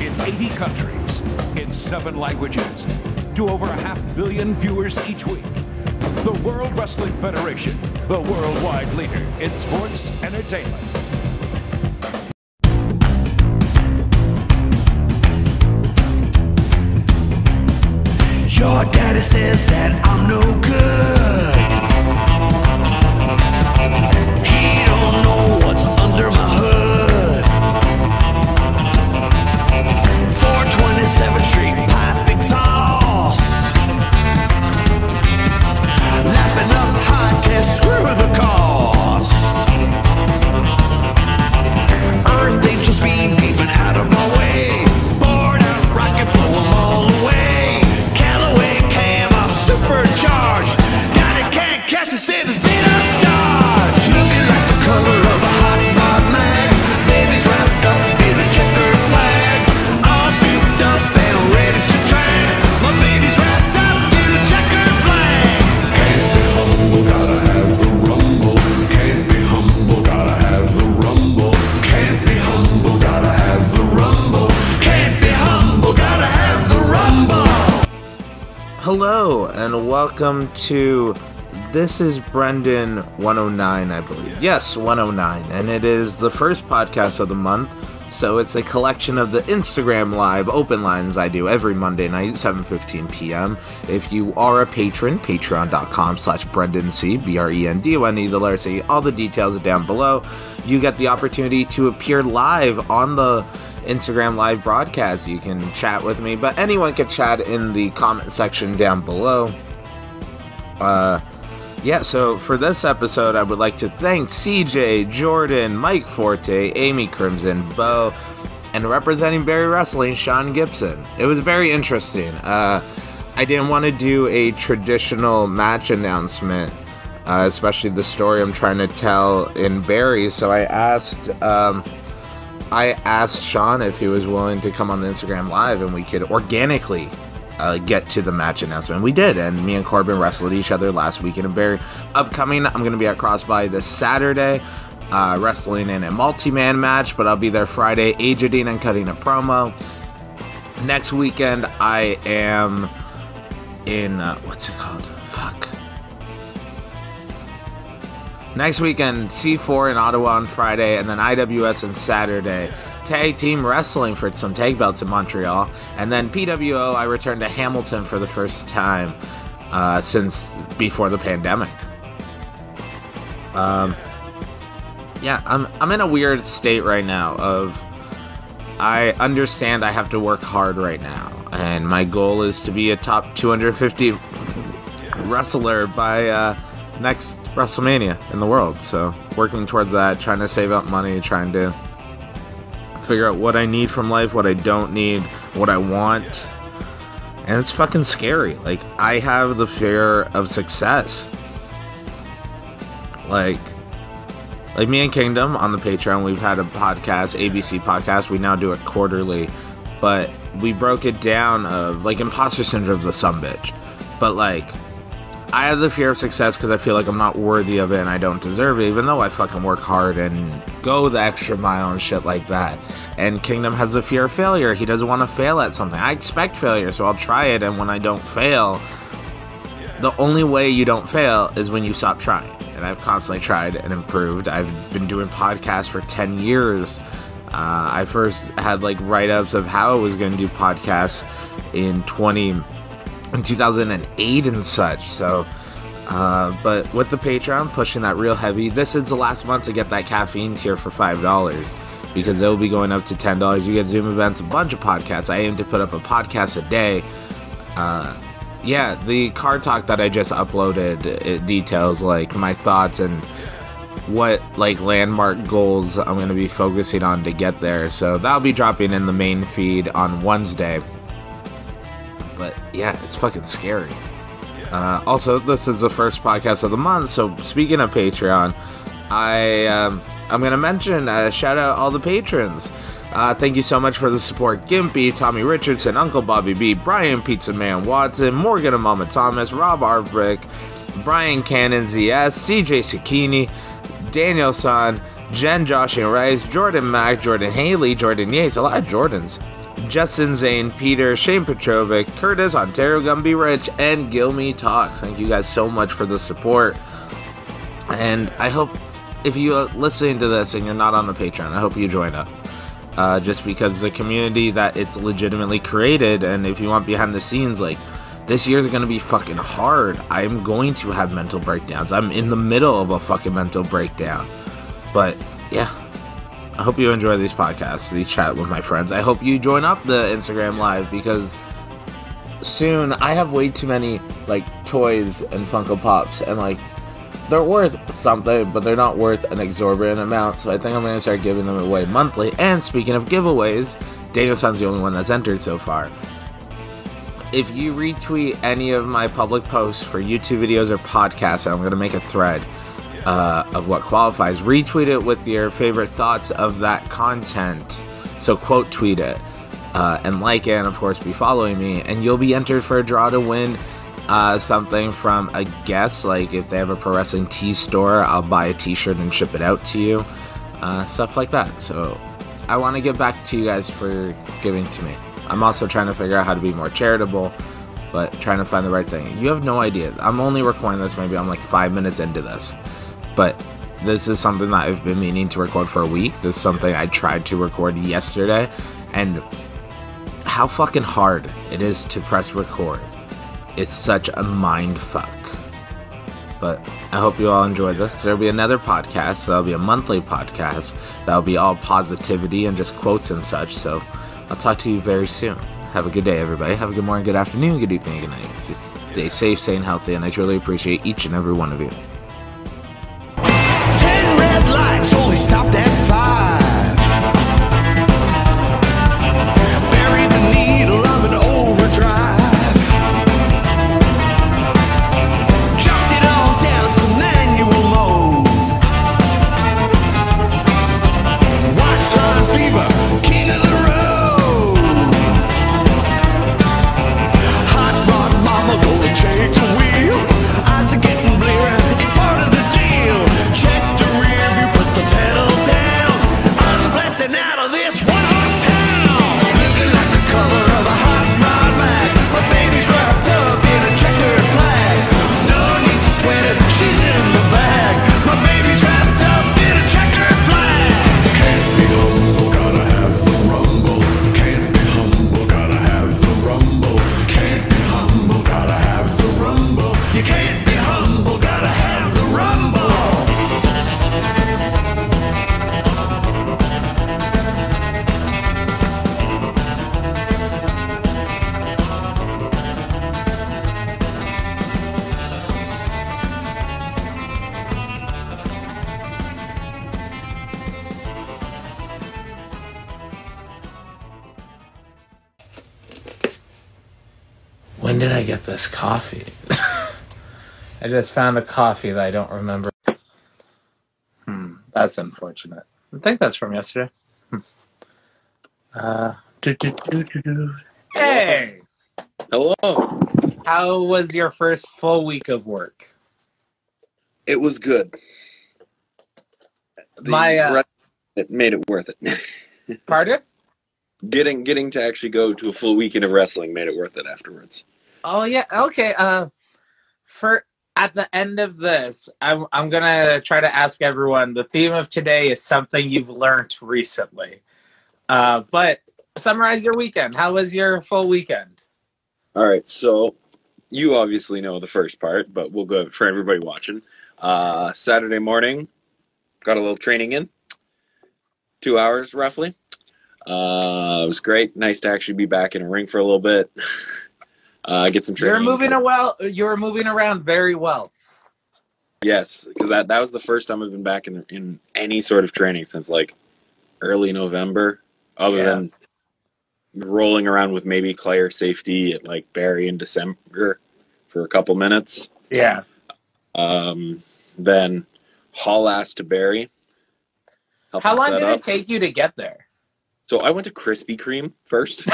in 80 countries, in 7 languages, to over a 500 million viewers each week. The World Wrestling Federation, the worldwide leader in sports entertainment. Your daddy says that I'm no good. He don't know what's under my hood. 427 Street pipe exhaust, lapping up high test, screw the cost. Earth angels be beeping out of my way. Bored out rocket, blow them all away. Supercharged, daddy can't catch us in his beat up Dodge. Looking like the color of a hot rod mag. Baby's wrapped up in a checkered flag. All souped up and ready to drag. My baby's wrapped up in a checkered flag. Can't be humble, gotta have the rumble. Can't be humble, gotta have the rumble. Can't be humble, gotta have the rumble. Can't be humble, gotta have the rumble. Hello and welcome to This is Brendan 109, I believe. Yes, 109. And it is the first podcast of the month, so it's a collection of the Instagram Live open lines I do every Monday night, 7:15 p.m. If you are a patron, patreon.com/BrendanC, BRENDONE, all the details are down below. You get the opportunity to appear live on the Instagram live broadcast. You can chat with me, but anyone can chat in the comment section down below. So for this episode, I would like to thank CJ, Jordan, Mike Forte, Amy Crimson, Bo, and representing Barry Wrestling, Sean Gibson. It was very interesting. I didn't want to do a traditional match announcement, especially the story I'm trying to tell in Barry, so I asked Sean if he was willing to come on the Instagram Live and we could organically get to the match announcement. We did, and me and Corbin wrestled each other last weekend in Barry. Upcoming, I'm going to be at CrossBuy this Saturday, wrestling in a multi-man match, but I'll be there Friday, Ajadine and cutting a promo. Next weekend, I am in, Next weekend, C4 in Ottawa on Friday, and then IWS on Saturday. Tag team wrestling for some tag belts in Montreal. And then PWO, I returned to Hamilton for the first time since before the pandemic. I'm in a weird state right now of, I understand I have to work hard right now. And my goal is to be a top 250 wrestler by next WrestleMania in the world, so working towards that, trying to save up money, trying to figure out what I need from life, what I don't need, what I want, and it's fucking scary. Like, I have the fear of success. Like me and Kingdom on the Patreon, we've had a podcast, ABC podcast, we now do it quarterly, but we broke it down of, like, imposter syndrome's a sumbitch, but, like, I have the fear of success because I feel like I'm not worthy of it and I don't deserve it, even though I fucking work hard and go the extra mile and shit like that. And Kingdom has the fear of failure. He doesn't want to fail at something. I expect failure, so I'll try it, and when I don't fail, the only way you don't fail is when you stop trying. And I've constantly tried and improved. I've been doing podcasts for 10 years. I first had, like, write-ups of how I was going to do podcasts in 2008 and such, so but with the Patreon, pushing that real heavy. This is the last month to get that caffeine tier for $5 because it'll be going up to $10. You get Zoom events, a bunch of podcasts. I aim to put up a podcast a day. The car talk that I just uploaded, it details, like, my thoughts and what, like, landmark goals I'm going to be focusing on to get there, so that'll be dropping in the main feed on Wednesday. But yeah, it's fucking scary. Also, this is the first podcast of the month, so speaking of Patreon, I'm going to mention, shout out all the patrons. Thank you so much for the support. Gimpy, Tommy Richardson, Uncle Bobby B, Brian Pizza Man Watson, Morgan and Mama Thomas, Rob Arbrick, Brian Cannon ZS, CJ Sacchini, Daniel San, Jen, Joshian Rice, Jordan Mack, Jordan Haley, Jordan Yates, a lot of Jordans. Justin Zane, Peter, Shane Petrovic, Curtis, Ontario Gumby Rich, and Gilme Talks. Thank you guys so much for the support. And I hope if you're listening to this and you're not on the Patreon, I hope you join up. Just because the community that it's legitimately created, and if you want behind the scenes, like, this year's going to be fucking hard. I'm going to have mental breakdowns. I'm in the middle of a fucking mental breakdown. But, yeah. I hope you enjoy these podcasts, these chat with my friends. I hope you join up the Instagram Live, because soon I have way too many, like, toys and Funko Pops. And, like, they're worth something, but they're not worth an exorbitant amount. So I think I'm going to start giving them away monthly. And speaking of giveaways, Daniel-san's the only one that's entered so far. If you retweet any of my public posts for YouTube videos or podcasts, I'm going to make a thread of what qualifies. Retweet it with your favorite thoughts of that content. So quote tweet it and like it, and of course be following me, and you'll be entered for a draw to win something from a guest. Like if they have a pro wrestling tee store, I'll buy a t-shirt and ship it out to you, stuff like that. So I want to get back to you guys for giving to me. I'm also trying to figure out how to be more charitable, but trying to find the right thing. You have no idea. I'm only recording this, maybe I'm like 5 minutes into this. But this is something that I've been meaning to record for a week. This is something I tried to record yesterday. And how fucking hard it is to press record. It's such a mind fuck. But I hope you all enjoy this. There'll be another podcast. That'll be a monthly podcast. That'll be all positivity and just quotes and such. So I'll talk to you very soon. Have a good day, everybody. Have a good morning, good afternoon, good evening, good night. Just stay safe, stay healthy, and I truly appreciate each and every one of you. 10 red lights, only stopped at 5. Bury the needle of an overdrive. Chopped it all down to manual mode. White line fever, king of the road. Take the wheel, eyes are getting blearer, it's part of the deal. Check the rear view, put the pedal down. I'm blasting out of this one-horse town. Looking like the cover of a hot rod mag. My baby's wrapped up in a checkered flag. No need to sweat it, she's in the bag. My baby's wrapped up in a checkered flag. Can't be humble, gotta have the rumble. Can't be humble, gotta have the rumble. Can't be humble, gotta have rumble. You can't be humble, gotta have the rumble. When did I get this coffee? I just found a coffee that I don't remember. That's unfortunate. I think that's from yesterday. Hey! Hello. How was your first full week of work? It was good. It made it worth it. Pardon? Getting to actually go to a full weekend of wrestling made it worth it afterwards. Oh, yeah. Okay. At the end of this, I'm going to try to ask everyone, the theme of today is something you've learned recently. But summarize your weekend. How was your full weekend? All right. So you obviously know the first part, but we'll go for everybody watching. Saturday morning, got a little training in. 2 hours, roughly. It was great. Nice to actually be back in a ring for a little bit. Get some training. You're moving around very well. Yes, because that was the first time I've been back in any sort of training since like early November. Other than rolling around with maybe Clay or Safety at like Barry in December for a couple minutes. Yeah. Then haul ass to Barry. How long did it take you to get there? So I went to Krispy Kreme first.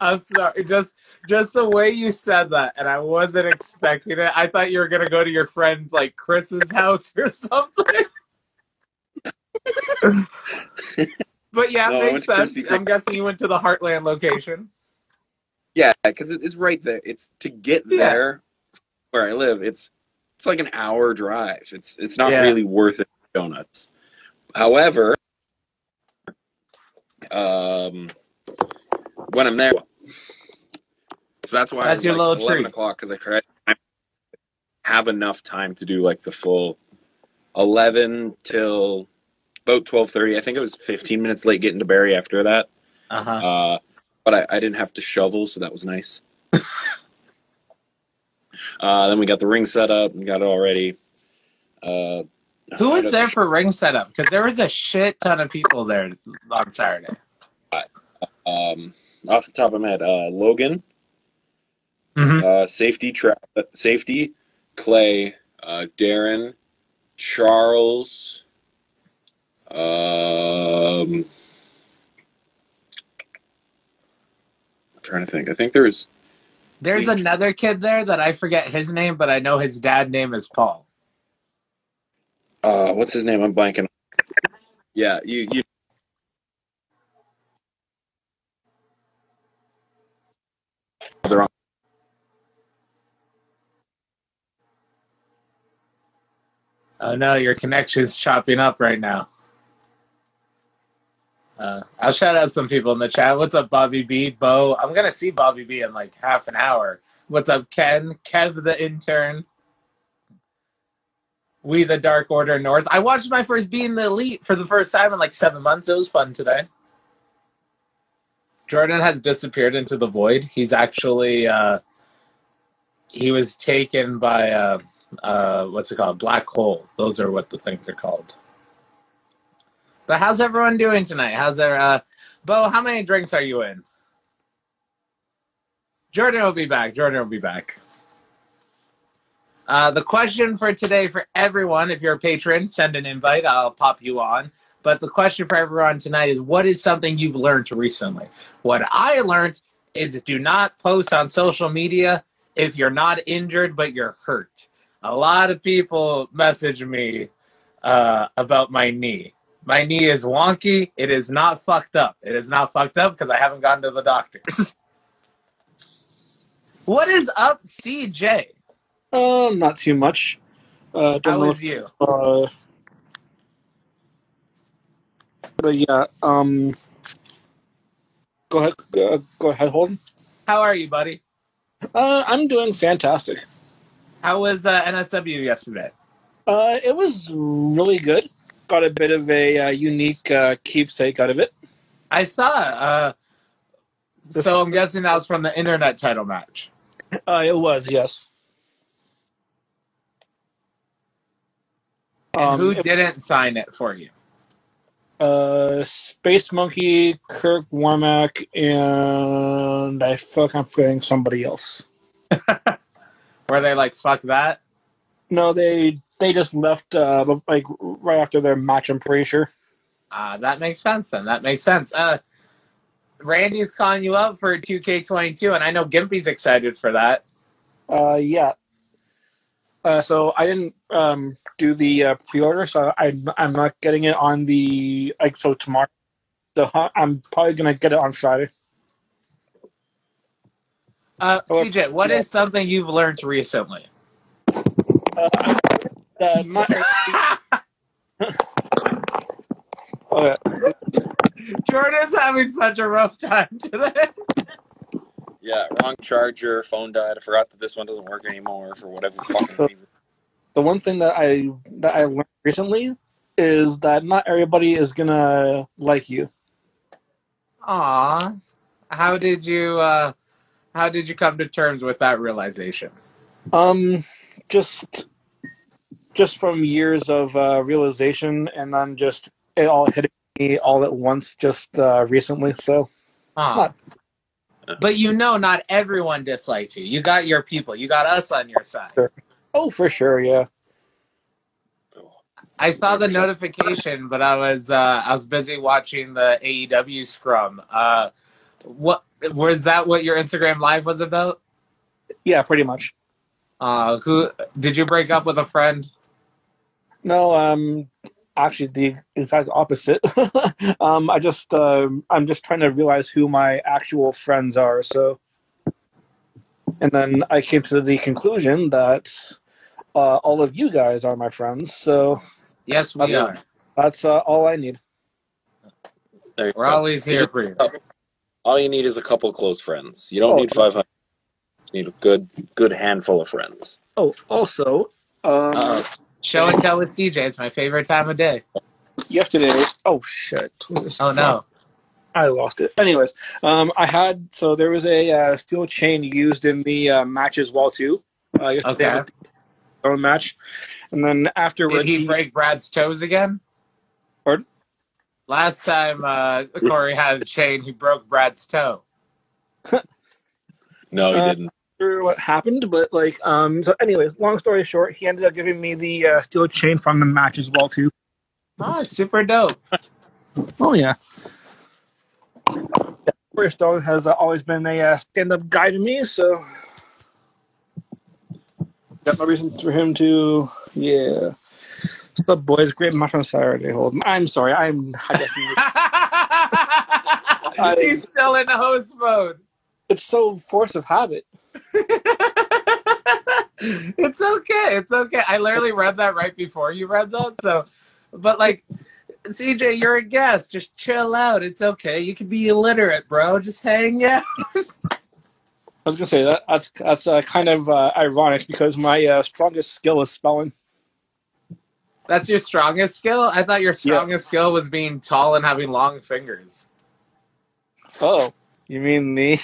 I'm sorry. Just the way you said that, and I wasn't expecting it. I thought you were gonna go to your friend like Chris's house or something. But yeah, no, makes sense. I'm guessing you went to the Heartland location. Yeah, because it's right there. It's to get there where I live. It's like an hour drive. It's not really worth it for donuts. However, when I'm there, so that's why it's like 11 o'clock, because I have enough time to do like the full 11 till about 12:30. I think I was 15 minutes late getting to Barrie after that. But I didn't have to shovel, so that was nice. Then we got the ring set up and got it all ready. Who was there for ring setup? Because there was a shit ton of people there on Saturday. Off the top of my head, Logan, Safety, Clay, Darren, Charles, I'm trying to think. I think there's another kid there that I forget his name, but I know his dad's name is Paul. What's his name? I'm blanking. Yeah, you. They're on. Oh no, your connection's chopping up right now. I'll shout out some people in the chat. What's up, Bobby B? Bo. I'm gonna see Bobby B in like half an hour. What's up, Ken? Kev the intern. We the Dark Order North. I watched my first Being the Elite for the first time in like 7 months. It was fun today. Jordan has disappeared into the void. He's actually, he was taken by, what's it called? Black hole. Those are what the things are called. But how's everyone doing tonight? How's their, Bo, how many drinks are you in? Jordan will be back. Jordan will be back. The question for today for everyone, if you're a patron, send an invite. I'll pop you on. But the question for everyone tonight is, what is something you've learned recently? What I learned is do not post on social media if you're not injured but you're hurt. A lot of people message me about my knee. My knee is wonky. It is not fucked up. It is not fucked up because I haven't gone to the doctors. What is up, CJ? Not too much. How is you? But yeah, go ahead. Go ahead, Holden. How are you, buddy? I'm doing fantastic. How was NSW yesterday? It was really good. Got a bit of a unique keepsake out of it. I saw. So I'm guessing that was from the internet title match. It was, yes. And who didn't sign it for you? Space Monkey, Kirk Warmack, and I feel like I'm forgetting somebody else. Were they like, fuck that? No, they just left like right after their match, I'm pretty sure. That makes sense then. That makes sense. Randy's calling you up for 2K22, and I know Gimpy's excited for that. Yeah. So I didn't do the pre-order, so I'm not getting it on the so tomorrow. So I'm probably gonna get it on Friday. CJ, what is something you've learned recently? Okay. Jordan's having such a rough time today. Yeah, wrong charger, phone died. I forgot that this one doesn't work anymore for whatever fucking reason. The one thing that I learned recently is that not everybody is gonna like you. Aww. How did you come to terms with that realization? Just from years of realization, and then just it all hitting me all at once just recently, so But you know not everyone dislikes you. You got your people. You got us on your side. Sure. Oh, for sure, yeah. I saw the notification, but I was busy watching the AEW scrum. What Was that what your Instagram live was about? Yeah, pretty much. Who did you break up with? A friend? No, actually the exact opposite. I'm just trying to realize who my actual friends are. So, and then I came to the conclusion that all of you guys are my friends. So yes, we are. That's all I need. We're always here for you. All you need is a couple close friends. You don't need 500. You need a good handful of friends. Oh, also, show and tell with CJ. It's my favorite time of day. Yesterday, oh shit! Oh no, I lost it. Anyways, so there was a steel chain used in the match as well too. Okay. Own match, and then afterwards, did he break Brad's toes again? Pardon? Last time Corey had a chain, he broke Brad's toe. No, he didn't. I'm not sure what happened, but like, so anyways, long story short, he ended up giving me the steel chain from the match as well too. Ah, super dope. Oh yeah. Corey Stone has always been a stand-up guy to me, so got no reason for him to, yeah. What's up, boys? Great match on Saturday. Hold on. I'm sorry. I'm He's still in host mode. It's so force of habit. It's okay. It's okay. I literally read that right before you read that. So, but like, CJ, you're a guest. Just chill out. It's okay. You can be illiterate, bro. Just hang out. I was gonna say that's kind of ironic because my strongest skill is spelling. That's your strongest skill? I thought your strongest skill was being tall and having long fingers. Oh, you mean me?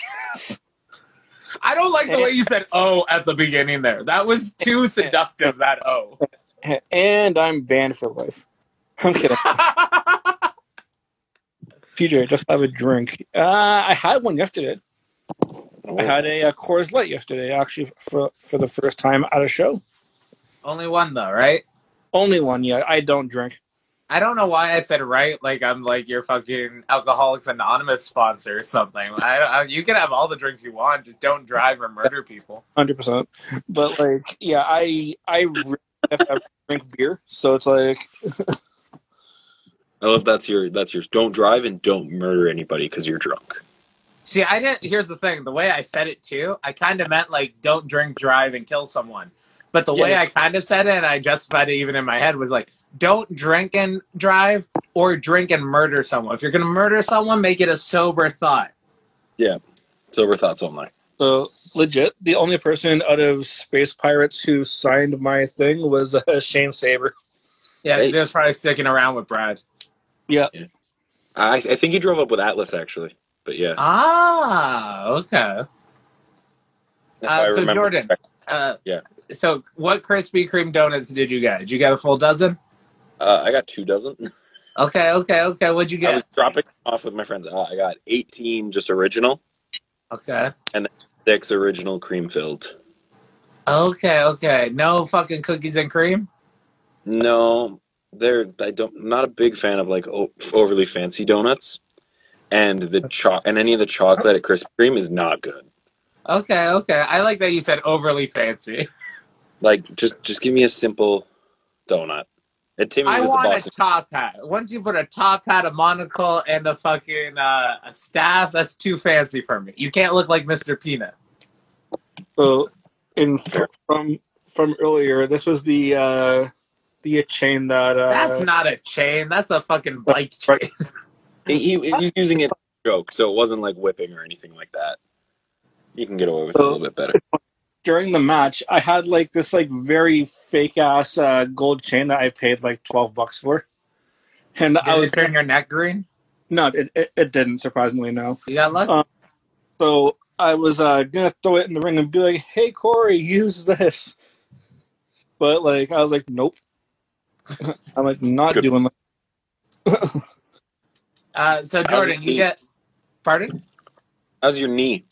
I don't like the way you said "oh" at the beginning there. That was too seductive, that "oh." And I'm banned for life. I'm kidding. TJ, just have a drink. I had one yesterday. I had a Coors Light yesterday, actually, for the first time at a show. Only one, though, right? Only one, yeah. I don't drink. I don't know why I said right. Like, I'm like your fucking Alcoholics Anonymous sponsor or something. You can have all the drinks you want. Just don't drive or murder people. 100%. But, like, yeah, I really have to drink beer. So it's like... I love that's yours. Don't drive and don't murder anybody because you're drunk. See, I didn't... Here's the thing. The way I said it, too, I kind of meant, like, don't drink, drive, and kill someone. But the way I kind of said it, and I justified it even in my head, was like, don't drink and drive or drink and murder someone. If you're going to murder someone, make it a sober thought. Yeah, sober thoughts only. So, legit, the only person out of Space Pirates who signed my thing was Shane Saber. Yeah, he was probably sticking around with Brad. Yeah. I think he drove up with Atlas, actually. But yeah. Ah, okay. So, Jordan... yeah. So, what Krispy Kreme donuts did you get? Did you get a full dozen? I got 2 dozen. Okay. What'd you get? I was dropping off with my friends. I got 18 just original. Okay. And then 6 original cream filled. Okay. No fucking cookies and cream? No. I'm not a big fan of, like, overly fancy donuts. And any of the chocolate at Krispy Kreme is not good. Okay. I like that you said overly fancy. Like, just give me a simple donut. I want a top hat. Once you put a top hat, a monocle, and a fucking a staff, that's too fancy for me. You can't look like Mr. Peanut. So, from earlier, this was the chain that... That's not a chain. That's a fucking bike chain. He was using it as a joke, so it wasn't like whipping or anything like that. You can get away with it a little bit better. During the match, I had like this like very fake ass gold chain that I paid like $12 for. And did it turn your neck green? No, it didn't, surprisingly, no. You got lucky. So I was gonna throw it in the ring and be like, "Hey Corey, use this." But like I was like, "Nope." I'm like not doing that. So Jordan, you get... Pardon? How's your knee?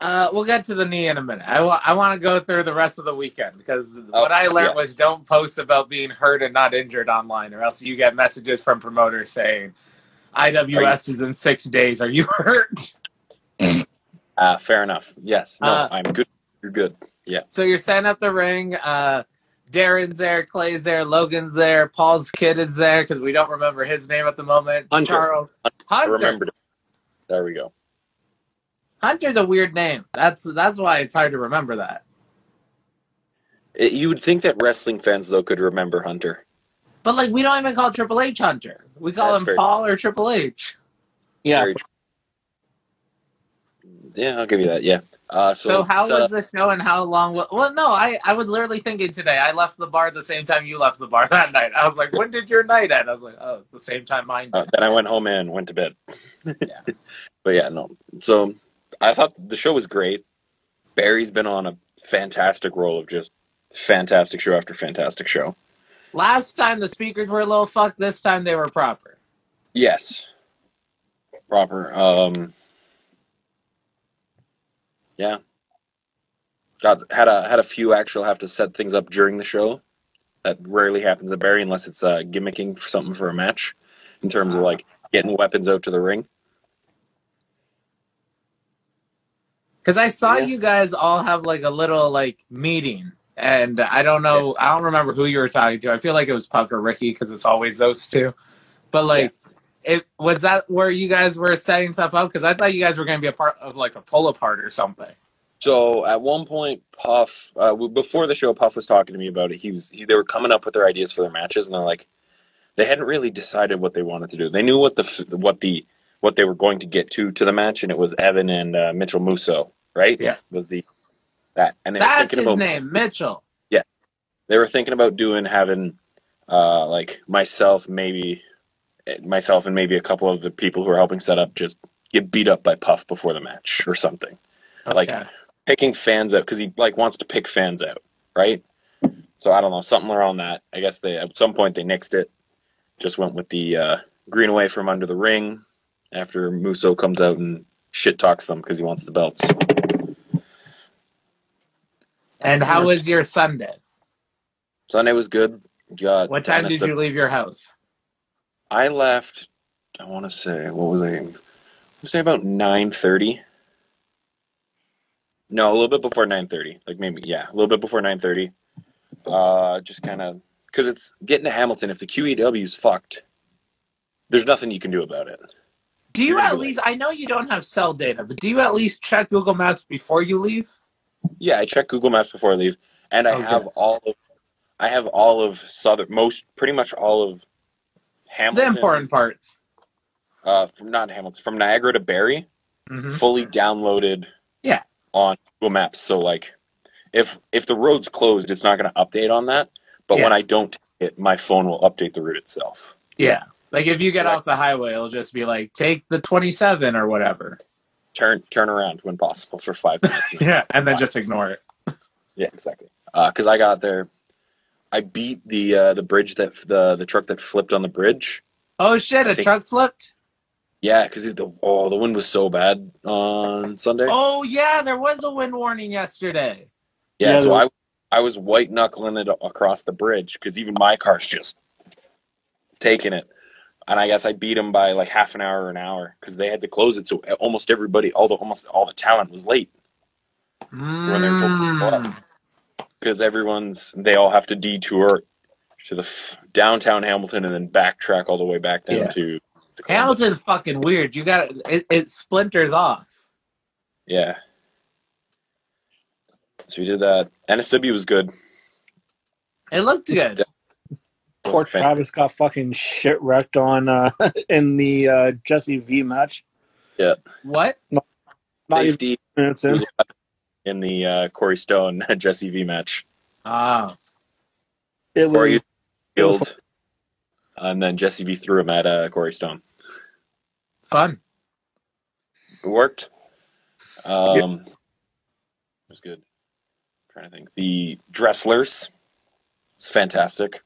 We'll get to the knee in a minute. I want to go through the rest of the weekend because what I learned was don't post about being hurt and not injured online or else you get messages from promoters saying, IWS is in 6 days. Are you hurt? Fair enough. Yes. No, I'm good. You're good. Yeah. So you're setting up the ring. Darren's there, Clay's there, Logan's there, Paul's kid is there because we don't remember his name at the moment. Hunter. Charles. Hunter. There we go. Hunter's a weird name. That's why it's hard to remember that. You would think that wrestling fans, though, could remember Hunter. But, like, we don't even call Triple H Hunter. We call him Paul or Triple H. Yeah. Yeah, I'll give you that, yeah. So how was the show and how long? Well, no, I was literally thinking today. I left the bar the same time you left the bar that night. I was like, when did your night end? I was like, oh, the same time mine did. Then I went home and went to bed. Yeah. But, yeah, no. So I thought the show was great. Barry's been on a fantastic roll of just fantastic show after fantastic show. Last time the speakers were a little fucked. This time they were proper. Yes. Proper. Yeah. God, had a few actually have to set things up during the show. That rarely happens at Barry unless it's gimmicking for something for a match in terms of like getting weapons out to the ring. Because I saw you guys all have like a little like meeting. And I don't know, I don't remember who you were talking to. I feel like it was Puck or Ricky because it's always those two. But like, it was that where you guys were setting stuff up? Because I thought you guys were going to be a part of like a pull apart or something. So at one point, Puff, before the show, Puff was talking to me about it. They were coming up with their ideas for their matches, and they're like, they hadn't really decided what they wanted to do. They knew what they were going to get to the match, and it was Evan and Mitchell Musso, right? Yeah, was the. That and that's his name, Mitchell. Yeah, they were thinking about having like myself and maybe a couple of the people who are helping set up just get beat up by Puff before the match or something. Okay. Like picking fans out because he like wants to pick fans out, right? So I don't know, something around that. I guess they at some point they nixed it, just went with the Greenaway from under the ring after Musso comes out and shit talks them because he wants the belts. And how was your Sunday? Sunday was good. God, what time did you leave your house? I left, I want to say, what was I going to say, about 9:30. No, a little bit before 9:30. Like maybe, yeah, a little bit before 9:30. Just kind of, because it's getting to Hamilton. If the QEW's fucked, there's nothing you can do about it. Do you at least, I know you don't have cell data, but do you at least check Google Maps before you leave? Yeah, I check Google Maps before I leave, and I have all of southern, pretty much all of Hamilton. The important parts. From Niagara to Barrie, fully downloaded. Yeah. On Google Maps, so like, if the road's closed, it's not going to update on that. But when I don't, my phone will update the route itself. Yeah, like if you get off the highway, it'll just be like take the 27 or whatever. Turn around when possible for 5 minutes. Yeah, and then just ignore it. Yeah, exactly. Because I got there, I beat the bridge that the truck that flipped on the bridge. Oh shit! A truck flipped. Yeah, because the wind was so bad on Sunday. Oh yeah, there was a wind warning yesterday. Yeah, so I was white knuckling it across the bridge because even my car's just taking it. And I guess I beat them by like half an hour or an hour because they had to close it. So almost everybody, almost all the talent was late. Because they all have to detour to the downtown Hamilton and then backtrack all the way back down to Columbus. Hamilton's fucking weird. You got it splinters off. Yeah. So we did that. NSW was good. It looked good. Poor Travis got fucking shit wrecked on in the Jesse V match. Yeah. What? Not even minutes in the Corey Stone Jesse V match. Ah. It was killed, and then Jesse V threw him at Corey Stone. Fun. It worked. It was good. I'm trying to think. The Dresslers was fantastic.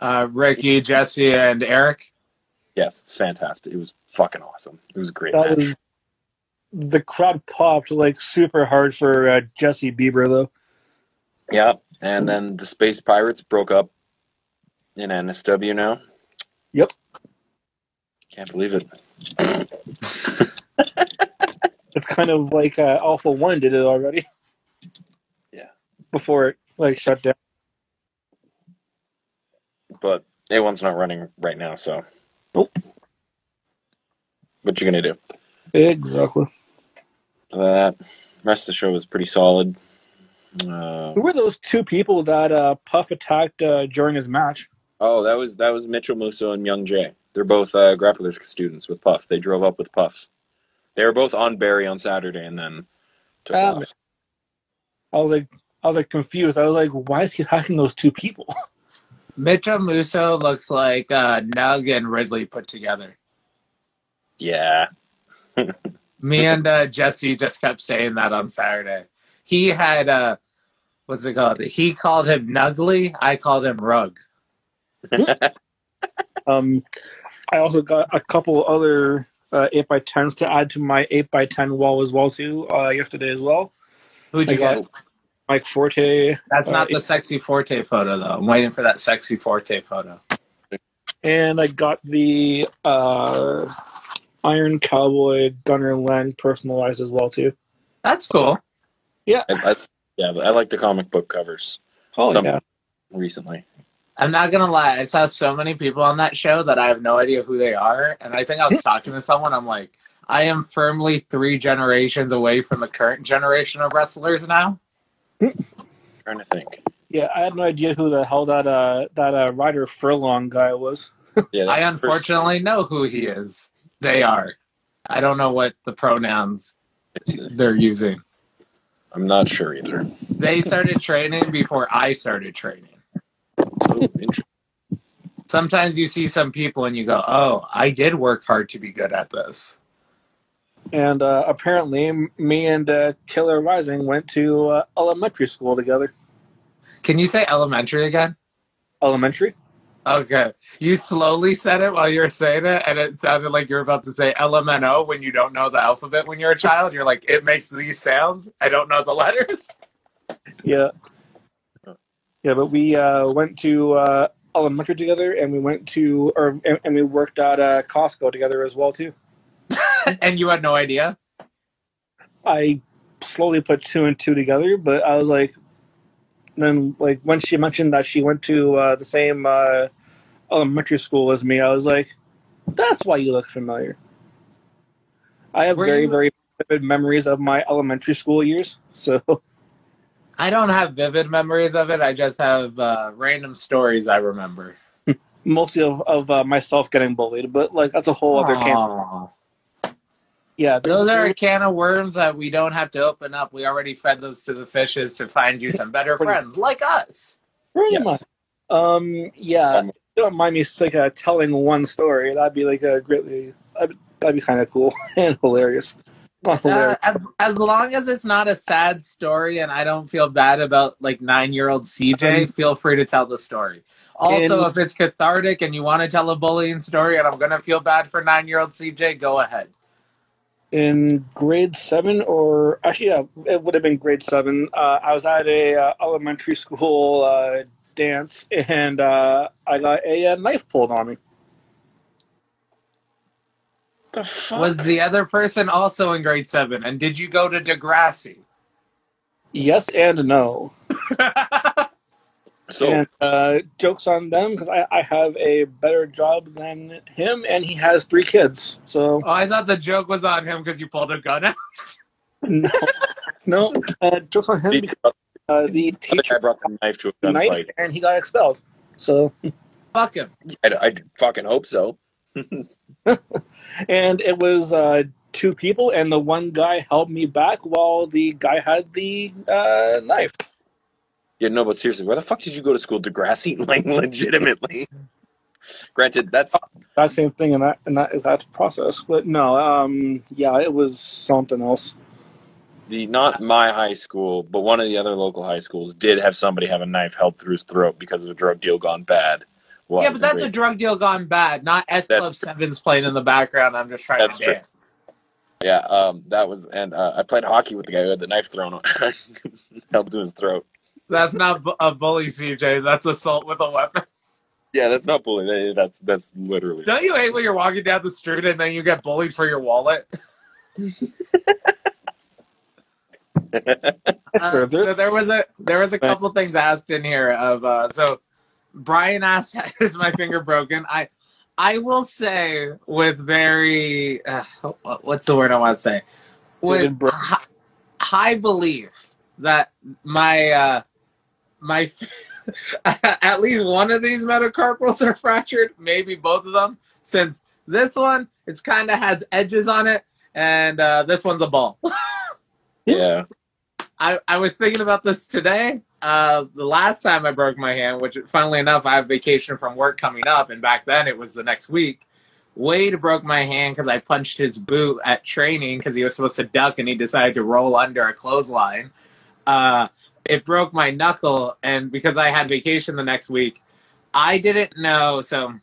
Ricky, Jesse, and Eric. Yes, it's fantastic. It was fucking awesome. It was a great match. The crowd popped like super hard for Jesse Bieber, though. Yeah, and then the Space Pirates broke up in NSW now. Yep. Can't believe it. It's kind of like Alpha One did it already. Yeah. Before it like shut down. But A1's not running right now, so. Nope. What you gonna do? Exactly. That rest of the show was pretty solid. Who were those two people that Puff attacked during his match? Oh, that was Mitchell Musso and Young Jay. They're both grapplers students with Puff. They drove up with Puff. They were both on Barry on Saturday and then took off. I was like confused. I was like, why is he attacking those two people? Mitchell Musso looks like Nug and Ridley put together. Yeah. Me and Jesse just kept saying that on Saturday. He had, what's it called? He called him Nugly. I called him Rug. I also got a couple other 8x10s to add to my 8x10 wall as well, too, yesterday as well. Who'd you get? Mike Forte. That's not the sexy Forte photo, though. I'm waiting for that sexy Forte photo. And I got the Iron Cowboy Gunner Len personalized as well, too. That's cool. Yeah. I like the comic book covers. Oh, yeah. Recently. I'm not going to lie. I saw so many people on that show that I have no idea who they are. And I think I was talking to someone. I'm like, I am firmly 3 generations away from the current generation of wrestlers now. Trying to think. Yeah, I had no idea who the hell that Ryder Furlong guy was. Yeah, I unfortunately know who he is. They are. I don't know what the pronouns they're using. I'm not sure either. They started training before I started training. Oh, interesting. Sometimes you see some people and you go, oh, I did work hard to be good at this. And apparently me and Taylor Rising went to elementary school together. Can you say elementary again? Elementary. Okay. You slowly said it while you were saying it, and it sounded like you were about to say LMNO when you don't know the alphabet when you're a child. You're like, it makes these sounds. I don't know the letters. Yeah. Yeah, but we went to elementary together, and we went to, and we worked at Costco together as well, too. And you had no idea? I slowly put 2 and 2 together, but I was like, then like when she mentioned that she went to the same elementary school as me, I was like, that's why you look familiar. I have very, very vivid memories of my elementary school years, so. I don't have vivid memories of it. I just have random stories I remember. Mostly of myself getting bullied, but like that's a whole other can of worms. Yeah, those are a can of worms that we don't have to open up. We already fed those to the fishes to find you some better friends like us. Pretty much. Yeah, don't mind me like telling one story. That'd be like a greatly. That'd be kind of cool and hilarious. As long as it's not a sad story and I don't feel bad about like 9-year-old CJ, feel free to tell the story. Also, if it's cathartic and you want to tell a bullying story and I'm going to feel bad for 9-year-old CJ, go ahead. In grade 7 or actually, yeah, it would have been grade 7. I was at a elementary school dance and I got a knife pulled on me. The fuck? Was the other person also in grade 7? And did you go to Degrassi? Yes and no. So and, jokes on them because I have a better job than him, and he has 3 kids. So oh, I thought the joke was on him because you pulled a gun out. No, no, jokes on him because the teacher brought the knife to a gunfight, and he got expelled. So fuck him. I fucking hope so. And it was 2 people, and the one guy held me back while the guy had the knife. Yeah, no, but seriously, where the fuck did you go to school? Degrassi, like, legitimately. Granted, that's that same thing, and that is that process. But no, yeah, it was something else. Not my high school, but one of the other local high schools did have somebody have a knife held through his throat because of a drug deal gone bad. Well, yeah, but that's a drug deal gone bad, not S Club 7's playing in the background. I'm just trying to dance. True. Yeah, that was, and I played hockey with the guy who had the knife thrown on held to his throat. That's not a bully, CJ. That's assault with a weapon. Yeah, that's not bullying. That's literally. Don't you hate when you're walking down the street and then you get bullied for your wallet? So there was a couple things asked in here of so Brian asked, is my finger broken? I will say with very what's the word I want to say, with high belief that my my at least one of these metacarpals are fractured, maybe both of them, since this one it's kind of has edges on it, and this one's a ball. Yeah. I was thinking about this today. The last time I broke my hand, which funnily enough, I have vacation from work coming up, and back then it was the next week. Wade broke my hand because I punched his boot at training because he was supposed to duck and he decided to roll under a clothesline. It broke my knuckle, and because I had vacation the next week, I didn't know. So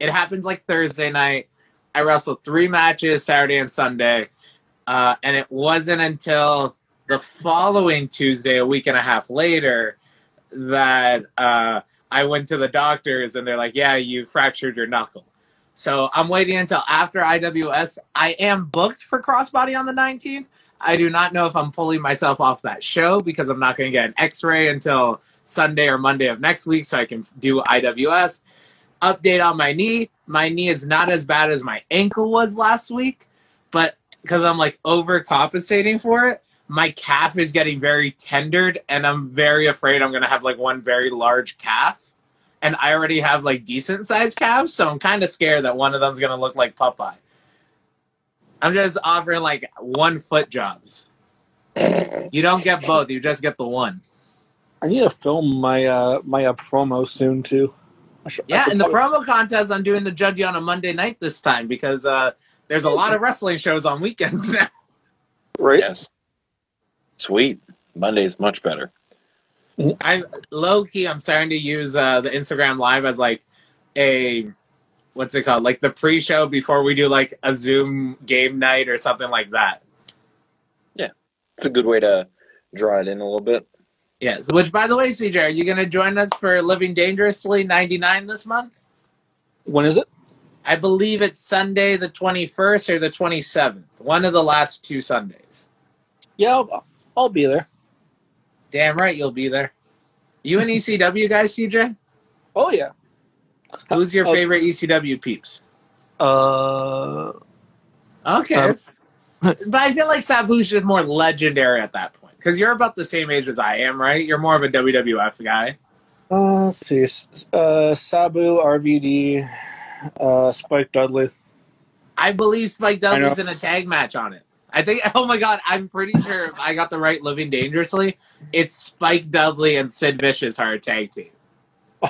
it happens like Thursday night. I wrestled 3 matches Saturday and Sunday. And it wasn't until the following Tuesday, a week and a half later, that I went to the doctors and they're like, yeah, you fractured your knuckle. So I'm waiting until after IWS. I am booked for Crossbody on the 19th. I do not know if I'm pulling myself off that show because I'm not going to get an x-ray until Sunday or Monday of next week so I can do IWS. Update on my knee. My knee is not as bad as my ankle was last week, but because I'm like overcompensating for it, my calf is getting very tendered, and I'm very afraid I'm going to have like one very large calf. And I already have like decent sized calves, so I'm kind of scared that one of them's going to look like Popeye. I'm just offering like 1-foot jobs. You don't get both, you just get the one. I need to film my my promo soon too. Yeah, in the promo contest, I'm doing the judgy on a Monday night this time because there's a lot of wrestling shows on weekends now. Right? Yes. Sweet. Monday's much better. Low-key, I'm starting to use the Instagram Live as like a, what's it called? Like the pre-show before we do like a Zoom game night or something like that. Yeah. It's a good way to draw it in a little bit. Yes. Which, by the way, CJ, are you going to join us for Living Dangerously 99 this month? When is it? I believe it's Sunday the 21st or the 27th. One of the last 2 Sundays. Yeah, I'll be there. Damn right you'll be there. You an ECW guy, CJ? Oh, yeah. Who's your favorite ECW peeps? Okay. But I feel like Sabush is more legendary at that point. Because you're about the same age as I am, right? You're more of a WWF guy. Let's see. Sabu, RVD... Spike Dudley. I believe Spike Dudley's in a tag match on it. I think, oh my god, I'm pretty sure if I got the right Living Dangerously, it's Spike Dudley and Sid Vicious are a tag team.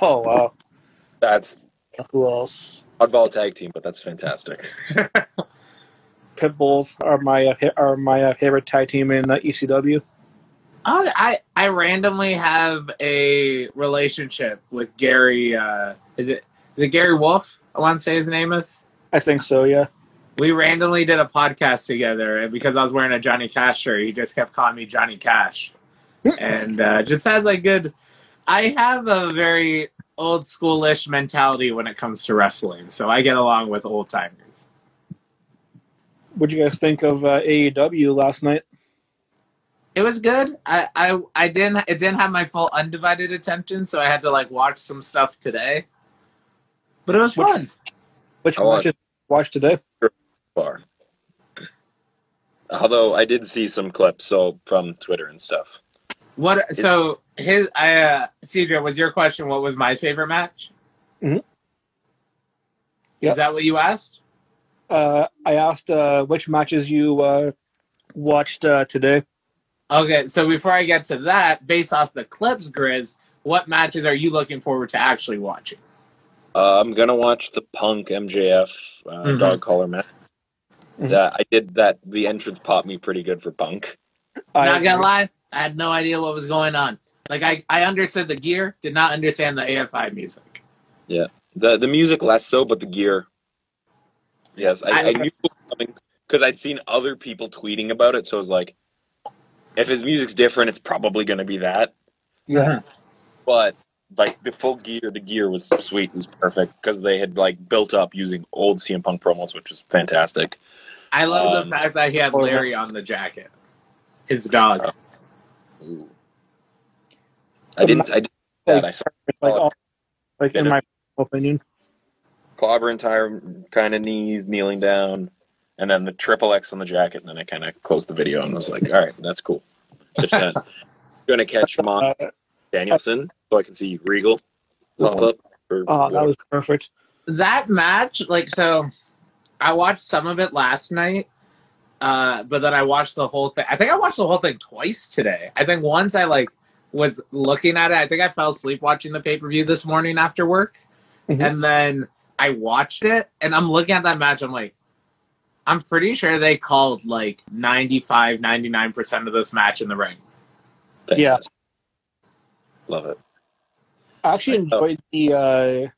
Oh, wow. That's who else? Oddball tag team, but that's fantastic. Pitbulls are my favorite tag team in ECW. I randomly have a relationship with Gary, is it Gary Wolf? I want to say his name is. I think so, yeah. We randomly did a podcast together, and because I was wearing a Johnny Cash shirt, he just kept calling me Johnny Cash. And just had like good... I have a very old schoolish mentality when it comes to wrestling, so I get along with old timers. What'd you guys think of AEW last night? It was good. It didn't have my full undivided attention, so I had to like watch some stuff today. But it was fun. Which one did you watch today? Although I did see some clips from Twitter and stuff. What? So CJ, was your question, what was my favorite match? Mm-hmm. Yep. Is that what you asked? I asked which matches you watched today. Okay, so before I get to that, based off the clips, Grizz, what matches are you looking forward to actually watching? I'm going to watch the Punk MJF dog collar match. I did that. The entrance popped me pretty good for Punk. Not going to lie, I had no idea what was going on. Like, I understood the gear, did not understand the AFI music. Yeah. The music less so, but the gear. Yes, I knew it was coming because I'd seen other people tweeting about it. So I was like, if his music's different, it's probably going to be that. Yeah. But... like the full gear, the gear was sweet, it was perfect because they had like built up using old CM Punk promos, which was fantastic. I love the fact that he had Larry on the jacket. His dog. Ooh. I didn't that. I saw like in my opinion. Clobber entire kind of knees, kneeling down, and then the triple X on the jacket, and then I kind of closed the video and was like, all right, that's cool. I'm going to catch Mont Danielson so I can see Regal. Oh, that was perfect. That match, like, so I watched some of it last night, but then I watched the whole thing. I think I watched the whole thing twice today. I think once I, like, was looking at it. I think I fell asleep watching the pay-per-view this morning after work. Mm-hmm. And then I watched it, and I'm looking at that match. I'm like, I'm pretty sure they called, like, 95, 99% of this match in the ring. Thanks. Yeah. Love it. I actually enjoyed the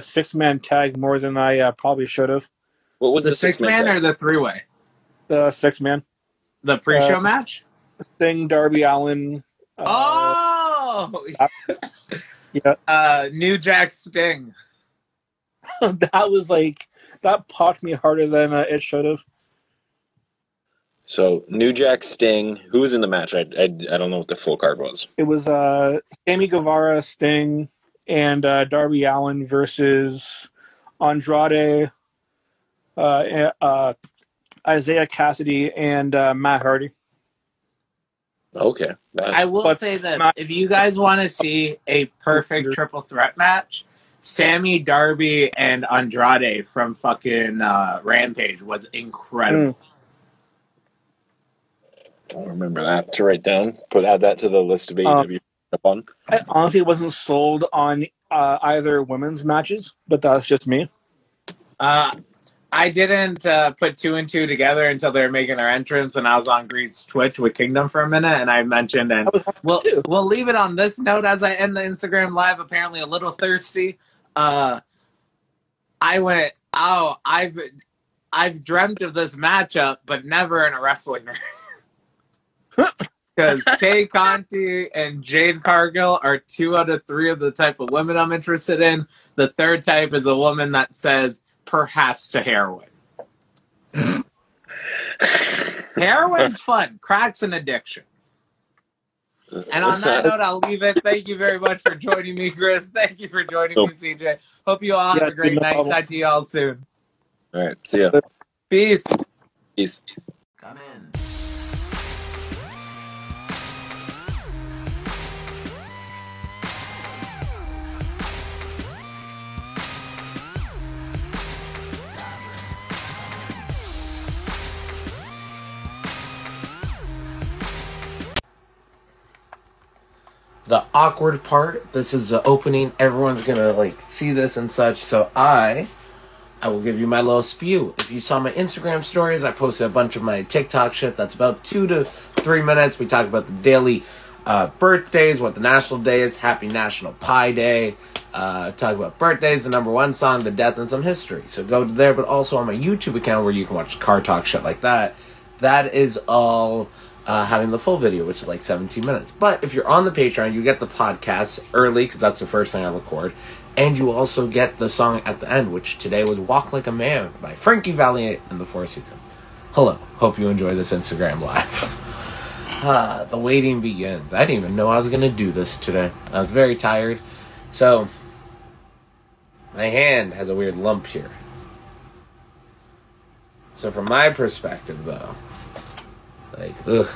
six-man tag more than I probably should have. What was the six-man or the three-way? The six-man. The pre-show match? Sting, Darby Allin. Yeah. New Jack Sting. That was like, that popped me harder than it should have. So, New Jack Sting. Who was in the match? I don't know what the full card was. It was Sammy Guevara, Sting, and Darby Allin versus Andrade, Isaiah Cassidy, and Matt Hardy. Okay. I will say that if you guys want to see a perfect triple threat match, Sammy, Darby, and Andrade from fucking Rampage was incredible. I don't remember that to write down. Add that to the list of AEW up on. I honestly wasn't sold on either women's matches, but that's just me. I didn't put two and two together until they were making their entrance, and I was on Greed's Twitch with Kingdom for a minute, and I mentioned, and we'll leave it on this note as I end the Instagram Live, apparently a little thirsty. I went, oh, I've dreamt of this matchup, but never in a wrestling ring. Because Tay Conti and Jade Cargill are 2 out of 3 of the type of women I'm interested in. The third type is a woman that says, perhaps to heroin. Heroin's fun. Crack's an addiction. And on that note, I'll leave it. Thank you very much for joining me, Chris. Thank you for joining me, CJ. Hope you all have a great night. Talk to you all soon. All right. See ya. Peace. Peace. Come in. The awkward part, this is the opening, everyone's gonna like see this and such, so I will give you my little spew. If you saw my Instagram stories, I posted a bunch of my TikTok shit that's about 2 to 3 minutes. We talk about the daily birthdays, what the national day is, happy National Pie Day, talk about birthdays, the #1 song, the death, and some history. So go to there, but also on my YouTube account where you can watch car talk shit like that. That is all. Having the full video, which is like 17 minutes. But if you're on the Patreon, you get the podcast early, because that's the first thing I record. And you also get the song at the end, which today was Walk Like a Man by Frankie Valli and the Four Seasons. Hello. Hope you enjoy this Instagram Live. The waiting begins. I didn't even know I was going to do this today. I was very tired. So, my hand has a weird lump here. So, from my perspective, though, like, ugh,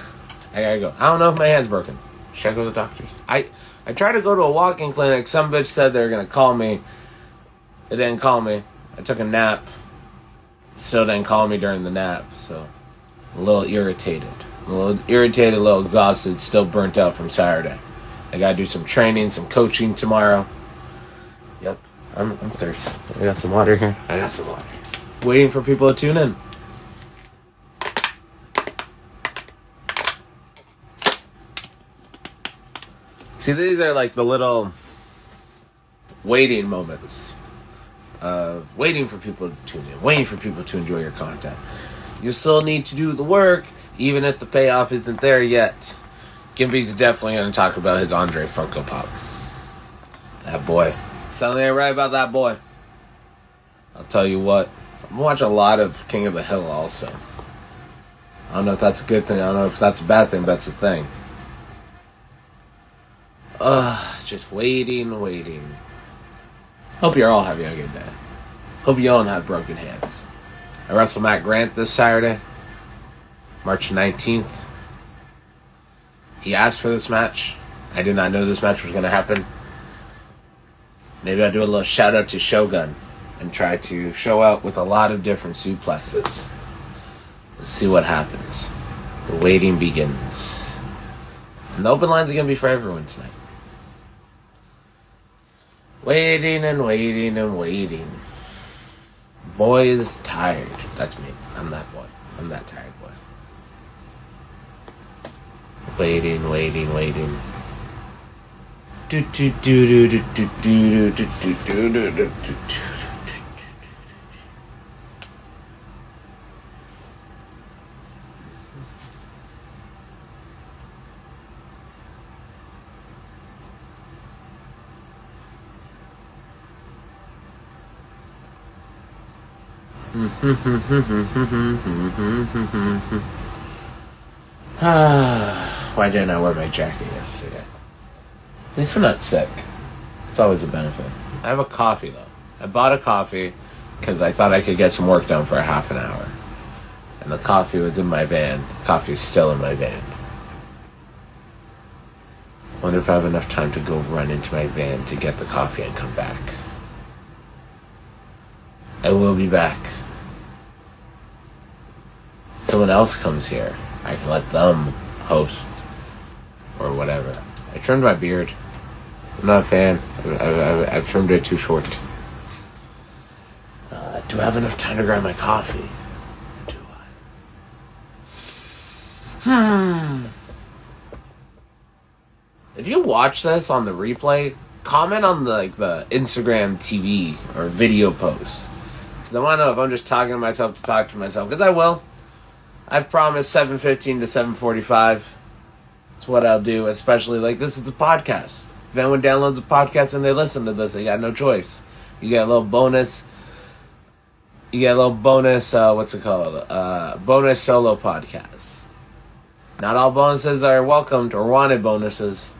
I gotta go. I don't know if my hand's broken. Should I go to the doctor's? I tried to go to a walk-in clinic. Some bitch said they were gonna call me. They didn't call me. I took a nap. Still didn't call me during the nap, so I'm a little irritated. I'm a little irritated, a little exhausted, still burnt out from Saturday. I gotta do some training, some coaching tomorrow. Yep, I'm thirsty. I got some water here. I got some water. Waiting for people to tune in. See, these are like the little waiting moments of waiting for people to tune in, waiting for people to enjoy your content. You still need to do the work, even if the payoff isn't there yet. Gimpy's definitely going to talk about his Andre Funko Pop. That boy. Something ain't right about that boy. I'll tell you what. I'm watching a lot of King of the Hill also. I don't know if that's a good thing. I don't know if that's a bad thing, but that's a thing. Just waiting. Hope you're all having a good day. Hope you all don't have broken hands. I wrestle Matt Grant this Saturday, March 19th. He asked for this match. I did not know this match was going to happen. Maybe I'll do a little shout out to Shogun and try to show out with a lot of different suplexes. Let's see what happens. The waiting begins. And the open lines are going to be for everyone tonight. Waiting. Boy is tired. That's me. I'm that boy. I'm that tired boy. Waiting. Why didn't I wear my jacket yesterday? At least I'm not sick. It's always a benefit. I have a coffee, though. I bought a coffee because I thought I could get some work done for a half an hour. And the coffee was in my van. The coffee's still in my van. Wonder if I have enough time to go run into my van to get the coffee and come back. I will be back. Someone else comes here. I can let them host or whatever. I trimmed my beard. I'm not a fan. I've trimmed it too short. Do I have enough time to grab my coffee? Do I? If you watch this on the replay, comment on the Instagram TV or video post. Because I want to know if I'm just talking to myself to talk to myself. Because I will. I've promised 7:15 to 7:45. That's what I'll do, especially like this is a podcast. If anyone downloads a podcast and they listen to this, they got no choice. You get a little bonus. You get a little bonus, what's it called? Bonus solo podcast. Not all bonuses are welcomed or wanted bonuses.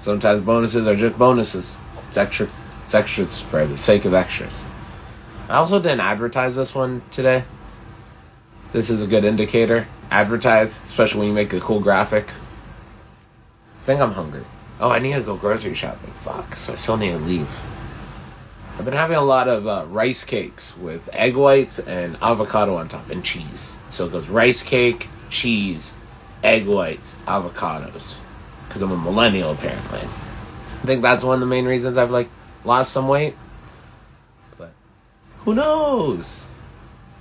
Sometimes bonuses are just bonuses. It's extra. It's extras for the sake of extras. I also didn't advertise this one today. This is a good indicator. Advertise, especially when you make a cool graphic. I think I'm hungry. Oh, I need to go grocery shopping. Fuck, so I still need to leave. I've been having a lot of rice cakes with egg whites and avocado on top and cheese. So it goes rice cake, cheese, egg whites, avocados. Because I'm a millennial, apparently. I think that's one of the main reasons I've, lost some weight. But who knows?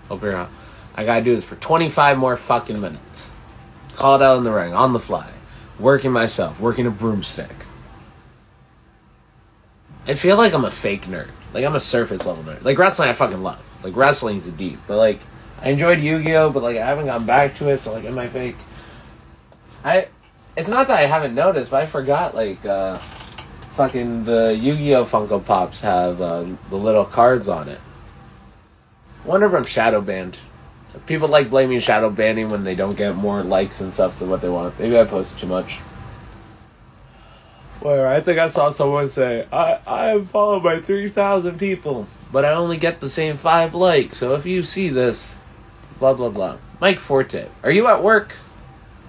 Hope you're not. I gotta do this for 25 more fucking minutes. Call it out in the ring, on the fly. Working myself. Working a broomstick. I feel like I'm a fake nerd. Like, I'm a surface level nerd. Like, wrestling I fucking love. Like, wrestling's deep. But, I enjoyed Yu-Gi-Oh! But, I haven't gotten back to it. So, am I fake? It's not that I haven't noticed, but I forgot, fucking the Yu-Gi-Oh! Funko Pops have the little cards on it. Wonder if I'm shadow banned. People like blaming shadow banning when they don't get more likes and stuff than what they want. Maybe I post too much. Well, I think I saw someone say, I am followed by 3,000 people, but I only get the same 5 likes, so if you see this, blah, blah, blah. Mike Forte, are you at work?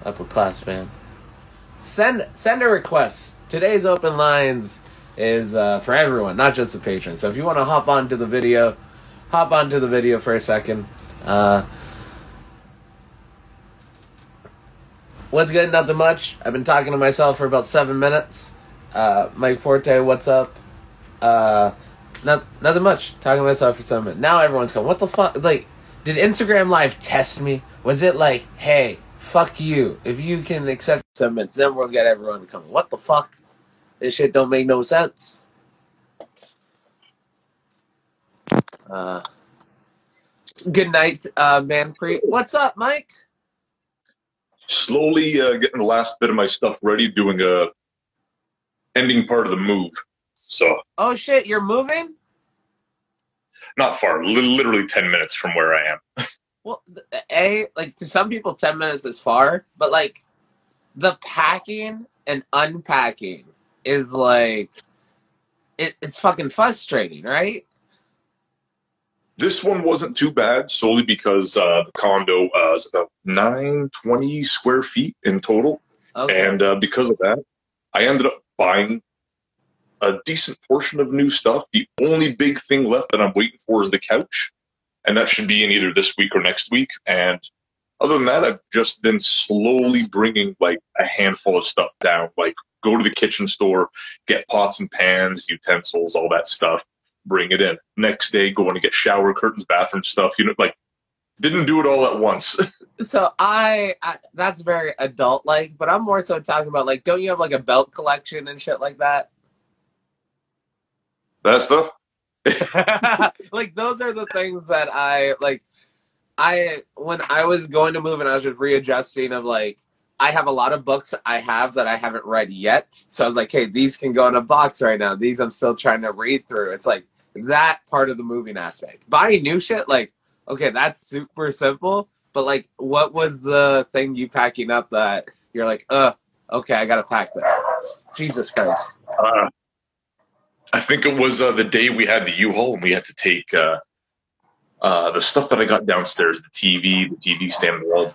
Upper class, man. Send a request. Today's open lines is for everyone, not just the patrons. So if you want to hop onto the video for a second. What's good? Nothing much. I've been talking to myself for about 7 minutes. Mike Forte, what's up? Nothing much. Talking to myself for 7 minutes. Now everyone's going, what the fuck? Did Instagram Live test me? Was it hey, fuck you. If you can accept 7 minutes, then we'll get everyone to come. What the fuck? This shit don't make no sense. Good night, Manpreet. What's up, Mike? Slowly getting the last bit of my stuff ready, doing a ending part of the move. So. Oh shit! You're moving? Not far. Literally 10 minutes from where I am. Well, to some people, 10 minutes is far, but, like, the packing and unpacking is, like, it's fucking frustrating, right? This one wasn't too bad, solely because the condo is about 920 square feet in total. Okay. And because of that, I ended up buying a decent portion of new stuff. The only big thing left that I'm waiting for is the couch, and that should be in either this week or next week. And other than that, I've just been slowly bringing, like, a handful of stuff down, like go to the kitchen store, get pots and pans, utensils, all that stuff. Bring it in. Next day, go and get shower curtains, bathroom stuff. You know, like, didn't do it all at once. So I that's very adult-like, but I'm more so talking about, like, don't you have, like, a belt collection and shit like that? That stuff? Like, those are the things that I, like, when I was going to move and I was just readjusting of, like, I have a lot of books I have that I haven't read yet. So I was like, hey, these can go in a box right now. These I'm still trying to read through. It's like, that part of the moving aspect. Buying new shit, like, okay, that's super simple, but, like, what was the thing you packing up that you're like, okay, I gotta pack this? Jesus Christ. I think it was the day we had the U-Haul and we had to take the stuff that I got downstairs, the TV stand, the wall,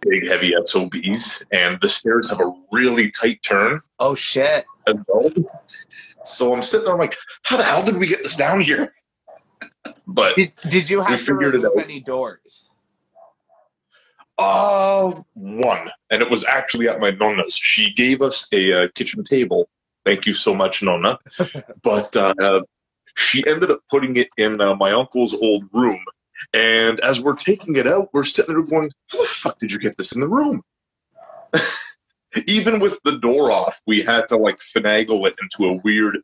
big, heavy SOBs, and the stairs have a really tight turn. Oh, shit. So I'm sitting there, I'm like, how the hell did we get this down here? But did you have to remove any doors? One. And it was actually at my nonna's. She gave us a kitchen table. Thank you so much, Nonna. But she ended up putting it in my uncle's old room. And as we're taking it out, we're sitting there going, how the fuck did you get this in the room? Even with the door off, we had to, like, finagle it into a weird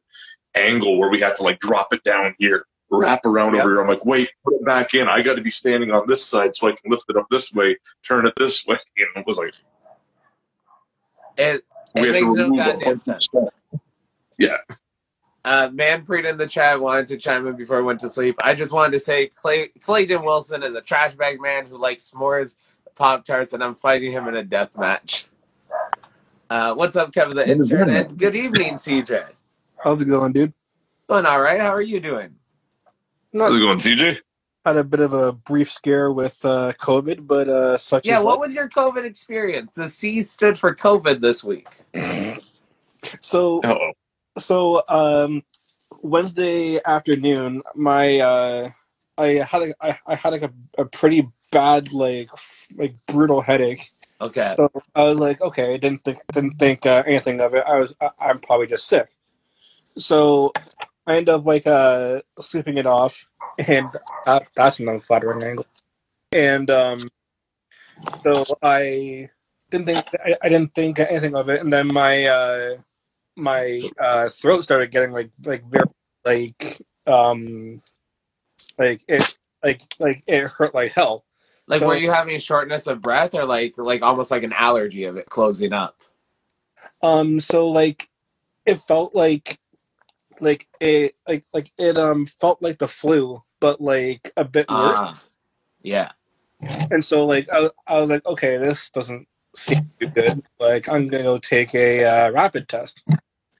angle where we had to, like, drop it down here. Wrap around over here. I'm like, wait, put it back in. I got to be standing on this side so I can lift it up this way, turn it this way. And it was like, it makes no goddamn sense. Yeah. Manpreet in the chat wanted to chime in before I went to sleep. I just wanted to say Clayton Wilson is a trash bag man who likes s'mores, Pop-Tarts, and I'm fighting him in a death match. What's up, Kevin the intern? And good evening, CJ. How's it going, dude? Going all right. How are you doing? How's it going, CJ? Had a bit of a brief scare with COVID, but such as... Yeah, what was your COVID experience? The C stood for COVID this week. So Wednesday afternoon, my I had a pretty bad like brutal headache. Okay. So I was like, okay, I didn't think anything of it. I'm probably just sick. So I end up sleeping it off, and that's an unflattering angle. And so I didn't think anything of it, and then my my throat started getting very, it hurt like hell. Like, so, were you having shortness of breath, or like almost like an allergy of it closing up? So it felt like it felt like the flu, but like a bit worse. Yeah. And so I was like, okay, this doesn't seem too good. Like, I'm gonna go take a rapid test,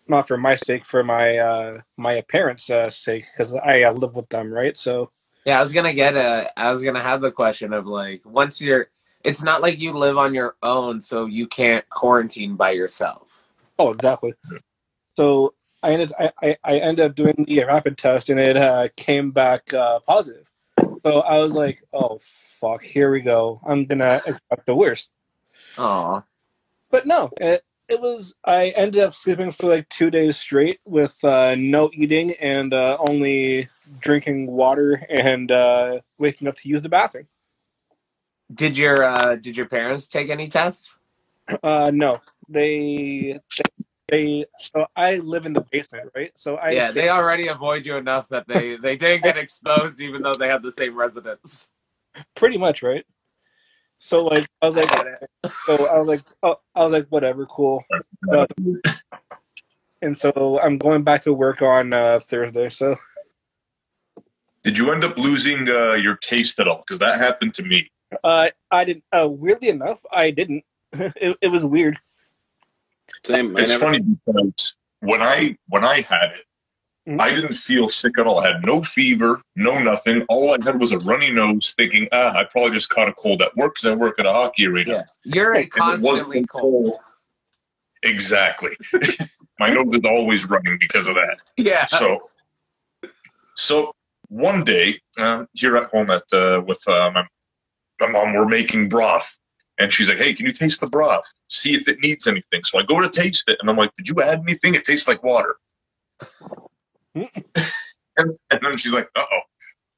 not for my sake, for my my parents' sake, because I live with them, right? So yeah, I was gonna have the question of, like, once you're, it's not like you live on your own, so you can't quarantine by yourself. Oh, exactly. So I ended up doing the rapid test, and it came back positive. So I was like, oh, fuck, here we go. I'm going to expect the worst. Aww. But no, I ended up sleeping for like 2 days straight with no eating and only drinking water and waking up to use the bathroom. Did your parents take any tests? No. So I live in the basement, right? So they already avoid you enough that they didn't get exposed, even though they have the same residence. Pretty much, right? So I was like, whatever, cool. And so I'm going back to work on Thursday. So Did you end up losing your taste at all? Because that happened to me. I didn't. Weirdly enough, I didn't. it was weird. Same. It's funny because when I had it, mm-hmm. I didn't feel sick at all. I had no fever, no nothing. All I had was a runny nose, thinking, I probably just caught a cold at work because I work at a hockey arena. Yeah. You're a constantly cold. Exactly. My nose is always running because of that. Yeah. So one day here at home with my mom, we're making broth. And she's like, hey, can you taste the broth? See if it needs anything. So I go to taste it. And I'm like, did you add anything? It tastes like water. and then she's like, uh-oh.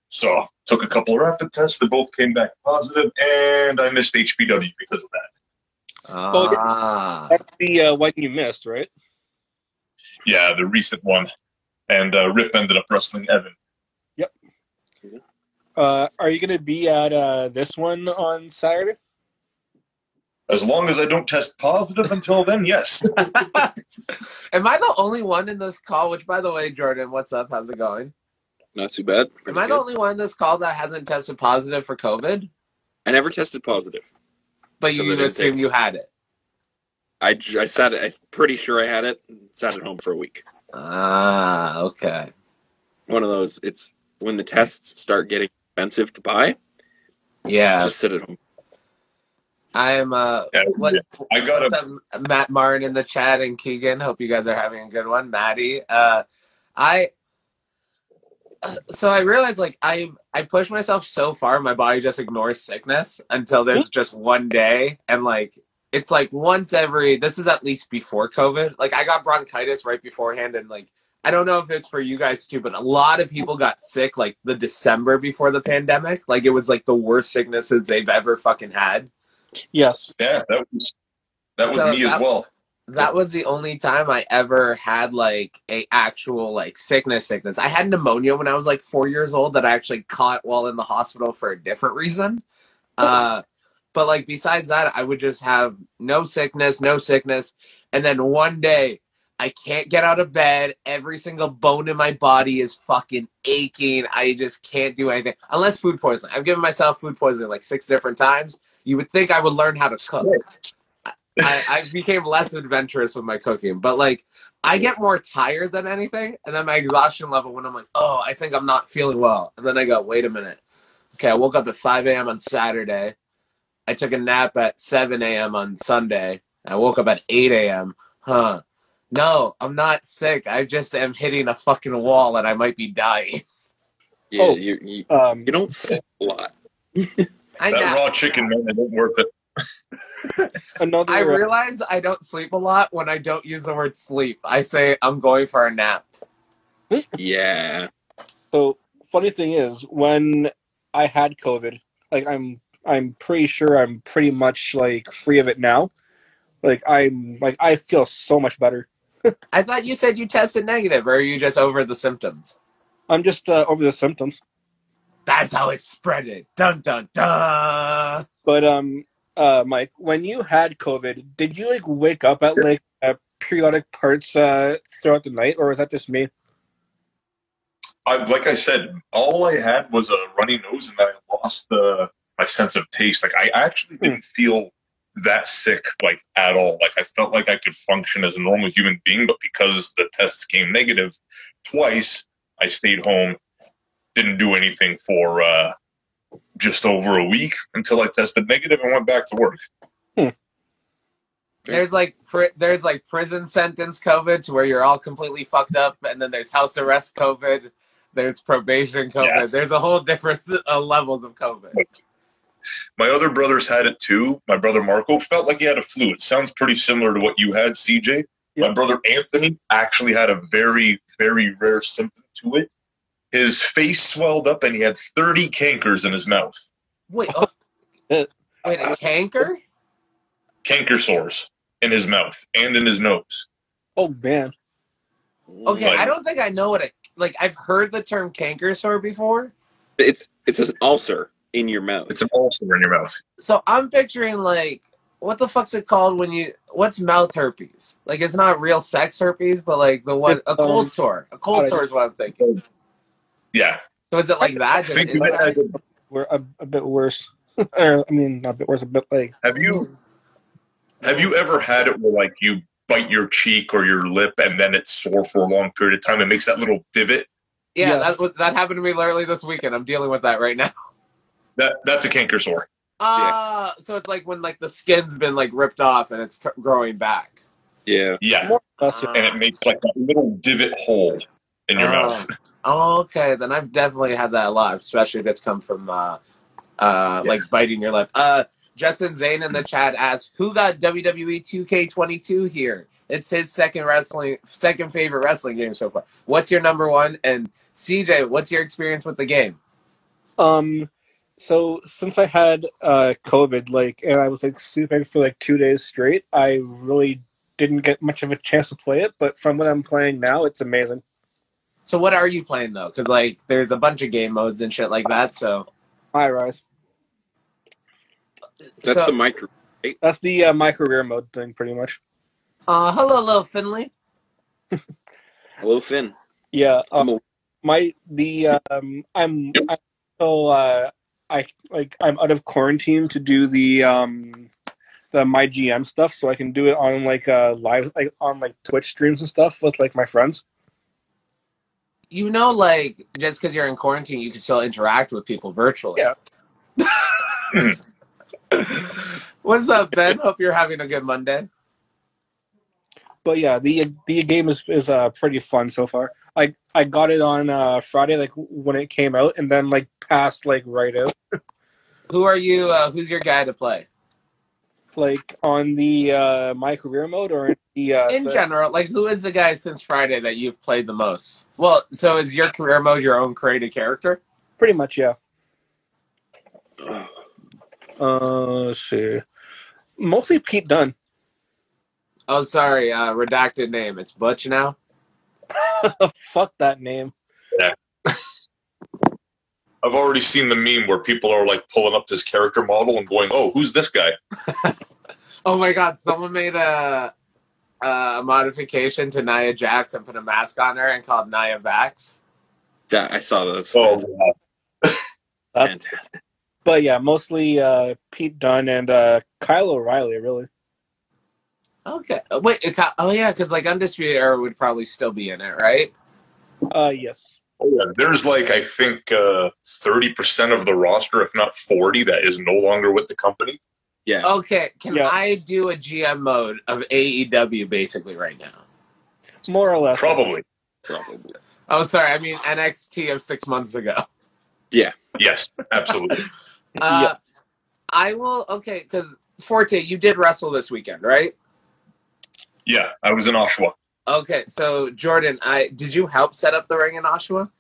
So I took a couple of rapid tests. They both came back positive. And I missed HPW because of that. Ah. That's the one you missed, right? Yeah, the recent one. And Rip ended up wrestling Evan. Yep. Are you going to be at this one on Saturday? As long as I don't test positive until then, yes. Am I the only one in this call? Which, by the way, Jordan, what's up? How's it going? Not too bad. Pretty Am I good. The only one in this call that hasn't tested positive for COVID? I never tested positive. But you assume you had it? I sat. I'm pretty sure I had it. Sat at home for a week. Ah, okay. One of those. It's when the tests start getting expensive to buy. Yeah. Just sit at home. I am I got Matt Martin in the chat and Keegan. Hope you guys are having a good one. Maddie. I realized like I push myself so far, my body just ignores sickness until there's just one day, and like it's like once every this is at least before COVID. Like I got bronchitis right beforehand, and like I don't know if it's for you guys too, but a lot of people got sick like the December before the pandemic. Like it was like the worst sicknesses they've ever fucking had. Yes. Yeah, that was me as well. That was the only time I ever had like a actual like sickness. I had pneumonia when I was like 4 years old that I actually caught while in the hospital for a different reason. But like besides that, I would just have no sickness. And then one day I can't get out of bed. Every single bone in my body is fucking aching. I just can't do anything unless food poisoning. I've given myself food poisoning like 6 different times. You would think I would learn how to cook. I became less adventurous with my cooking. But, like, I get more tired than anything. And then my exhaustion level when I'm like, oh, I think I'm not feeling well. And then I go, wait a minute. Okay, I woke up at 5 a.m. on Saturday. I took a nap at 7 a.m. on Sunday. I woke up at 8 a.m. Huh. No, I'm not sick. I just am hitting a fucking wall and I might be dying. Yeah, you don't sleep a lot. That raw chicken, man, it didn't worth it. I realize I don't sleep a lot when I don't use the word sleep. I say I'm going for a nap. Yeah. So, funny thing is, when I had COVID, like I'm pretty sure I'm pretty much like free of it now. Like I feel so much better. I thought you said you tested negative, or are you just over the symptoms? I'm just over the symptoms. That's how it's spreading. Dun, dun, dun. But, Mike, when you had COVID, did you, like, wake up at, like, periodic parts throughout the night, or was that just me? Like I said, all I had was a runny nose, and then I lost my sense of taste. Like, I actually didn't feel that sick, like, at all. Like, I felt like I could function as a normal human being, but because the tests came negative twice, I stayed home. Didn't do anything for just over a week until I tested negative and went back to work. Hmm. There's like prison sentence COVID to where you're all completely fucked up, and then there's house arrest COVID, there's probation COVID, yeah. There's a whole different levels of COVID. My other brothers had it too. My brother Marco felt like he had a flu. It sounds pretty similar to what you had, CJ. Yep. My brother Anthony actually had a very, very rare symptom to it. His face swelled up, and he had 30 cankers in his mouth. Wait, a canker? Canker sores in his mouth and in his nose. Oh, man. Okay, like, I don't think I know what it... Like, I've heard the term canker sore before. It's an ulcer in your mouth. It's an ulcer in your mouth. So I'm picturing, like, what the fuck's it called when you... What's mouth herpes? Like, it's not real sex herpes, but, like, the one... A cold sore. A cold sore is what I'm thinking. Yeah. So is it like that? We're a bit worse. Or, I mean, not a bit worse, a bit like. Have you ever had it where like you bite your cheek or your lip and then it's sore for a long period of time? It makes that little divot. Yeah, yes. That happened to me literally this weekend. I'm dealing with that right now. That's a canker sore. Yeah. So it's like when like the skin's been like ripped off and it's growing back. Yeah. Yeah. And it makes like a little divot hole in your mouth. Okay, then I've definitely had that a lot, especially if it's come from like biting your lip. Justin Zane in the chat asks, "Who got WWE 2K22 here? It's his second favorite wrestling game so far. What's your number one?" And CJ, what's your experience with the game? So since I had COVID, and I was sick for 2 days straight, I really didn't get much of a chance to play it. But from what I'm playing now, it's amazing. So what are you playing though? Because there's a bunch of game modes and shit like that. So High Rise. That's the micro. Right? That's the my career mode thing, pretty much. Hello, little Finley. Hello, Finn. Yeah, I'm out of quarantine to do the my GM stuff, so I can do it on live on Twitch streams and stuff with my friends. You know, just because you're in quarantine, you can still interact with people virtually. Yeah. What's up, Ben? Hope you're having a good Monday. But yeah, the game is pretty fun so far. I got it on Friday, when it came out, and then passed right out. Who are you? Who's your guy to play? On the my career mode or in the general? Who is the guy since Friday that you've played the most? Well, so is your career mode your own created character? Pretty much, yeah. Let's see. Mostly Pete Dunne. Oh, sorry. Redacted name. It's Butch now. Fuck that name. Yeah. I've already seen the meme where people are pulling up his character model and going, "Oh, who's this guy?" Oh my God! Someone made a modification to Nia Jax and put a mask on her and called Nia Vax. Yeah, I saw those. Oh, wow. Fantastic. But yeah, mostly Pete Dunne and Kyle O'Reilly, really. Okay. Wait. Yeah, because Undisputed Era would probably still be in it, right? Yes. Oh yeah. There's I think 30% of the roster, if not 40, that is no longer with the company. Yeah. Okay. Can I do a GM mode of AEW basically right now? More or less. Probably. Oh, sorry. I mean NXT of 6 months ago. Yeah. Yes. Absolutely. I will. Okay, because Forte, you did wrestle this weekend, right? Yeah, I was in Oshawa. Okay, so Jordan, did you help set up the ring in Oshawa?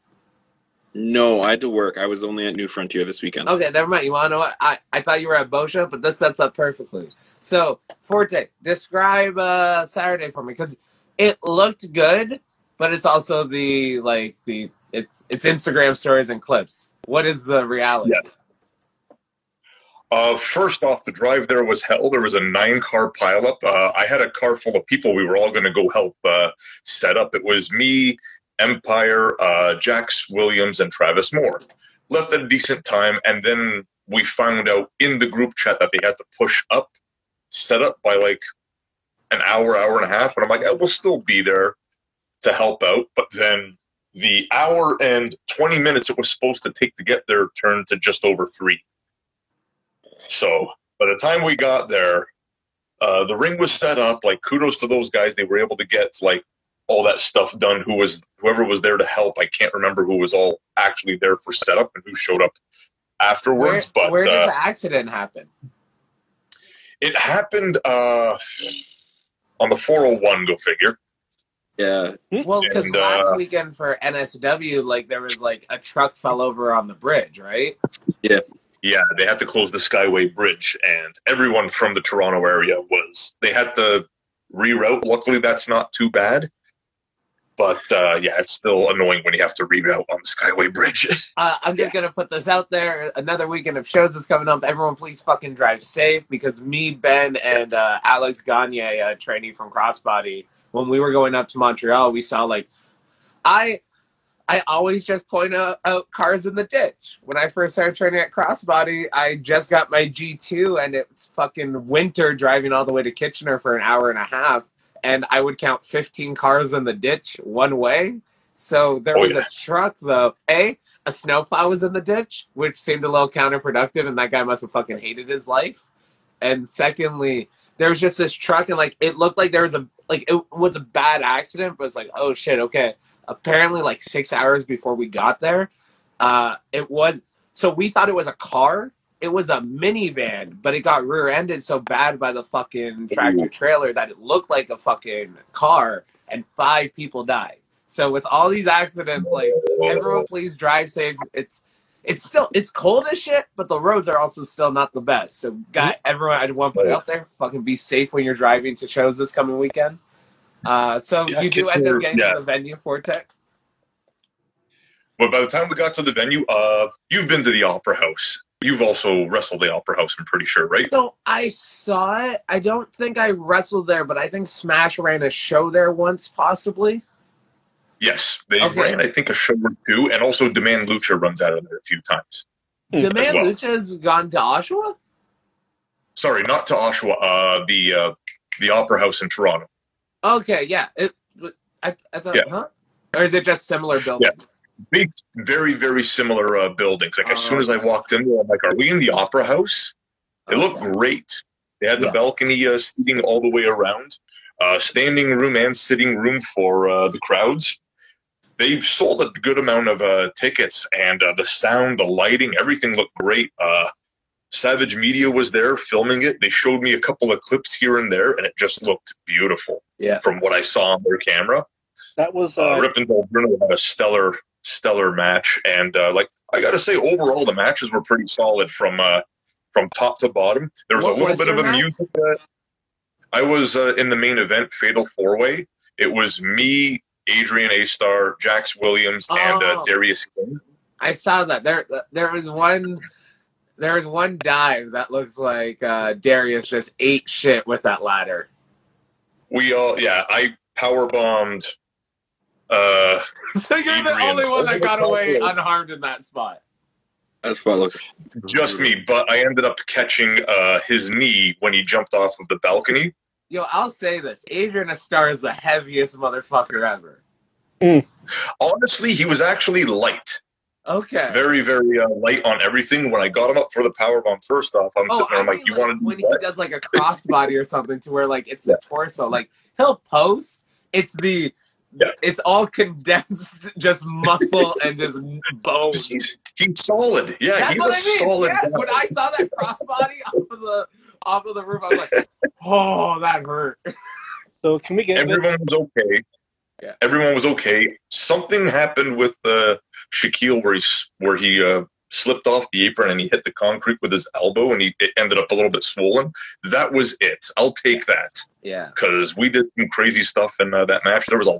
No, I had to work. I was only at New Frontier this weekend. Okay, never mind. You want to know what? I thought you were at Bosha, but this sets up perfectly. So, Forte, describe Saturday for me, because it looked good, but it's also it's Instagram stories and clips. What is the reality? Yeah. First off, the drive there was hell. There was a 9-car pileup. I had a car full of people. We were all going to go help set up. It was me, Empire, Jax Williams, and Travis Moore. Left at a decent time, and then we found out in the group chat that they had to push up, set up by an hour, hour and a half. And I'm I will still be there to help out. But then the hour and 20 minutes it was supposed to take to get there turned to just over 3. So by the time we got there, the ring was set up. Kudos to those guys. They were able to get all that stuff done. Whoever was there to help. I can't remember who was all actually there for setup and who showed up afterwards. Where did the accident happen? It happened on the 401. Go figure. Yeah. Well, because last weekend for NSW, there was a truck fell over on the bridge, right? Yeah. Yeah, they had to close the Skyway Bridge, and everyone from the Toronto area they had to reroute. Luckily, that's not too bad. But, yeah, it's still annoying when you have to reroute on the Skyway Bridge. I'm just going to put this out there. Another weekend of shows is coming up. Everyone, please fucking drive safe, because me, Ben, and Alex Gagne, a trainee from Crossbody, when we were going up to Montreal, we saw, I always just point out cars in the ditch. When I first started training at Crossbody, I just got my G2 and it's fucking winter driving all the way to Kitchener for an hour and a half. And I would count 15 cars in the ditch one way. So there was a truck though. A snowplow was in the ditch, which seemed a little counterproductive. And that guy must have fucking hated his life. And secondly, there was just this truck and like, it looked like there was a, like it was a bad accident, but it's like, oh shit, okay. Apparently like 6 hours before we got there, it was, so we thought it was a car. It was a minivan, but it got rear-ended so bad by the fucking tractor trailer that it looked like a fucking car, and 5 people died. So with all these accidents, like, everyone please drive safe. It's cold as shit, but the roads are also still not the best. So everyone, I want to put it out there, fucking be safe when you're driving to shows this coming weekend. You do end up getting to the venue for tech. But by the time we got to the venue, you've been to the Opera House. You've also wrestled the Opera House, I'm pretty sure, right? So I saw it. I don't think I wrestled there, but I think Smash ran a show there once, possibly. Yes, they ran, I think, a show or two, and also Demand Lucha runs out of there a few times. Demand Lucha has gone to Oshawa? Sorry, not to Oshawa, the Opera House in Toronto. Okay, yeah. I thought, huh? Or is it just similar buildings? Yeah. Big, very, very similar buildings. Like, as soon as I walked in there, I'm like, are we in the Opera House? It looked great. They had the balcony seating all the way around. Standing room and sitting room for the crowds. They've sold a good amount of tickets, and the sound, the lighting, everything looked great. Savage Media was there filming it. They showed me a couple of clips here and there, and it just looked beautiful from what I saw on their camera. That was Rip and Bruno had a stellar match, and like I gotta say, overall the matches were pretty solid from top to bottom. There was a little bit of a music. I was in the main event, Fatal 4-Way. It was me, Adrian A-Star, Jax Williams, and Darius King. I saw that there was one dive that looks like Darius just ate shit with that ladder. We all I powerbombed. So you're Adrian, the only one that got away unharmed in that spot. That's what I look. Just me, but I ended up catching his knee when he jumped off of the balcony. Yo, I'll say this: Adrian A-Star is the heaviest motherfucker ever. Honestly, he was actually light. Okay. Very, very light on everything. When I got him up for the powerbomb, first off, I'm sitting there, I'm like, "You want to?" When he does like a crossbody or something, to where like it's the torso, like he'll post. It's the it's all condensed, just muscle and just bones. He's solid. Yeah, that's he's what a I mean. Solid. Yeah. When I saw that crossbody off of the roof, I was like, "Oh, that hurt." So can we get everyone was okay? Yeah, everyone was okay. Something happened with Shaquille where he slipped off the apron and he hit the concrete with his elbow, and it ended up a little bit swollen. That was it. I'll take that. Yeah, because we did some crazy stuff in that match. There was a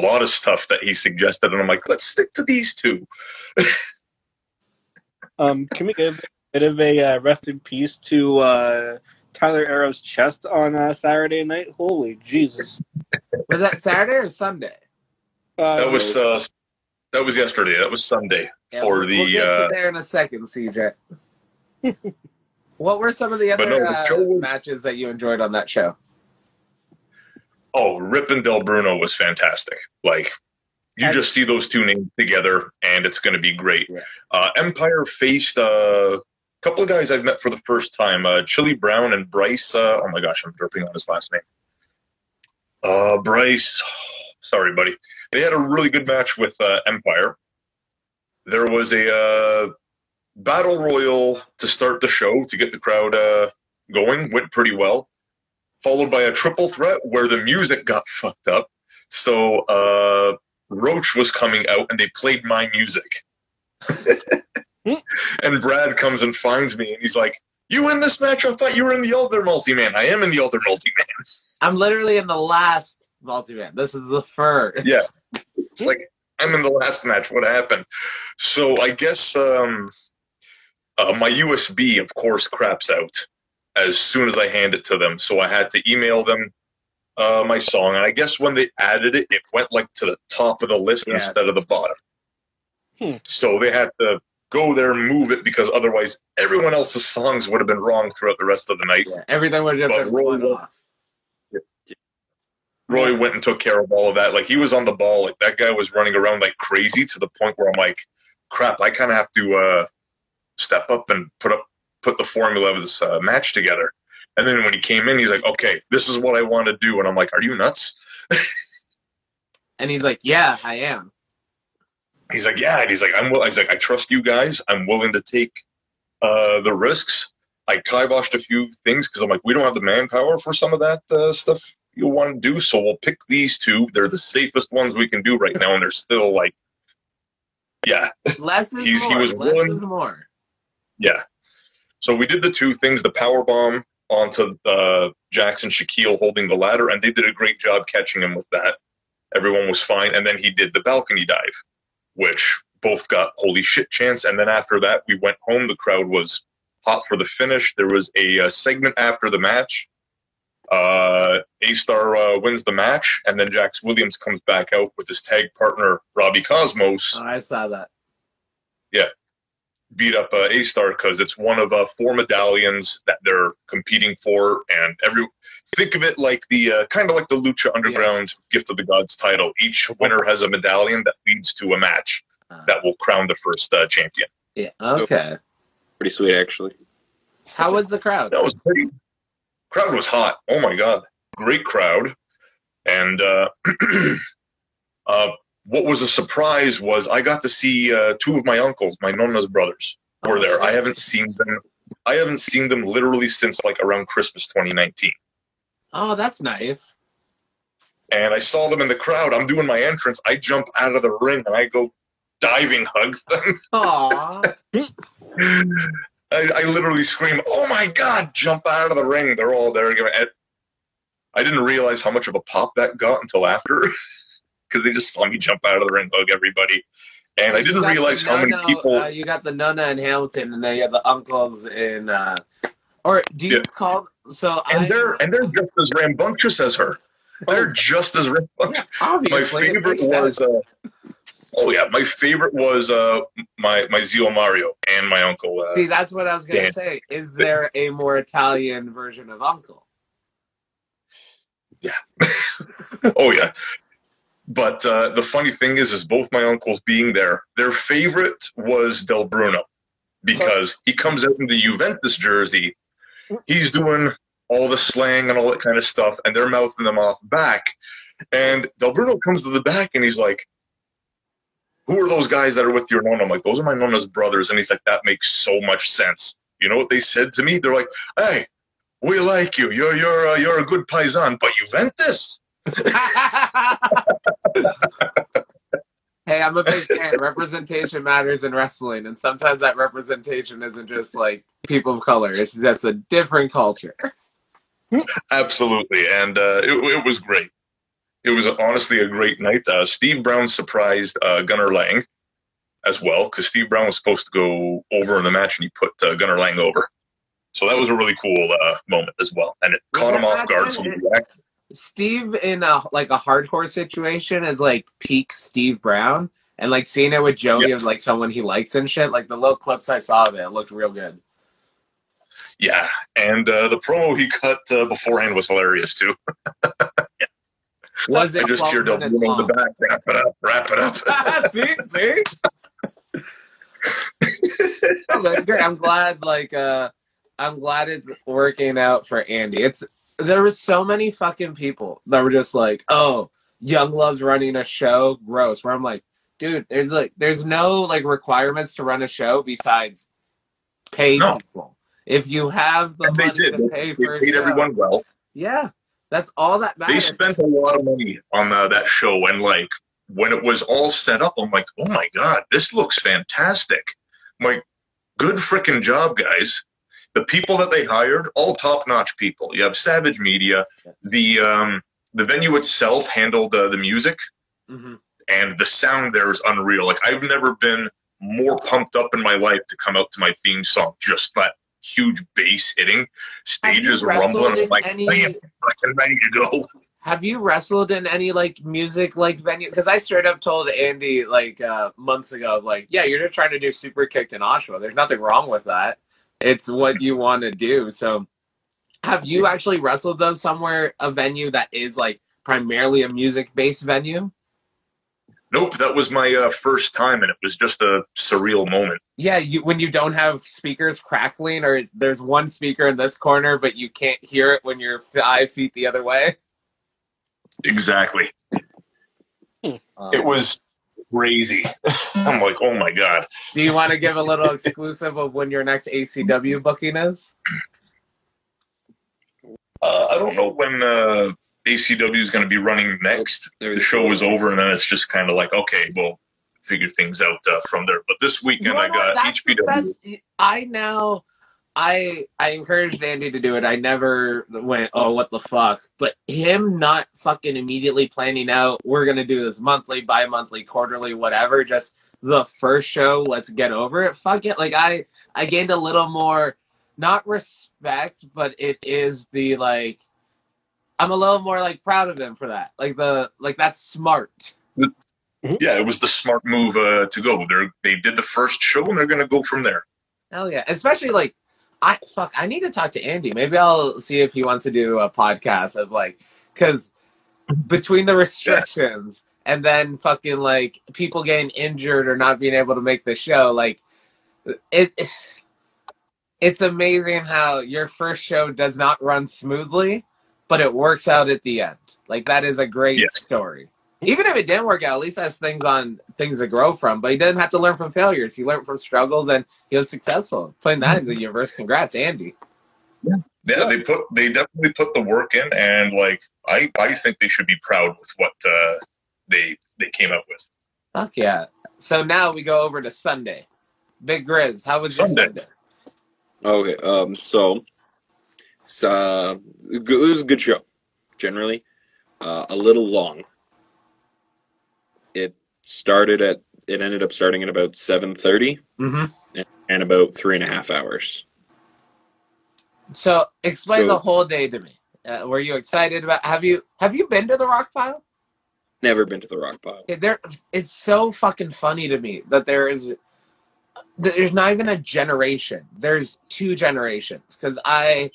lot of stuff that he suggested, and I'm like, let's stick to these two. Can we give a bit of a rest in peace to Tyler Arrow's chest on Saturday night? Holy Jesus! Was that Saturday or Sunday? That was yesterday. That was Sunday for the. We'll get to there in a second, CJ. What were some of the other matches that you enjoyed on that show? Oh, Rip and Del Bruno was fantastic. Like, you just see those two names together, and it's going to be great. Yeah. Empire faced a couple of guys I've met for the first time, Chili Brown and Bryce. Oh, my gosh, I'm dripping on his last name. Bryce, sorry, buddy. They had a really good match with Empire. There was a battle royal to start the show to get the crowd going. Went pretty well. Followed by a triple threat where the music got fucked up. So Roach was coming out and they played my music. And Brad comes and finds me and he's like, "You in this match? I thought you were in the other multi-man." I am in the other multi-man. I'm literally in the last multi-man. This is the first. Yeah. It's like, I'm in the last match. What happened? So I guess my USB, of course, craps out as soon as I hand it to them. So I had to email them my song, and I guess when they added it, it went like to the top of the list instead of the bottom. So they had to go there and move it, because otherwise everyone else's songs would have been wrong throughout the rest of the night. Everything would have been off. Roy went and took care of all of that. Like, he was on the ball. Like, that guy was running around like crazy, to the point where I'm like, crap, I kind of have to step up and put the formula of this match together. And then when he came in, he's like, okay, this is what I want to do. And I'm like, are you nuts? And he's like, yeah, I am. He's like, yeah. And he's like, I trust you guys. I'm willing to take the risks. I kiboshed a few things because I'm like, we don't have the manpower for some of that stuff you'll want to do. So we'll pick these two. They're the safest ones we can do right now. And they're still like, yeah. Less is more. He was willing. Less is more. Yeah. So we did the two things, the power bomb onto Jackson Shaquille holding the ladder, and they did a great job catching him with that. Everyone was fine. And then he did the balcony dive, which both got holy shit chants. And then after that, we went home. The crowd was hot for the finish. There was a segment after the match. A-Star wins the match, and then Jax Williams comes back out with his tag partner, Robbie Cosmos. Oh, I saw that. Yeah. Beat up A-Star, because it's one of four medallions that they're competing for, and think of it like the kind of like the Lucha Underground Gift of the Gods title. Each winner has a medallion that leads to a match that will crown the first champion. Yeah, okay. Pretty sweet, actually. How was the crowd? That was pretty. Crowd was hot. Oh my god, great crowd. And what was a surprise was I got to see two of my uncles, my nonna's brothers, were there. I haven't seen them. I haven't seen them literally since like around Christmas 2019. Oh, that's nice. And I saw them in the crowd. I'm doing my entrance. I jump out of the ring and I go diving hug them. Aww. I literally scream, oh my god, jump out of the ring. They're all there. I didn't realize how much of a pop that got until after. Because they just saw me jump out of the ring, hug everybody, and I didn't realize how many people. You got the nonna in Hamilton, and then you have the uncles in. Or do you call? So they're just as rambunctious as her. They're just as rambunctious. Obviously, my favorite was. Oh yeah, my favorite was my zio Mario and my uncle. See, that's what I was gonna say. Is there a more Italian version of uncle? Yeah. Oh yeah. But the funny thing is both my uncles being there, their favorite was Del Bruno, because he comes out in the Juventus jersey. He's doing all the slang and all that kind of stuff, and they're mouthing them off back. And Del Bruno comes to the back, and he's like, who are those guys that are with your nonna? I'm like, those are my nonna's brothers. And he's like, that makes so much sense. You know what they said to me? They're like, hey, we like you. You're a good paisan, but Juventus? Hey, I'm a big fan. Representation matters in wrestling, and sometimes that representation isn't just like people of color. That's a different culture. Absolutely, and it was great. It was honestly a great night. Steve Brown surprised Gunnar Lang as well, because Steve Brown was supposed to go over in the match, and he put Gunnar Lang over. So that was a really cool moment as well, and it caught him off guard. So he reacted. Steve in a hardcore situation is like peak Steve Brown, and like seeing it with Joey of like someone he likes and shit. Like the little clips I saw of it, it looked real good. Yeah, and the promo he cut beforehand was hilarious too. Was it? I just teared up in the back. Wrap it up. Wrap it up. See. Oh, that's great. I'm glad. Like, I'm glad it's working out for Andy. There were so many fucking people that were just like, oh, Young Love's running a show, gross. Where I'm like, dude, there's no like requirements to run a show besides pay people. If you have the money to pay for a show. They paid everyone well. Yeah, that's all that matters. They spent a lot of money on that show, and like when it was all set up, I'm like, oh my god, this looks fantastic. I'm like, good freaking job, guys. The people that they hired, all top-notch people. You have Savage Media. The venue itself handled the music, and the sound there is unreal. Like, I've never been more pumped up in my life to come out to my theme song. Just that huge bass hitting, stages rumbling. I'm like, man, I'm ready to go. Have you wrestled in any like music like venue? Because I straight up told Andy like months ago, like, yeah, you're just trying to do super kicked in Oshawa. There's nothing wrong with that. It's what you want to do. So have you actually wrestled though somewhere, a venue that is like primarily a music-based venue? Nope, that was my first time, and it was just a surreal moment. Yeah, when you don't have speakers crackling, or there's one speaker in this corner, but you can't hear it when you're 5 feet the other way. Exactly. It was crazy. I'm like, oh my God. Do you want to give a little exclusive of when your next ACW booking is? I don't know when... ACW is going to be running next. The show is over, and then it's just kind of like, okay, well, figure things out from there. But this weekend, I got HPW. I encouraged Andy to do it. I never went, oh, what the fuck? But him not fucking immediately planning out, we're going to do this monthly, bi-monthly, quarterly, whatever. Just the first show, let's get over it. Fuck it. Like, I gained a little more, not respect, but it is the, like, I'm a little more like proud of him for that. Like that's smart. Yeah, it was the smart move to go. They did the first show and they're gonna go from there. Hell yeah. Especially like I need to talk to Andy. Maybe I'll see if he wants to do a podcast of like, cause between the restrictions and then fucking like people getting injured or not being able to make the show, like it's amazing how your first show does not run smoothly, but it works out at the end. Like, that is a great story. Even if it didn't work out, at least has things to grow from. But he didn't have to learn from failures. He learned from struggles, and he was successful. Putting that in the universe. Congrats, Andy. Yeah, they definitely put the work in, and like I think they should be proud with what they came up with. Fuck yeah. So now we go over to Sunday. Big Grizz, how was Sunday? Okay, so it was a good show, generally. A little long. It ended up starting at about 7:30, and about 3.5 hours. So explain the whole day to me. Were you excited about? Have you been to the Rock Pile? Never been to the Rock Pile. It's so fucking funny to me that there's not even a generation. There's two generations, because I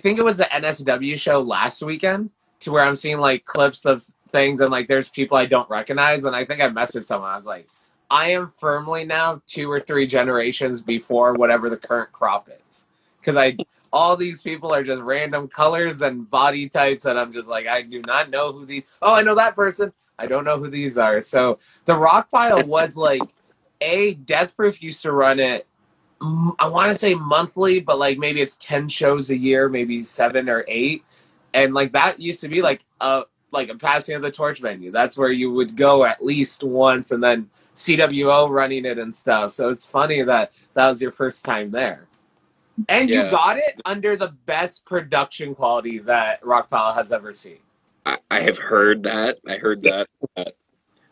think it was the NSW show last weekend to where I'm seeing like clips of things and like there's people I don't recognize, and I think I messaged someone. I was like, I am firmly now 2 or 3 generations before whatever the current crop is, because all these people are just random colors and body types, and I'm just like, I do not know who these. Oh, I know that person. I don't know who these are. So the Rock Pile was like Death Proof used to run it. I want to say monthly, but like maybe it's 10 shows a year, maybe 7 or 8, and like that used to be like a passing of the torch venue. That's where you would go at least once, and then CWO running it and stuff. So it's funny that that was your first time there, and you got it under the best production quality that Rock Pile has ever seen. I have heard that. I heard that. I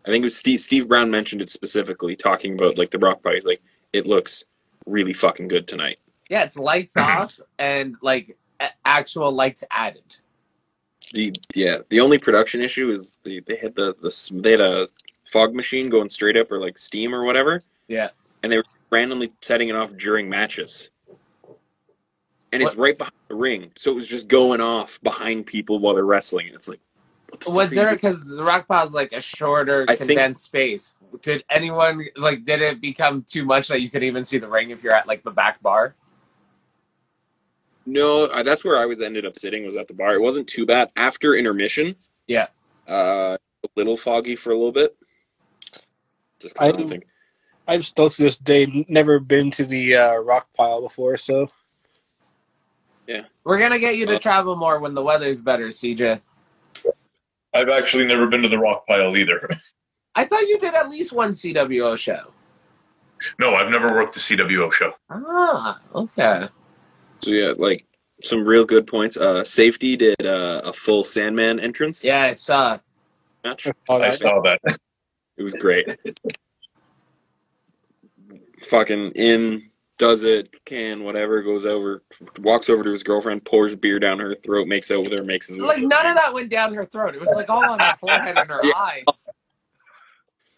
think it was Steve Brown mentioned it specifically, talking about like the Rock Pile. Like, it looks really fucking good tonight. Yeah, it's lights off and like actual lights added. The only production issue is they had a fog machine going straight up, or like steam or whatever. Yeah, and they were randomly setting it off during matches, and it's right behind the ring, so it was just going off behind people while they're wrestling. And it's like, was there, because the Rock Pile is like a shorter condensed space. Did anyone like? Did it become too much that you could even see the ring if you're at like the back bar? No, that's where I ended up sitting, was at the bar. It wasn't too bad after intermission. Yeah, a little foggy for a little bit. Just I'm still to this day never been to the Rock Pile before, so yeah, we're gonna get you to travel more when the weather's better, CJ. I've actually never been to the Rock Pile either. I thought you did at least one CWO show. No, I've never worked a CWO show. Ah, okay. So yeah, like some real good points. Safety did a full Sandman entrance. Yeah, I saw. Not sure. I saw that. It was great. Fucking in does it, can, whatever, goes over, walks over to his girlfriend, pours beer down her throat, makes out with her, makes his... Like, none of that went down her throat. It was, like, all on her forehead and her eyes.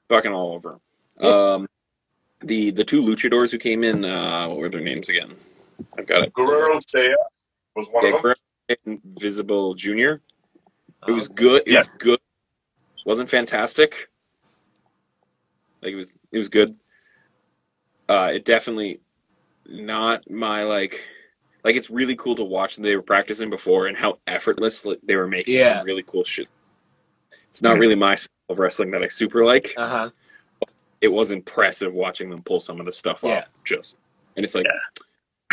Fucking all over. The two luchadors who came in, what were their names again? I've got it. Guerrero Seiya was one of them. Invisible Junior. It was good. It was good. Wasn't fantastic. Like, it was good. It definitely not my, like it's really cool to watch that they were practicing before and how effortless they were making some really cool shit. It's not really my style of wrestling that I super like. Uh-huh. It was impressive watching them pull some of the stuff off. And it's like,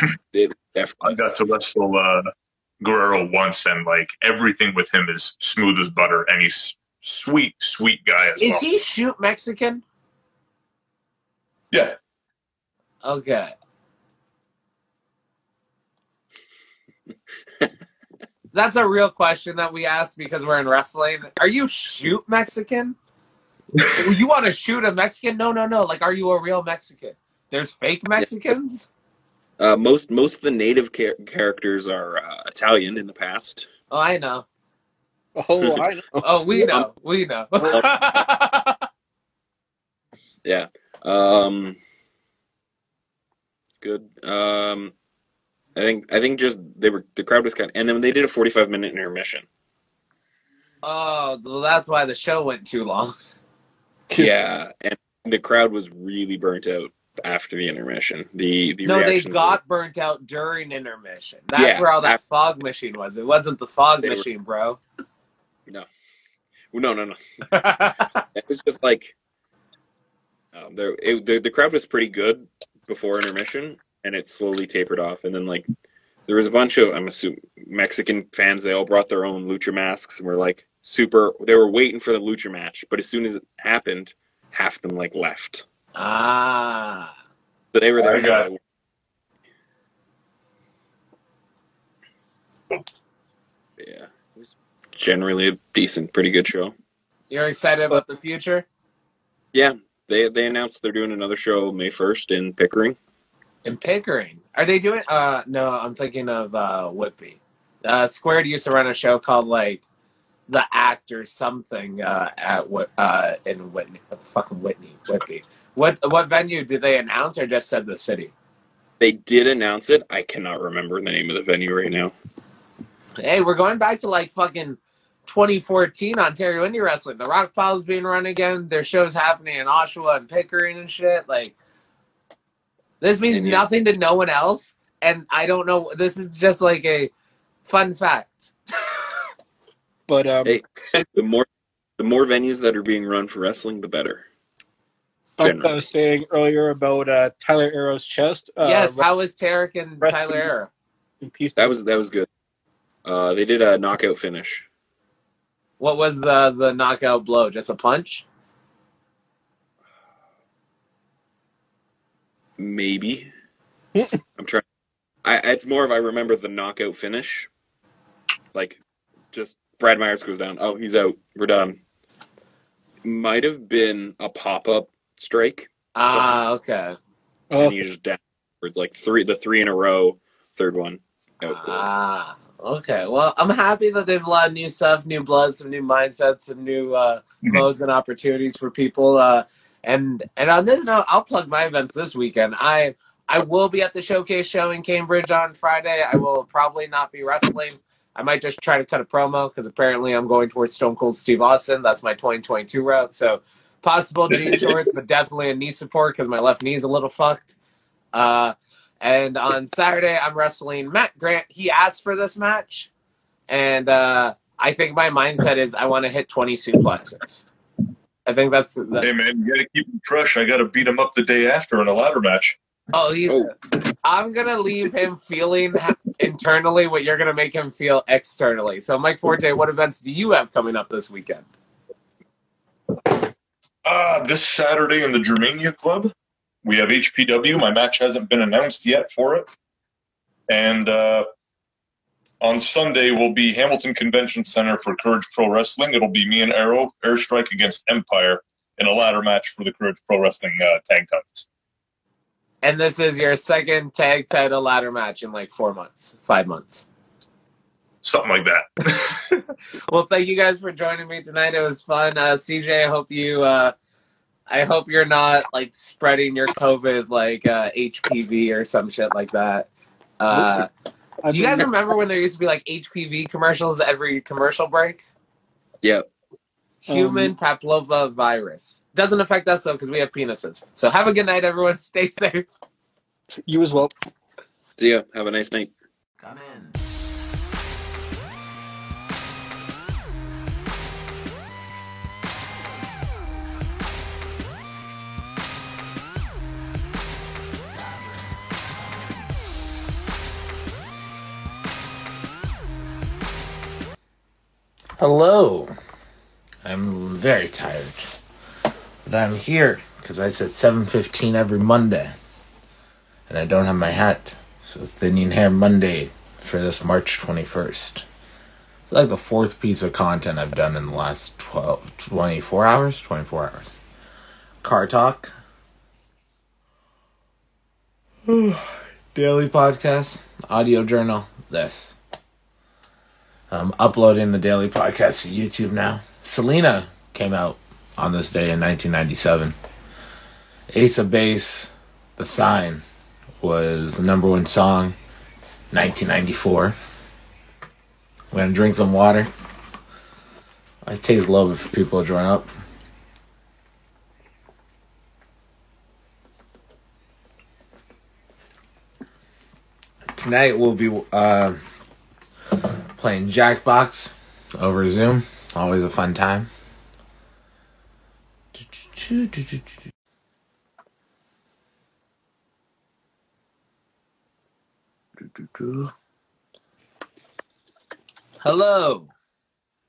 I got to wrestle Guerrero once, and like everything with him is smooth as butter, and he's sweet, sweet guy as well. Is he shoot Mexican? Yeah. Okay. That's a real question that we ask because we're in wrestling. Are you shoot Mexican? You want to shoot a Mexican? No, no, no. Like, are you a real Mexican? There's fake Mexicans? Most of the native characters are Italian in the past. Oh, I know. Oh, I know. Oh, we know. We know. Yeah. Good. I think just they were, the crowd was kind of, and then they did a 45-minute intermission. Oh, well, that's why the show went too long. Yeah, and the crowd was really burnt out after the intermission. No, they got burnt out during intermission. That's where all that fog machine was. It wasn't the fog machine, bro. No. It was just like the crowd was pretty good before intermission, and it slowly tapered off. And then like there was a bunch of, I'm assuming, Mexican fans. They all brought their own lucha masks and were like super. They were waiting for the lucha match, but as soon as it happened, half of them like left. Ah. So they were there. Yeah, it was generally a decent, pretty good show. You're excited about the future? Yeah, they announced they're doing another show May 1st in Pickering. In Pickering, are they doing? No, I'm thinking of Whitby. Squared used to run a show called like The Act or something in Whitney, fucking Whitby. What venue did they announce, or just said the city? They did announce it. I cannot remember the name of the venue right now. Hey, we're going back to like fucking 2014 Ontario Indie Wrestling. The Rock Pile's being run again. Their show's happening in Oshawa and Pickering and shit. Like, this means nothing to no one else, and I don't know. This is just like a fun fact. But hey, the more venues that are being run for wrestling, the better. Generally. I was saying earlier about Tyler Arrow's chest. Yes, how was Tarek and Tyler Arrow? In peace. That was good. They did a knockout finish. What was the knockout blow? Just a punch? Maybe. I'm trying. It's more of, I remember the knockout finish. Like, just Brad Myers goes down. Oh, he's out. We're done. Might have been a pop-up strike. Ah, okay. And he's just down. It's like the three in a row, third one. Ah, okay. Well, I'm happy that there's a lot of new stuff, new blood, some new mindsets, some new modes and opportunities for people. And on this note, I'll plug my events this weekend. I will be at the Showcase show in Cambridge on Friday. I will probably not be wrestling. I might just try to cut a promo because apparently I'm going towards Stone Cold Steve Austin. That's my 2022 route. So possible jean shorts, but definitely a knee support because my left knee's a little fucked. And on Saturday, I'm wrestling Matt Grant. He asked for this match. And I think my mindset is I want to hit 20 suplexes. I think that's... Hey, man, you got to keep him fresh. I got to beat him up the day after in a ladder match. I'm going to leave him feeling internally what you're going to make him feel externally. So, Mike Forte, what events do you have coming up this weekend? This Saturday in the Germania Club, we have HPW. My match hasn't been announced yet for it. And on Sunday will be Hamilton Convention Center for Courage Pro Wrestling. It'll be me and Arrow, Airstrike against Empire in a ladder match for the Courage Pro Wrestling tag titles. And this is your second tag title ladder match in like 4 months, 5 months. Something like that. Well, thank you guys for joining me tonight. It was fun. CJ, I hope you're not like spreading your COVID like HPV or some shit like that. You guys remember when there used to be like HPV commercials every commercial break? Yep. Human papilloma virus. Doesn't affect us though because we have penises. So have a good night, everyone. Stay safe. You as well. See ya. Have a nice night. Come in. Hello. I'm very tired, but I'm here because I said 7:15 every Monday, and I don't have my hat, so it's Thinning Hair Monday for this March 21st. It's like the fourth piece of content I've done in the last 24 hours. Car talk. Daily podcast, audio journal, this. I'm uploading the daily podcast to YouTube now. Selena came out on this day in 1997. Ace of Base, The Sign, was the #1 song, 1994. We're going to drink some water. I taste love if people join up. Tonight we'll be playing Jackbox over Zoom. Always a fun time. Hello.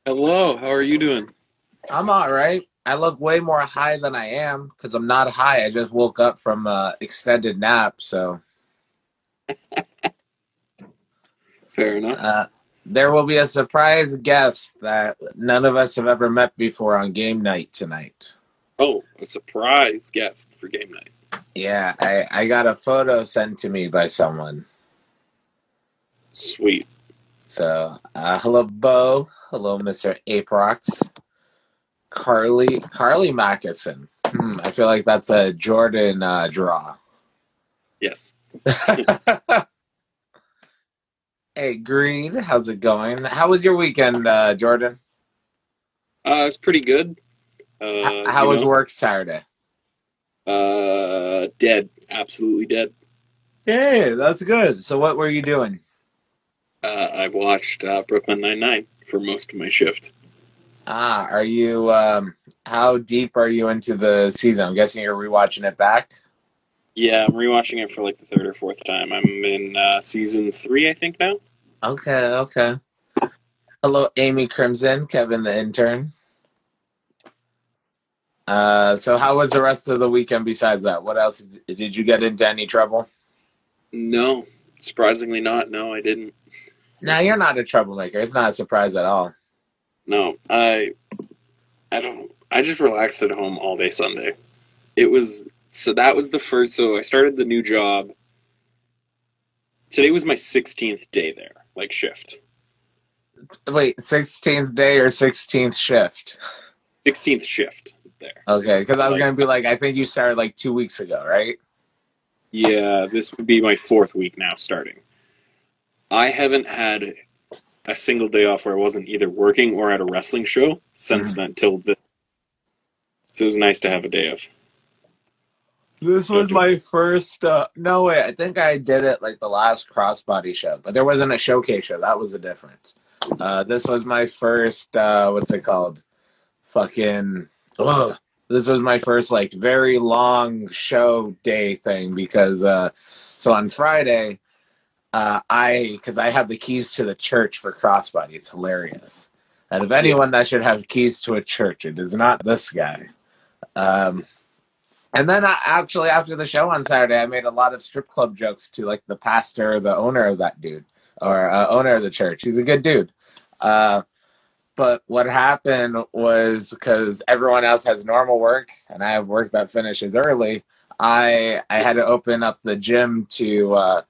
Hello, how are you doing? I'm all right. I look way more high than I am because I'm not high. I just woke up from an extended nap, so. Fair enough. There will be a surprise guest that none of us have ever met before on game night tonight. Oh, a surprise guest for game night. Yeah, I got a photo sent to me by someone. Sweet. So, hello, Bo. Hello, Mr. Aprox. Carly Mackison. I feel like that's a Jordan draw. Yes. Hey, Green, how's it going? How was your weekend, Jordan? It's pretty good. How was work Saturday? Dead. Absolutely dead. Hey, that's good. So what were you doing? I watched Brooklyn Nine-Nine for most of my shift. Are you, how deep are you into the season? I'm guessing you're rewatching it back? Yeah, I'm rewatching it for like the third or fourth time. I'm in season 3, I think, now. Okay. Hello, Amy Crimson, Kevin the intern. So how was the rest of the weekend besides that? What else? Did you get into any trouble? No, surprisingly not. No, I didn't. Now, you're not a troublemaker. It's not a surprise at all. No, I don't. I just relaxed at home all day Sunday. It was... So that was the first, so I started the new job. Today was my 16th day there, like shift. Wait, 16th day or 16th shift? 16th shift there. Okay, because I was going to be like, I think you started like 2 weeks ago, right? Yeah, this would be my 4th week now starting. I haven't had a single day off where I wasn't either working or at a wrestling show since then till this. So it was nice to have a day off. This was my first, no way, I think I did it like the last Crossbody show, but there wasn't a showcase show, that was the difference. This was my first, what's it called? This was my first like very long show day thing because, so on Friday, because I have the keys to the church for Crossbody, it's hilarious. And if anyone that should have keys to a church, it is not this guy. And then actually after the show on Saturday, I made a lot of strip club jokes to like the pastor, the owner of that dude, or owner of the church. He's a good dude. But what happened was because everyone else has normal work and I have work that finishes early, I had to open up the gym to,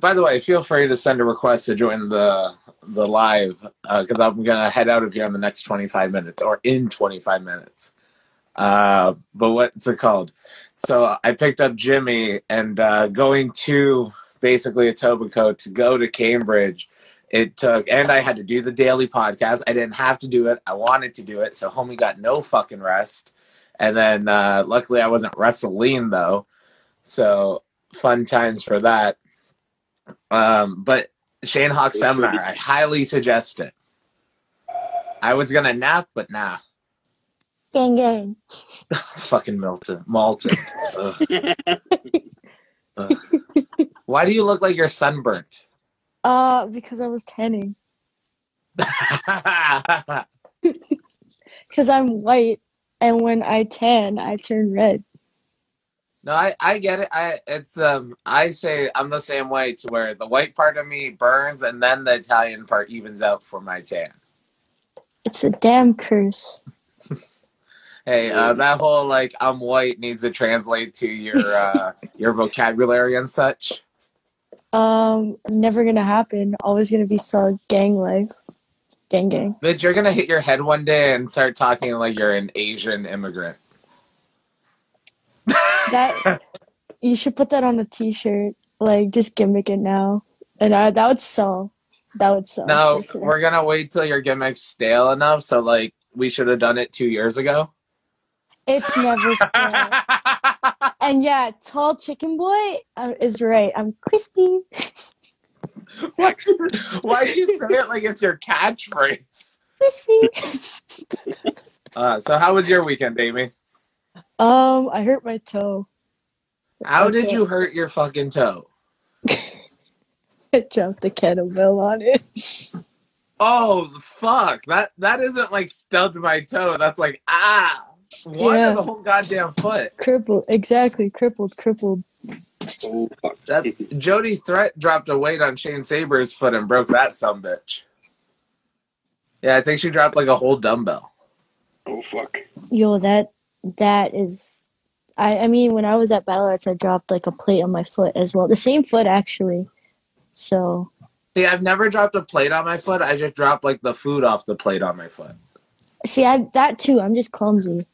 by the way, feel free to send a request to join the live, because I'm going to head out of here in the next 25 minutes, or in 25 minutes. But what's it called? So I picked up Jimmy, and going to basically Etobicoke to go to Cambridge, it took, and I had to do the daily podcast. I didn't have to do it. I wanted to do it, so homie got no fucking rest. And then luckily I wasn't wrestling, though, so fun times for that. But Shane Hawk seminar, I highly suggest it. I was going to nap, but nah. Gang, gang. Fucking Malton. Why do you look like you're sunburnt? Because I was tanning. Because I'm white, and when I tan, I turn red. No, I get it. I say I'm the same way, to where the white part of me burns, and then the Italian part evens out for my tan. It's a damn curse. Hey, that whole like I'm white needs to translate to your vocabulary and such. Never gonna happen. Always gonna be so gang life. Gang, gang. Bitch, you're gonna hit your head one day and start talking like you're an Asian immigrant. That you should put that on a t-shirt, like just gimmick it now, and that would sell. That would sell. No, we're gonna wait till your gimmick's stale enough. So like we should have done it 2 years ago. It's never stale. And yeah, tall chicken boy is right. I'm crispy. Why do you say it like it's your catchphrase? Crispy. So how was your weekend, Amy? I hurt my toe. How did you hurt your fucking toe? I dropped the kettlebell on it. Oh, fuck. That isn't like stubbed my toe. That's like, ah. One of the whole goddamn foot. Crippled. Exactly. Crippled. Oh, fuck. Jody Threat dropped a weight on Shane Saber's foot and broke that sumbitch. Yeah, I think she dropped like a whole dumbbell. Oh, fuck. Yo, that is, I mean, when I was at Battle Arts, I dropped like a plate on my foot as well. The same foot, actually. So. See, I've never dropped a plate on my foot. I just dropped like the food off the plate on my foot. See, that too. I'm just clumsy.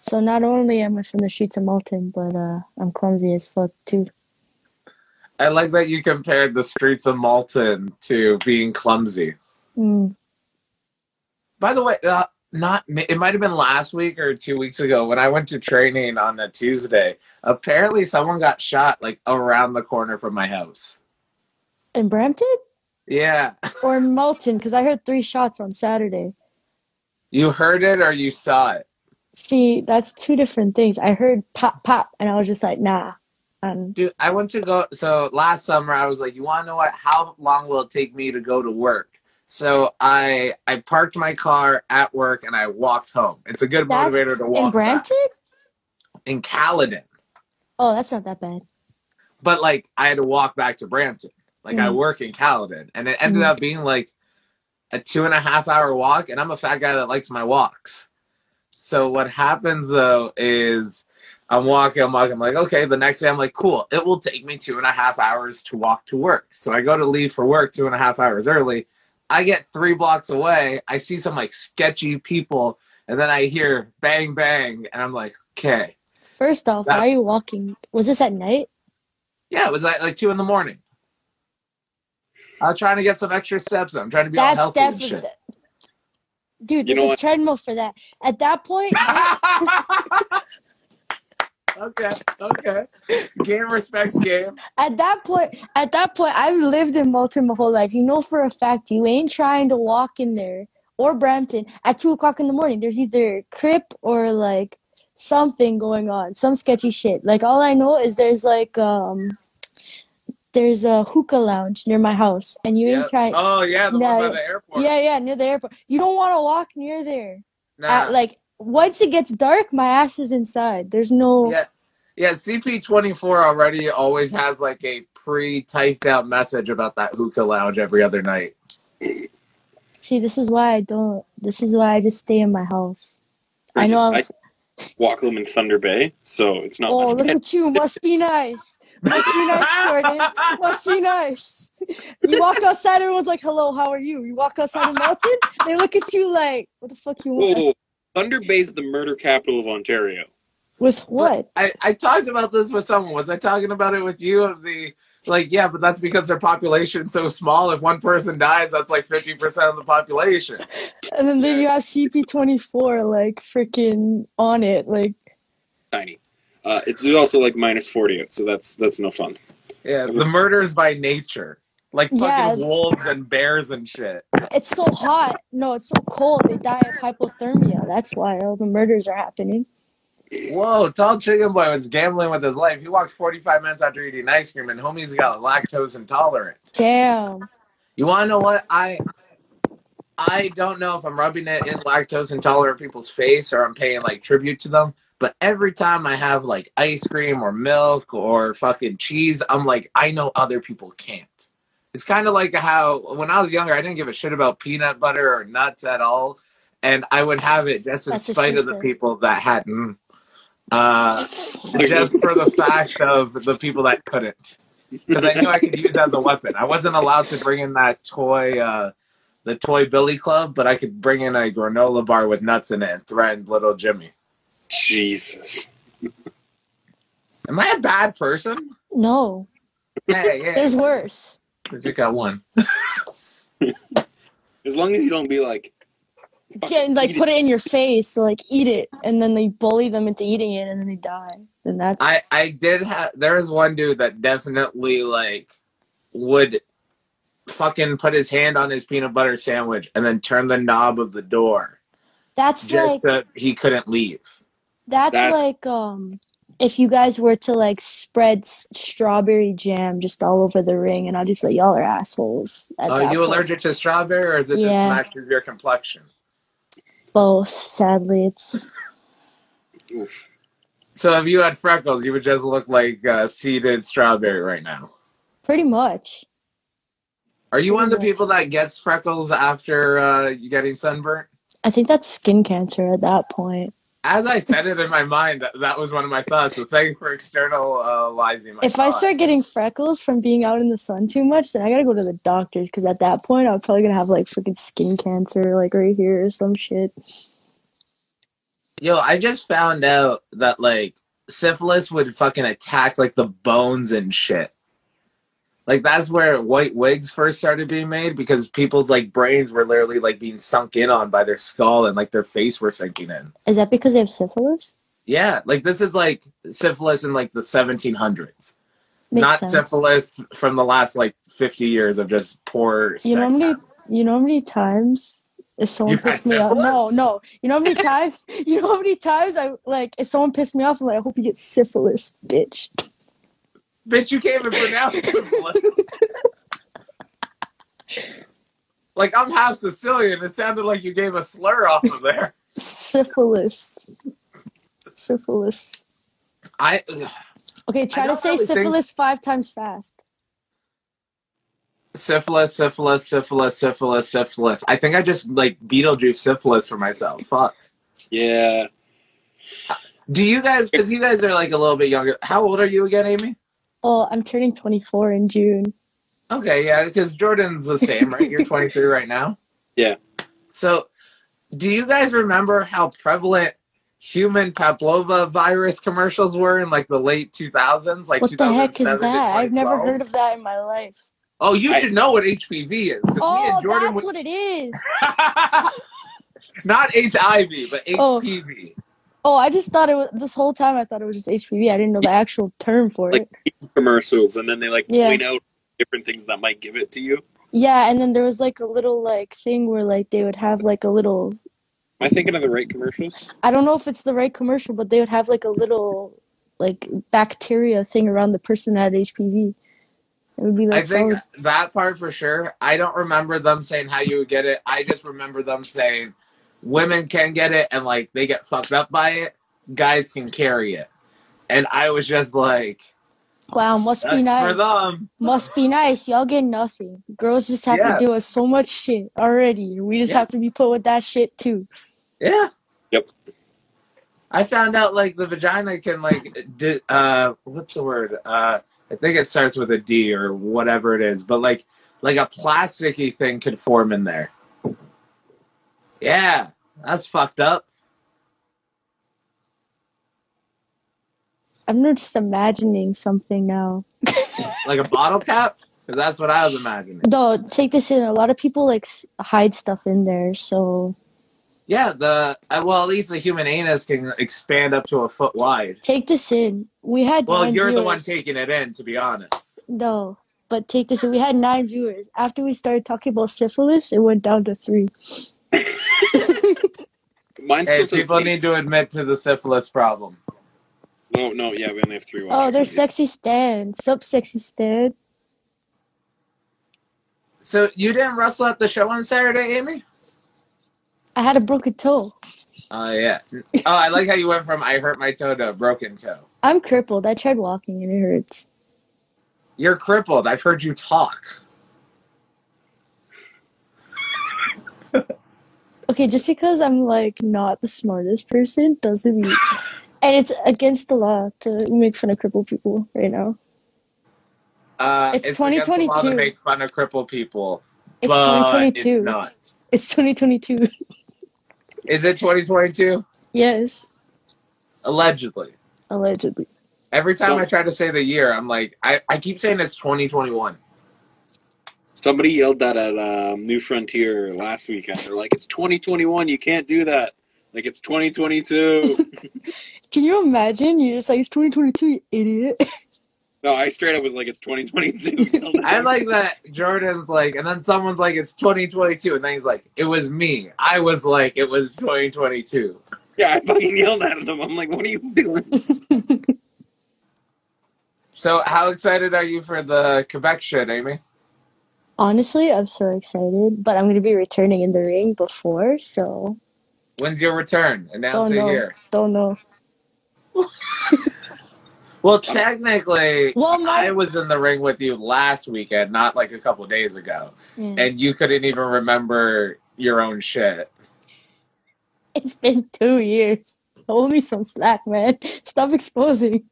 So not only am I from the streets of Malton, but I'm clumsy as fuck too. I like that you compared the streets of Malton to being clumsy. Mm. By the way, it might have been last week or 2 weeks ago when I went to training on a Tuesday. Apparently someone got shot like around the corner from my house. In Brampton? Yeah. Or in Malton, because I heard 3 shots on Saturday. You heard it or you saw it? See, that's 2 different things. I heard pop, pop, and I was just like, nah. Dude, I went to go. So last summer, I was like, you want to know what? How long will it take me to go to work? So I parked my car at work and I walked home. It's a good motivator to walk. In Brampton? Back. In Caledon. Oh, that's not that bad. But like, I had to walk back to Brampton. Like I work in Caledon, and it ended up being like a 2.5-hour walk. And I'm a fat guy that likes my walks. So what happens though is I'm walking. I'm like, okay. The next day I'm like, cool. It will take me 2.5 hours to walk to work. So I go to leave for work 2.5 hours early. I get 3 blocks away, I see some like sketchy people, and then I hear bang, bang, and I'm like, okay. First off, why are you walking? Was this at night? Yeah, it was at like 2 in the morning. I'm trying to get some extra steps in. I'm trying to be all healthy and shit. Dude, you there's a treadmill for that. At that point... Okay. Game respects game. At that point, I've lived in Malton my whole life. You know for a fact you ain't trying to walk in there or Brampton at 2:00 in the morning. There's either Crip or like something going on, some sketchy shit. Like all I know is there's like there's a hookah lounge near my house, and you ain't trying. Oh yeah, one by the airport. Yeah, near the airport. You don't want to walk near there. Nah. Once it gets dark, my ass is inside. There's no... Yeah, CP24 already always has, like, a pre-typed out message about that hookah lounge every other night. See, this is why I just stay in my house. I know I'm... walk home in Thunder Bay, so it's not. Oh, look at you! Must be nice. Must be nice, Jordan. Must be nice. You walk outside, everyone's like, "Hello, how are you?" You walk outside a mountain, they look at you like, "What the fuck you want?" Whoa. Thunder Bay's the murder capital of Ontario. With what? I talked about this with someone. Was I talking about it with you? Of the like, yeah, but that's because their population's so small. If one person dies, that's like 50% of the population. And then there you have CP24, like freaking on it, like tiny. It's also like -40, so that's no fun. Yeah, the murders by nature. Like fucking wolves and bears and shit. It's so hot. No, it's so cold. They die of hypothermia. That's why all the murders are happening. Whoa, Tall Chicken Boy was gambling with his life. He walked 45 minutes after eating ice cream, and homie's got lactose intolerant. Damn. You want to know what? I don't know if I'm rubbing it in lactose intolerant people's face or I'm paying like tribute to them, but every time I have like ice cream or milk or fucking cheese, I'm like, I know other people can't. It's kind of like how when I was younger, I didn't give a shit about peanut butter or nuts at all. And I would have it just in spite of the people that hadn't. Just for the fact of the people that couldn't. Because I knew I could use it as a weapon. I wasn't allowed to bring in that toy, the toy Billy Club, but I could bring in a granola bar with nuts in it and threaten little Jimmy. Jesus. Am I a bad person? No. Hey, yeah. There's worse. I just got one. As long as you don't be like... Can, like, put it in your face, so, like, eat it, and then they bully them into eating it, and then they die. And that's... I did have... There was one dude that definitely, like, would fucking put his hand on his peanut butter sandwich and then turn the knob of the door. That's just like... he couldn't leave. That's like, if you guys were to, like, spread strawberry jam just all over the ring, and I'll just like, y'all are assholes. Are you allergic to strawberry, or is it just match your complexion? Both, sadly. It's oof. So if you had freckles, you would just look like seeded strawberry right now. Pretty much. Are you one of the people that gets freckles after you getting sunburnt? I think that's skin cancer at that point. As I said it in my mind, that was one of my thoughts. So thank you for externalizing my thought. I start getting freckles from being out in the sun too much, then I gotta go to the doctor, because at that point, I'm probably gonna have like freaking skin cancer, like right here or some shit. Yo, I just found out that like syphilis would fucking attack like the bones and shit. Like that's where white wigs first started being made, because people's like brains were literally like being sunk in on by their skull, and like their face were sinking in. Is that because they have syphilis? Yeah, like this is like syphilis in like the 1700s. Not syphilis from the last like 50 years of just poor sex. You know how many times if someone pissed me off? No. You know how many times I like if someone pissed me off, I'm like, I hope you get syphilis, bitch. Bitch, you can't even pronounce syphilis. Like, I'm half Sicilian. It sounded like you gave a slur off of there. Syphilis. Okay, try to say syphilis 5 times fast. Syphilis. I think I just, like, Beetlejuice syphilis for myself. Fuck. Yeah. Do you guys, because you guys are, like, a little bit younger. How old are you again, Amy? Oh, I'm turning 24 in June. Okay, yeah, because Jordan's the same, right? You're 23 right now? Yeah. So, do you guys remember how prevalent human papilloma virus commercials were in, like, the late 2000s? Like, what the heck is that? I've never heard of that in my life. Oh, you should know what HPV is. Oh, that's what it is. Not HIV, but HPV. Oh, I just thought it was, this whole time I thought it was just HPV. I didn't know the actual term for it. Commercials, and then they like point out different things that might give it to you. Yeah, and then there was like a little like thing where like they would have like a little... Am I thinking of the right commercials? I don't know if it's the right commercial, but they would have like a little like bacteria thing around the person that had HPV. It would be like, I think that part for sure. I don't remember them saying how you would get it. I just remember them saying... Women can get it, and, like, they get fucked up by it. Guys can carry it. And I was just like... Wow, must be nice. For them. Must be nice. Y'all get nothing. Girls just have to deal with so much shit already. We just have to be put with that shit, too. Yeah. Yep. I found out like the vagina can like what's the word? I think it starts with a D or whatever it is, but like a plasticky thing could form in there. Yeah, that's fucked up. I'm not just imagining something now. Like a bottle cap? Because that's what I was imagining. No, take this in. A lot of people like hide stuff in there, so. Yeah, well, at least the human anus can expand up to a foot wide. Take this in. We had well, nine you're viewers. The one taking it in, to be honest. No, but take this in. We had 9 viewers. After we started talking about syphilis, it went down to 3. Mine still hey, people need to admit to the syphilis problem. No, yeah, we only have 3 watchers. Oh, they're sexy Stan. Sub-sexy Stan. So you didn't wrestle at the show on Saturday, Amy? I had a broken toe. Oh, yeah. Oh, I like how you went from I hurt my toe to a broken toe. I'm crippled. I tried walking and it hurts. You're crippled. I've heard you talk. Okay, just because I'm, like, not the smartest person doesn't mean... And it's against the law to make fun of crippled people right now. It's 2022. It's against the law to make fun of crippled people. It's 2022. It's not. It's 2022. Is it 2022? Yes. Allegedly. Allegedly. Every time I try to say the year, I'm like, I keep saying it's 2021. Somebody yelled that at New Frontier last weekend. They're like, it's 2021. You can't do that. Like, it's 2022. Can you imagine? You're just like, it's 2022, you idiot. No, I straight up was like, it's 2022. I like that Jordan's like, and then someone's like, it's 2022. And then he's like, it was me. I was like, it was 2022. Yeah, I fucking yelled at him. I'm like, what are you doing? So how excited are you for the Quebec shit, Amy? Honestly, I'm so excited. But I'm going to be returning in the ring before, so... When's your return? Announce it here. Don't know. Well, technically, I was in the ring with you last weekend, not like a couple days ago. Yeah. And you couldn't even remember your own shit. It's been 2 years. Hold me some slack, man. Stop exposing.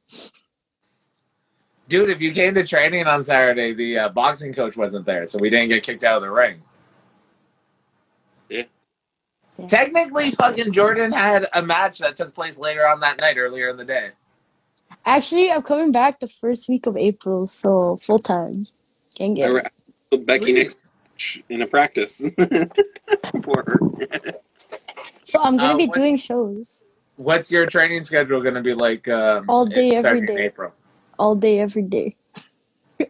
Dude, if you came to training on Saturday, the boxing coach wasn't there, so we didn't get kicked out of the ring. Yeah. Technically, fucking Jordan had a match that took place later on that night, earlier in the day. Actually, I'm coming back the first week of April, so full time. Can't get it. Becky next in a practice. Poor her. So I'm gonna be doing shows. What's your training schedule gonna be like? All day, every day. April. All day, every day.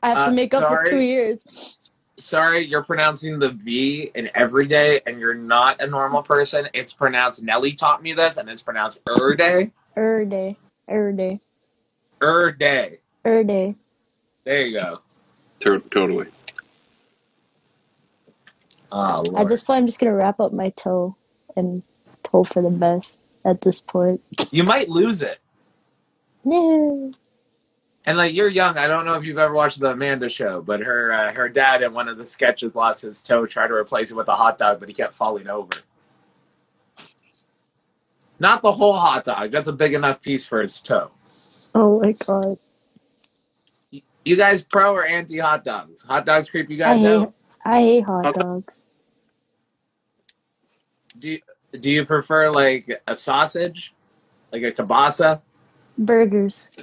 I have to make up for 2 years. Sorry, you're pronouncing the V in every day, and you're not a normal person. It's pronounced, Nelly taught me this, and it's pronounced day. Day. Day. Day. Day. There you go. Totally. Oh, Lord. At this point, I'm just going to wrap up my toe and hope for the best at this point. You might lose it. No. And, like, you're young. I don't know if you've ever watched The Amanda Show, but her dad in one of the sketches lost his toe, tried to replace it with a hot dog, but he kept falling over. Not the whole hot dog. That's a big enough piece for his toe. Oh, my God. You guys pro or anti-hot dogs? Hot dogs creep you guys out? I hate hot dogs. Do you prefer, like, a sausage? Like a kielbasa? Burgers.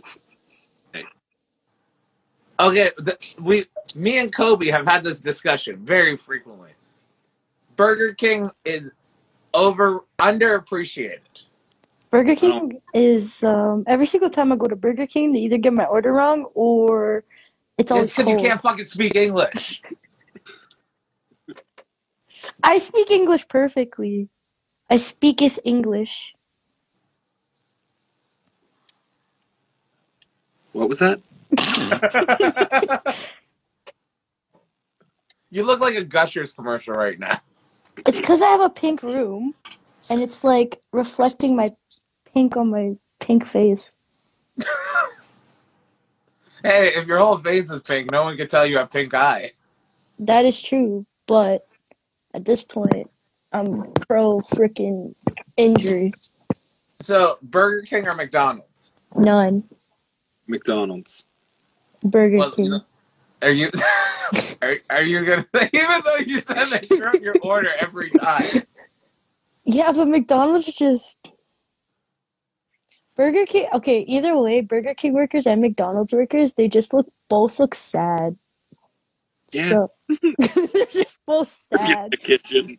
Okay, me and Kobe have had this discussion very frequently. Burger King is underappreciated. Burger King is every single time I go to Burger King, they either get my order wrong or it's always cold. It's because you can't fucking speak English. I speak English perfectly. I speaketh English. What was that? You look like a Gushers commercial right now. It's because I have a pink room, and it's like reflecting my pink on my pink face. Hey, if your whole face is pink, no one can tell you have pink eye. That is true, but at this point, I'm pro freaking injury. So, Burger King or McDonald's? None. McDonald's. Burger King. You know, are you? Are you gonna? Even though you said that you're up your order every time. Yeah, but McDonald's just. Burger King. Okay, either way, Burger King workers and McDonald's workers, they just both look sad. Yeah. So, they're just both sad. Yeah, the kitchen.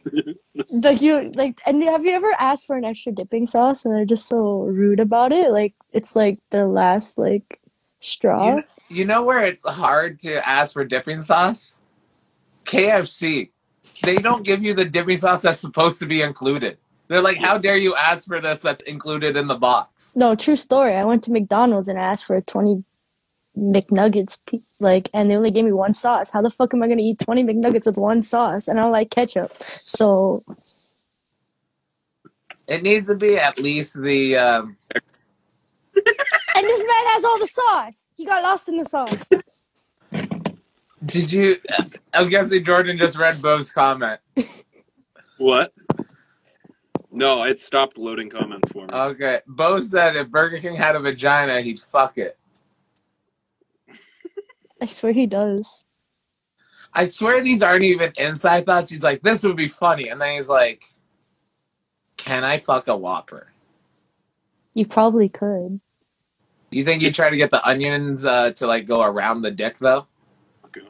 And have you ever asked for an extra dipping sauce and they're just so rude about it? Like, it's like their last straw. You know where it's hard to ask for dipping sauce? KFC. They don't give you the dipping sauce that's supposed to be included. They're like, how dare you ask for this that's included in the box? No, true story. I went to McDonald's and I asked for a 20 McNuggets piece, and they only gave me one sauce. How the fuck am I going to eat 20 McNuggets with one sauce? And I don't like ketchup. So it needs to be at least the... And this man has all the sauce. He got lost in the sauce. Did you... I'm guessing Jordan just read Bo's comment. What? No, it stopped loading comments for me. Okay. Bo said if Burger King had a vagina, he'd fuck it. I swear he does. I swear these aren't even inside thoughts. He's like, this would be funny. And then he's like, can I fuck a Whopper? You probably could. You think you'd try to get the onions to go around the dick, though? Oh, God.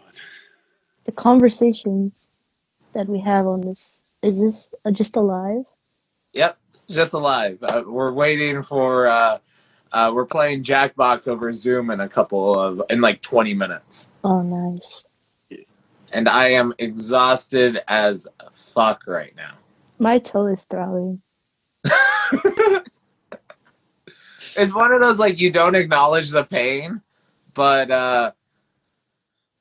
The conversations that we have on this, is this just alive? Yep, just alive. We're waiting for... we're playing Jackbox over Zoom in 20 minutes. Oh, nice. And I am exhausted as fuck right now. My toe is throbbing. It's one of those, you don't acknowledge the pain, but,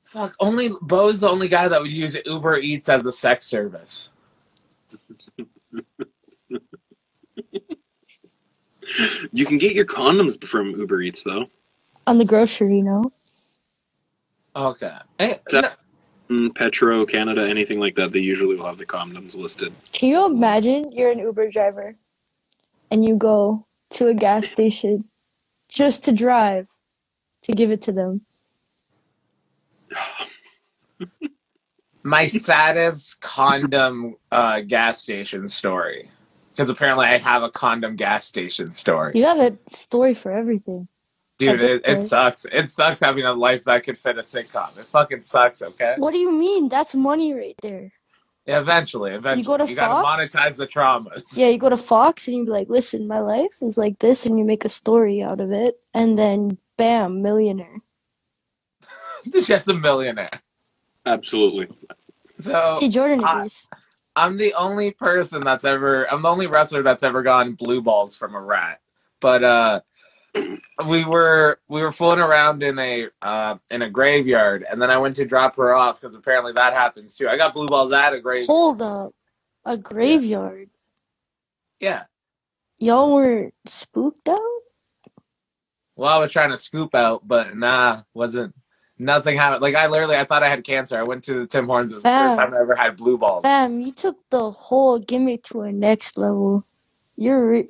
fuck, Bo's the only guy that would use Uber Eats as a sex service. You can get your condoms from Uber Eats, though. On the grocery, no? Okay. Petro, Canada, anything like that, they usually will have the condoms listed. Can you imagine you're an Uber driver and you go to a gas station just to drive to give it to them? My saddest condom gas station story. Because apparently I have a condom gas station story. You have a story for everything. Dude, it sucks. It sucks having a life that could fit a sitcom. It fucking sucks, okay? What do you mean? That's money right there. Yeah, eventually. You go to Fox? You gotta monetize the traumas. Yeah, you go to Fox and you be like, listen, my life is like this, and you make a story out of it, and then, bam, millionaire. Just a millionaire. Absolutely. So, see, Jordan agrees. I'm the only person that's ever... I'm the only wrestler that's ever gotten blue balls from a rat. But we were fooling around in a graveyard, and then I went to drop her off because apparently that happens too. I got blue balls at a graveyard. Hold up. A graveyard? Yeah. Y'all were spooked out? Well, I was trying to scoop out, but nah, wasn't... Nothing happened. I thought I had cancer. I went to the Tim Hortons. It's the first time I ever had blue balls. Fam, you took the whole gimmick to a next level. You're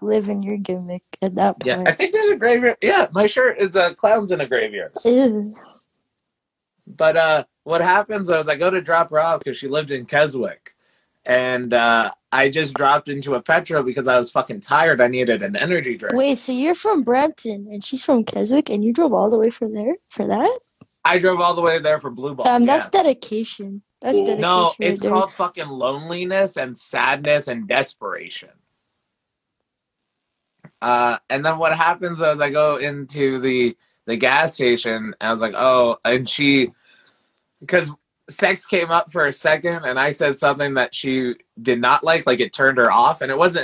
living your gimmick at that point. Yeah, I think there's a graveyard. Yeah, my shirt is clowns in a graveyard. Ew. But what happens is I go to drop her off because she lived in Keswick. And I just dropped into a Petro because I was fucking tired. I needed an energy drink. Wait, so you're from Brampton and she's from Keswick and you drove all the way from there for that? I drove all the way there for blue balls. That's dedication. That's dedication. No, it's called fucking loneliness and sadness and desperation. And then what happens is I go into the gas station and I was like, oh, and she... Because... Sex came up for a second and I said something that she did not like it turned her off and it was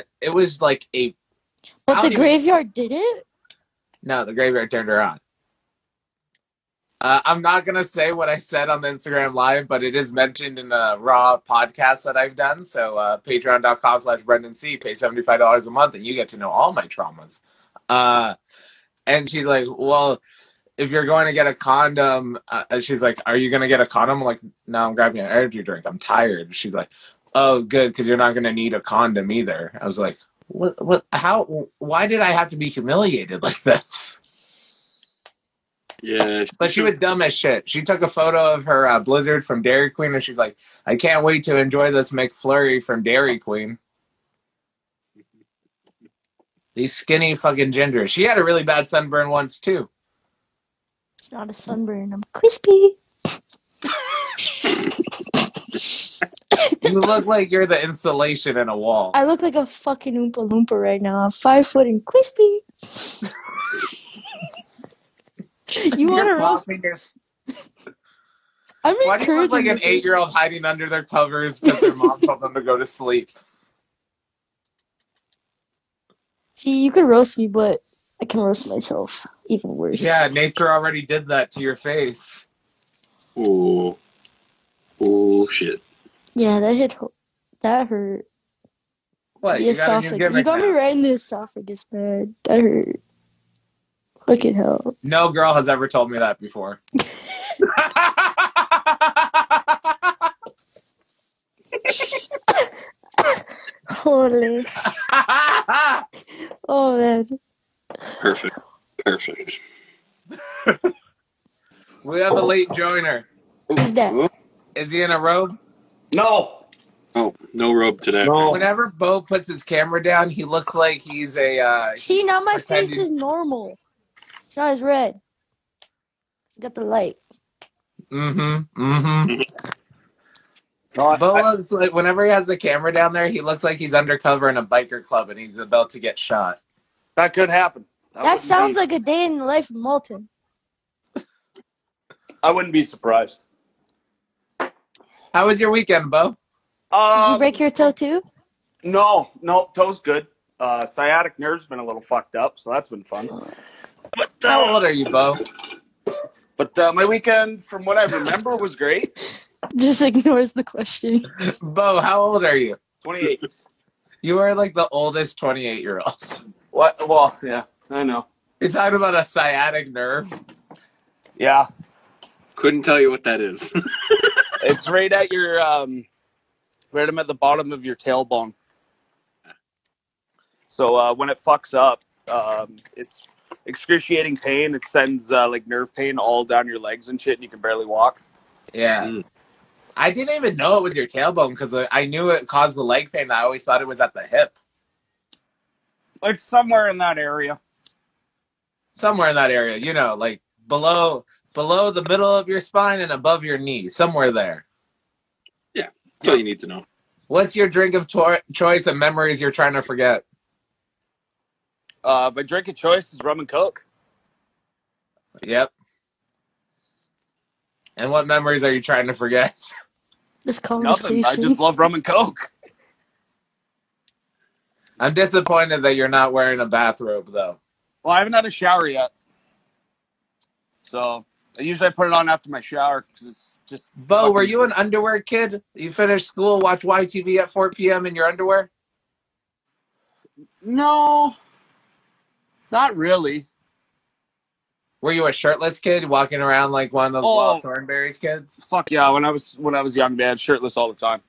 like a... But the graveyard did it? No, the graveyard turned her on. I'm not going to say what I said on the Instagram live, but it is mentioned in the Raw podcast that I've done. So patreon.com/BrendanC, pay $75 a month and you get to know all my traumas. And she's like, well... If you're going to get a condom, she's like, are you going to get a condom? I'm like, no, I'm grabbing an energy drink. I'm tired. She's like, oh, good, because you're not going to need a condom either. I was like, Why did I have to be humiliated like this? Yeah. But she was dumb as shit. She took a photo of her Blizzard from Dairy Queen, and she's like, I can't wait to enjoy this McFlurry from Dairy Queen. These skinny fucking gingers. She had a really bad sunburn once, too. It's not a sunburn. I'm crispy. You look like you're the insulation in a wall. I look like a fucking Oompa Loompa right now. I'm 5 foot and crispy. You want to roast me? I'm encouraging. Why do you look like an 8-year-old hiding under their covers because their mom told them to go to sleep? See, you can roast me, but I can roast myself even worse. Yeah, nature already did that to your face. Ooh. Oh, shit. Yeah, that hit. That hurt. What? The esophagus. You got me right in the esophagus, man. That hurt. Fucking hell. No girl has ever told me that before. Holy. Oh, man. Perfect. Perfect. We have a late joiner. Who's that? Is he in a robe? No. Oh, no robe today. No. Whenever Bo puts his camera down, he looks like he's a... See, now my face is normal. It's not as red. It's got the light. Mm-hmm. Mm-hmm. Bo looks like, whenever he has the camera down there, he looks like he's undercover in a biker club and he's about to get shot. That could happen. That sounds like a day in the life of Moulton. I wouldn't be surprised. How was your weekend, Bo? Did you break your toe, too? No. No, toe's good. Sciatic nerve's been a little fucked up, so that's been fun. But, how old are you, Bo? But my weekend, from what I remember, was great. Just ignores the question. Bo, how old are you? 28. You are like the oldest 28-year-old. What? Well, yeah, I know. You're talking about a sciatic nerve? Yeah. Couldn't tell you what that is. It's right at your, right at the bottom of your tailbone. So when it fucks up, it's excruciating pain. It sends like nerve pain all down your legs and shit, and you can barely walk. Yeah, I didn't even know it was your tailbone because I knew it caused the leg pain. I always thought it was at the hip. It's somewhere in that area. Somewhere in that area, you know, like below the middle of your spine and above your knee, somewhere there. Yeah, that's all you need to know. What's your drink of choice and memories you're trying to forget? My drink of choice is rum and coke. Yep. And what memories are you trying to forget? This conversation. Nothing. I just love rum and coke. I'm disappointed that you're not wearing a bathrobe, though. Well, I haven't had a shower yet. So... I usually put it on after my shower because it's just... Bo, were you an underwear kid? You finished school, watch YTV at 4 p.m. in your underwear? No. Not really. Were you a shirtless kid walking around like one of those Wild Thornberry's kids? Fuck yeah. When I was young, Dad, shirtless all the time.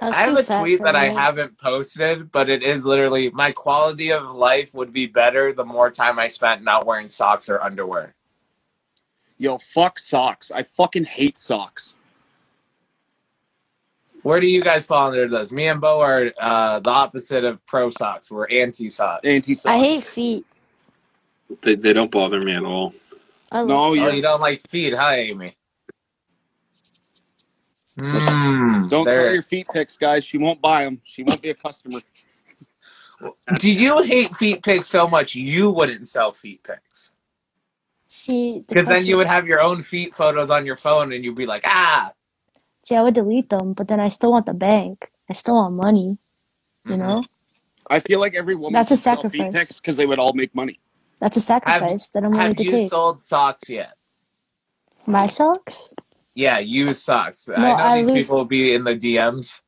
I have a tweet that I haven't posted, but it is literally, my quality of life would be better the more time I spent not wearing socks or underwear. Yo, fuck socks. I fucking hate socks. Where do you guys fall under those? Me and Bo are the opposite of pro socks. We're anti-socks. I hate feet. They don't bother me at all. No, you don't like feet. Hi, Amy. Don't sell your feet pics, guys. She won't buy them. She won't be a customer. Do you hate feet pics so much you wouldn't sell feet pics? Because then you would have your own feet photos on your phone and you'd be like, ah. See, I would delete them, but then I still want the bank. I still want money, you know? I feel like every woman would sell feet pics because they would all make money. That's a sacrifice that I'm willing to take. Have you sold socks yet? My socks? Yeah, use socks. No, I know these people will be in the DMs.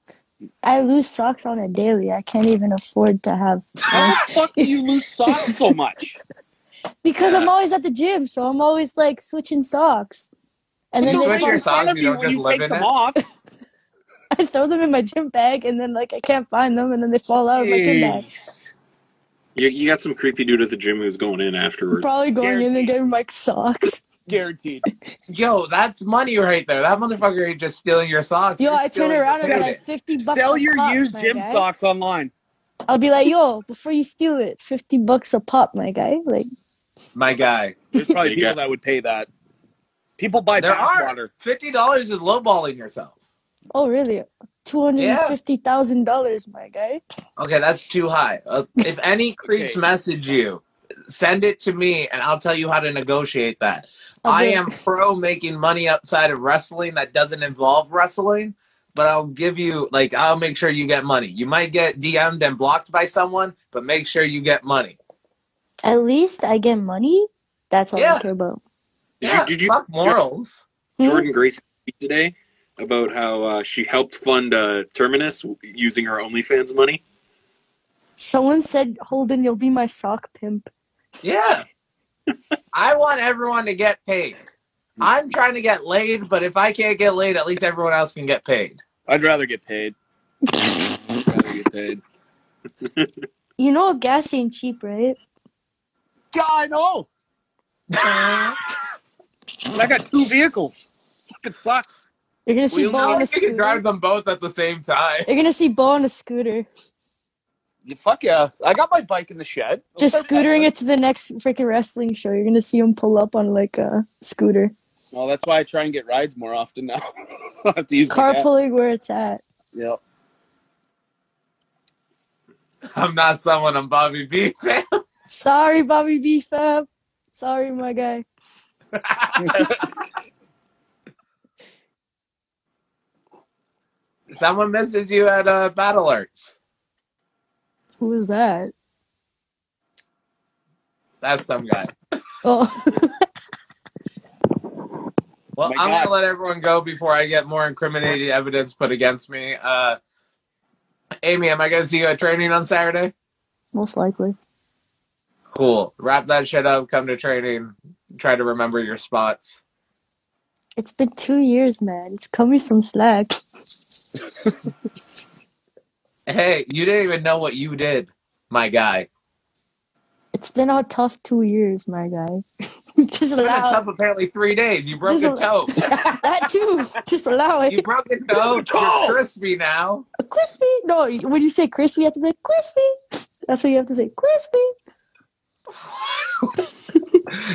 I lose socks on a daily. I can't even afford to have... How the fuck do you lose socks so much? Because I'm always at the gym, so I'm always, like, switching socks. And then you switch your socks, you don't just live in it? I throw them in my gym bag, and then like I can't find them, and then they fall out of my gym bag. You got some creepy dude at the gym who's going in afterwards. Probably going in and getting like socks. Guaranteed. Yo, that's money right there. That motherfucker ain't just stealing your socks. Yo, I turn around and be like, $50. Sell your used gym socks online. I'll be like, yo, before you steal it, $50 a pop, my guy. Like, my guy. There's probably people that would pay that. People buy bath water. $50 is lowballing yourself. Oh, really? $250,000, my guy. Okay, that's too high. If any creeps message you, send it to me, and I'll tell you how to negotiate that. I am pro making money outside of wrestling that doesn't involve wrestling, but I'll give you, like, I'll make sure you get money. You might get DM'd and blocked by someone, but make sure you get money. At least I get money? That's all I care about. Did you fuck morals. Jordan Gracie today about how she helped fund Terminus using her OnlyFans money. Someone said, Holden, you'll be my sock pimp. Yeah. I want everyone to get paid. I'm trying to get laid, but if I can't get laid, at least everyone else can get paid. I'd rather get paid. I'd rather get paid. You know gas ain't cheap, right? Yeah, I know. I got 2 vehicles. Fucking sucks. You're going to see Bo on a scooter. You can drive them both at the same time. You're going to see Bo on a scooter. Yeah, fuck yeah. I got my bike in the shed. Just scootering it to the next freaking wrestling show. You're going to see him pull up on like a scooter. Well, that's why I try and get rides more often now. I have to use carpooling where it's at. Yep. I'm not someone, I'm Bobby B, fam. Sorry, Bobby B, fam. Sorry, my guy. Someone messaged you at Battle Arts. Who was that? That's some guy. Oh. Well, I'm going to let everyone go before I get more incriminating evidence put against me. Amy, am I going to see you at training on Saturday? Most likely. Cool. Wrap that shit up. Come to training. Try to remember your spots. It's been 2 years, man. It's coming some slack. Hey, you didn't even know what you did, my guy. It's been a tough 2 years, my guy. Just allow it. Tough, apparently 3 days. You broke a toe. That too. Just allow it. You broke a toe. You're crispy now. Crispy? No, when you say crispy, you have to be like, crispy. That's what you have to say. Crispy.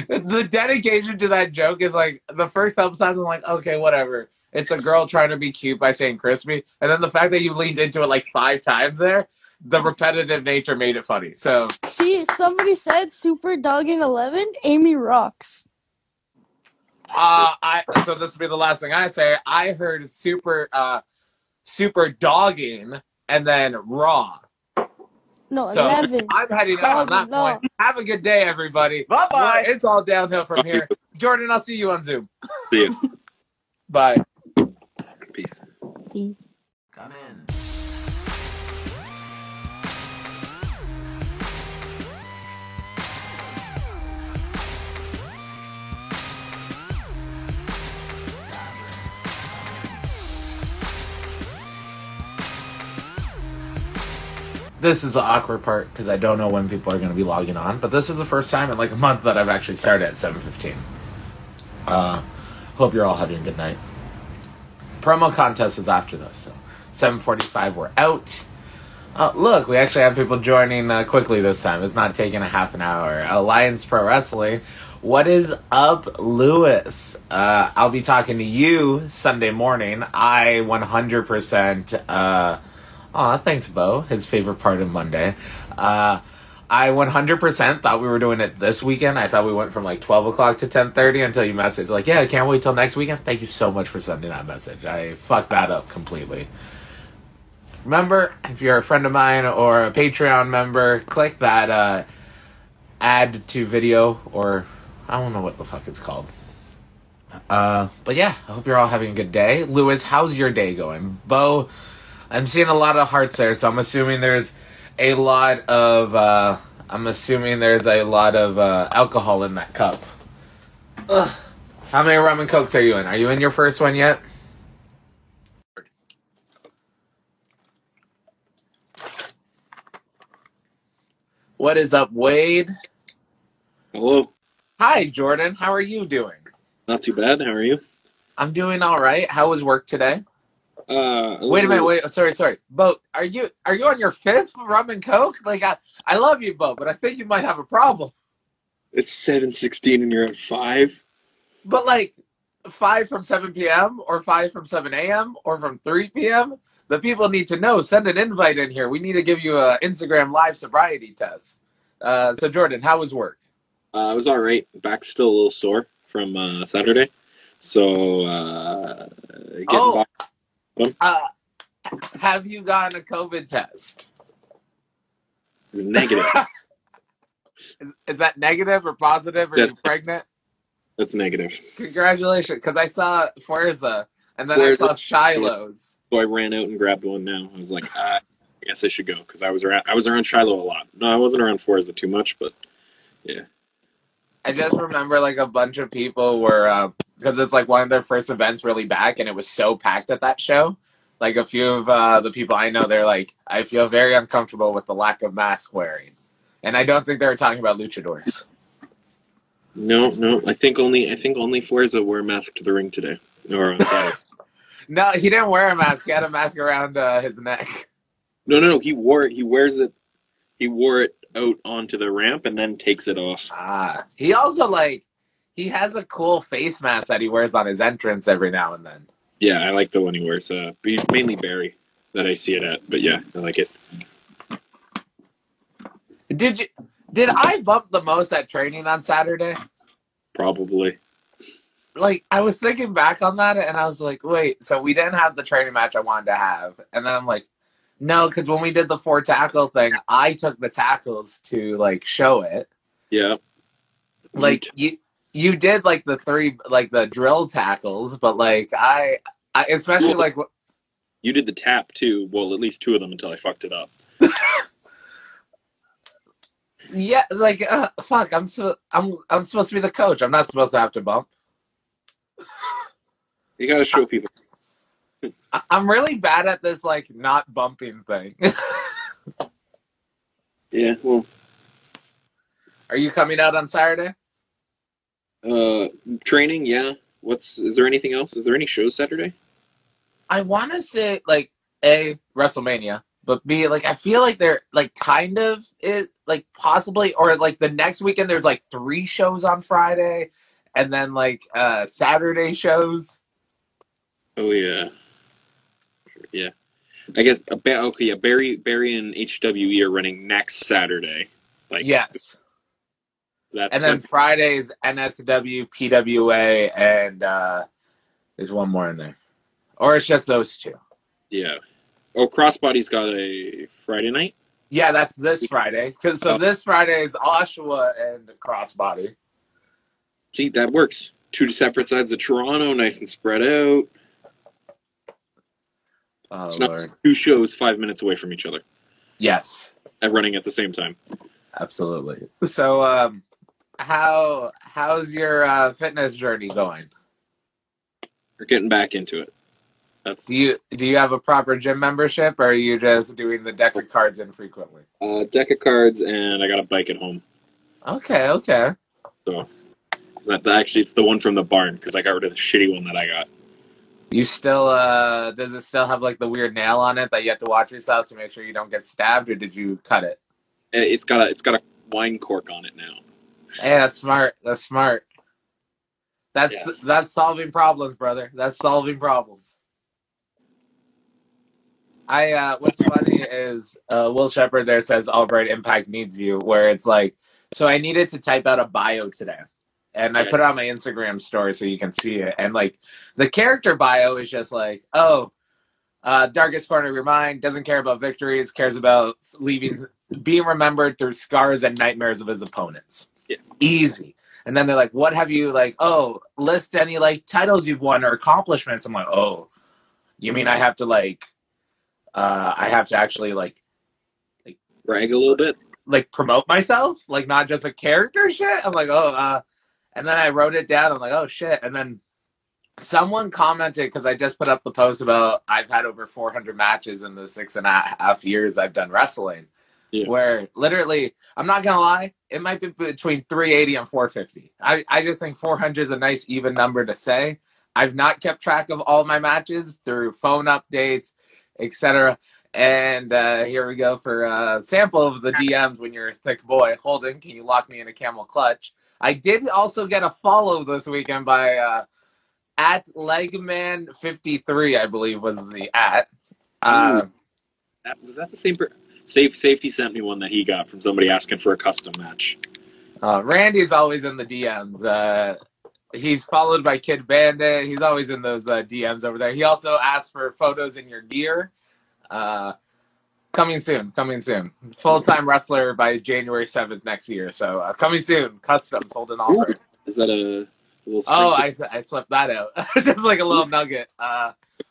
The dedication to that joke is like, the first couple times I'm like, okay, whatever. It's a girl trying to be cute by saying crispy. And then the fact that you leaned into it like 5 times there, the repetitive nature made it funny. So see, somebody said Super Dogging 11, Amy rocks. So this will be the last thing I say. I heard super dogging and then raw. No, so 11. I'm heading out on that point. Have a good day, everybody. Bye-bye. It's all downhill from here. Jordan, I'll see you on Zoom. See you. Bye. Peace. Peace. Come in. This is the awkward part because I don't know when people are going to be logging on, but this is the first time in like a month that I've actually started at 7:15. Hope you're all having a good night. Promo contest is after this, so 7:45 we're out. Look, we actually have people joining quickly this time. It's not taking a half an hour. Alliance Pro Wrestling, what is up, Lewis? I'll be talking to you Sunday morning. I 100%. Aw, thanks, Bo. His favorite part of Monday. I 100% thought we were doing it this weekend. I thought we went from like 12 o'clock to 10:30 until you messaged like, yeah, I can't wait till next weekend. Thank you so much for sending that message. I fucked that up completely. Remember, if you're a friend of mine or a Patreon member, click that add to video, or I don't know what the fuck it's called. But yeah, I hope you're all having a good day. Lewis, how's your day going? Bo, I'm seeing a lot of hearts there, so I'm assuming there's a lot of alcohol in that cup. Ugh. How many rum and cokes are you in? Are you in your first one yet? What is up, Wade? Hello. Hi, Jordan. How are you doing? Not too bad. How are you? I'm doing all right. How was work today? Wait a minute. Sorry. Bo, are you on your 5th rum and coke? Like, I love you, Bo, but I think you might have a problem. It's 7:16 and you're at 5? But, like, 5 from 7 p.m. or 5 from 7 a.m. or from 3 p.m.? The people need to know. Send an invite in here. We need to give you an Instagram live sobriety test. So, Jordan, how was work? It was all right. Back's still a little sore from Saturday. So, have you gotten a COVID test? Negative. Is that negative or positive? Are you pregnant? That's negative. Congratulations, because I saw Forza, and then I saw Shiloh's. So I ran out and grabbed one now. I was like, I guess I should go, because I was around Shiloh a lot. No, I wasn't around Forza too much, but yeah. I just remember, like, a bunch of people were, because it's, like, one of their first events really back, and it was so packed at that show. Like, a few of the people I know, they're like, I feel very uncomfortable with the lack of mask wearing. And I don't think they were talking about luchadors. No. I think only Forza wore a mask to the ring today. Or no, he didn't wear a mask. He had a mask around his neck. No. He wore it. He wore it out onto the ramp and then takes it off. He also, like, he has a cool face mask that he wears on his entrance every now and then. Yeah, I like the one he wears. Mainly Barry that I see it at. But yeah, I like it. Did I bump the most at training on Saturday? Probably. Like, I was thinking back on that, and I was like, wait, so we didn't have the training match I wanted to have. And then I'm like, no, because when we did the 4 tackle thing, I took the tackles to, like, show it. Yeah. Like, you did, like, the 3, like, the drill tackles, but, like, I especially, well, like... You did the tap, too. Well, at least 2 of them until I fucked it up. Yeah, like, fuck, I'm supposed to be the coach. I'm not supposed to have to bump. You gotta show people. I'm really bad at this, like, not bumping thing. Yeah, well. Are you coming out on Saturday? Training, yeah. Is there anything else? Is there any shows Saturday? I want to say, like, A, WrestleMania. But B, like, I feel like they're, like, kind of, it, like, possibly, or, like, the next weekend there's, like, 3 shows on Friday, and then, like, Saturday shows. Oh, yeah. Yeah. I guess, okay, yeah, Barry and HWE are running next Saturday. Like, yes. And then Friday's NSW, PWA, and there's one more in there. Or it's just those 2. Yeah. Oh, Crossbody's got a Friday night? Yeah, that's this Friday. So this Friday is Oshawa and Crossbody. See, that works. 2 separate sides of Toronto, nice and spread out. Oh, it's Lord. Not 2 shows 5 minutes away from each other. Yes. And running at the same time. Absolutely. So, how's your fitness journey going? We're getting back into it. Do you have a proper gym membership, or are you just doing the deck of cards infrequently? Deck of cards, and I got a bike at home. Okay. So, it's the one from the barn, because I got rid of the shitty one that I got. You still, does it still have, like, the weird nail on it that you have to watch yourself to make sure you don't get stabbed, or did you cut it? It's got a wine cork on it now. Yeah, that's smart. That's solving problems, brother. That's solving problems. What's funny is Will Shepard there says Albright Impact needs you, where it's like, so I needed to type out a bio today, and I put it on my Instagram story so you can see it, and, like, the character bio is just like, darkest corner of your mind, doesn't care about victories, cares about being remembered through scars and nightmares of his opponents. Yeah. Easy. And then they're like, what have you, like, list any, like, titles you've won or accomplishments. I'm like, you mean I have to, like, actually, like brag a little bit, like, promote myself, like, not just a character shit. I'm like, and then I wrote it down. I'm like, oh shit. And then someone commented, because I just put up the post about I've had over 400 matches in the 6.5 years I've done wrestling. Yeah. Where literally, I'm not going to lie, it might be between 380 and 450. I just think 400 is a nice even number to say. I've not kept track of all my matches through phone updates, etc. And here we go for a sample of the DMs when you're a thick boy. Holden, can you lock me in a camel clutch? I did also get a follow this weekend by at Legman53, I believe was the at. Was that the same person? Safety sent me one that he got from somebody asking for a custom match. Randy's always in the DMs. He's followed by Kid Bandit. He's always in those DMs over there. He also asked for photos in your gear. Coming soon, coming soon. Full-time wrestler by January 7th next year. So coming soon, customs, Holden Albright. Is that a little... Oh, I slipped that out. Just like a little nugget.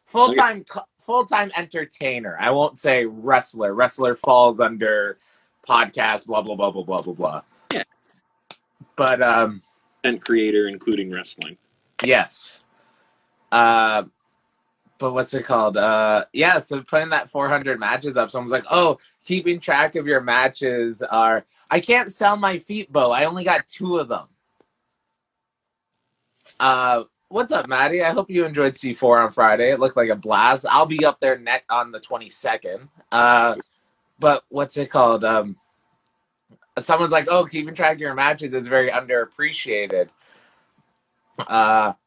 Full-time entertainer. I won't say wrestler. Wrestler falls under podcast, blah, blah, blah, blah, blah, blah, blah. Yeah. But, and creator, including wrestling. Yes. But what's it called? Yeah, so putting that 400 matches up, someone's like, oh, keeping track of your matches are... I can't sell my feet, Bo. I only got 2 of them. What's up, Maddie? I hope you enjoyed C4 on Friday. It looked like a blast. I'll be up there on the 22nd. But what's it called? Someone's like, oh, keeping track of your matches is very underappreciated.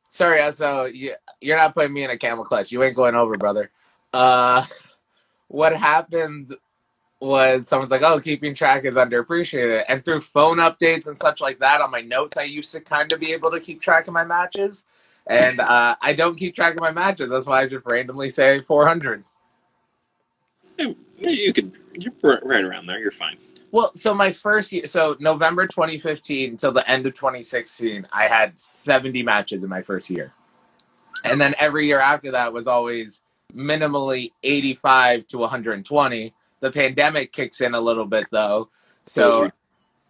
Sorry, so you're not putting me in a camel clutch. You ain't going over, brother. What happened was someone's like, oh, keeping track is underappreciated. And through phone updates and such like that on my notes, I used to kind of be able to keep track of my matches. And I don't keep track of my matches. That's why I just randomly say 400. You're right around there. You're fine. Well, so my first year, so November 2015 till the end of 2016, I had 70 matches in my first year. And then every year after that was always minimally 85 to 120. The pandemic kicks in a little bit, though. So,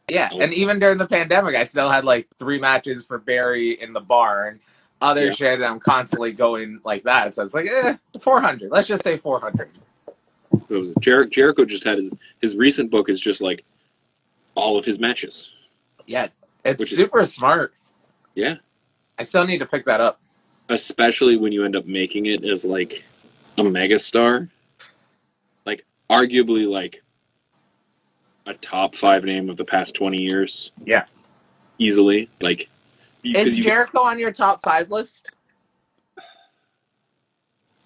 yeah. And even during the pandemic, I still had, like, 3 matches for Barry in the barn. Other shit, and I'm constantly going like that. So it's like, 400. Let's just say 400. Jericho just had his recent book is just, like, all of his matches. Yeah. It's super smart. Yeah. I still need to pick that up. Especially when you end up making it as, like, a megastar. Like, arguably, like, a top 5 name of the past 20 years. Yeah. Easily. Like, is Jericho on your top 5 list?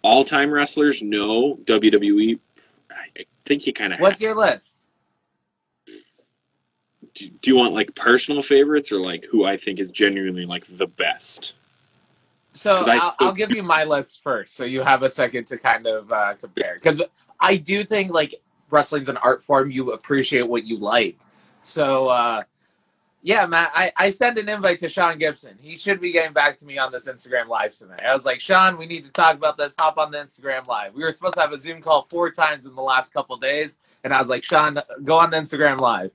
All-time wrestlers? No. WWE? I think you kind of... What's your list? Do you want, like, personal favorites or, like, who I think is genuinely, like, the best? So I'll give you my list first so you have a second to kind of compare. Because I do think, like, wrestling's an art form. You appreciate what you like. So, yeah, Matt, I sent an invite to Sean Gibson. He should be getting back to me on this Instagram Live tonight. I was like, Sean, we need to talk about this. Hop on the Instagram Live. We were supposed to have a Zoom call 4 times in the last couple days. And I was like, Sean, go on the Instagram Live.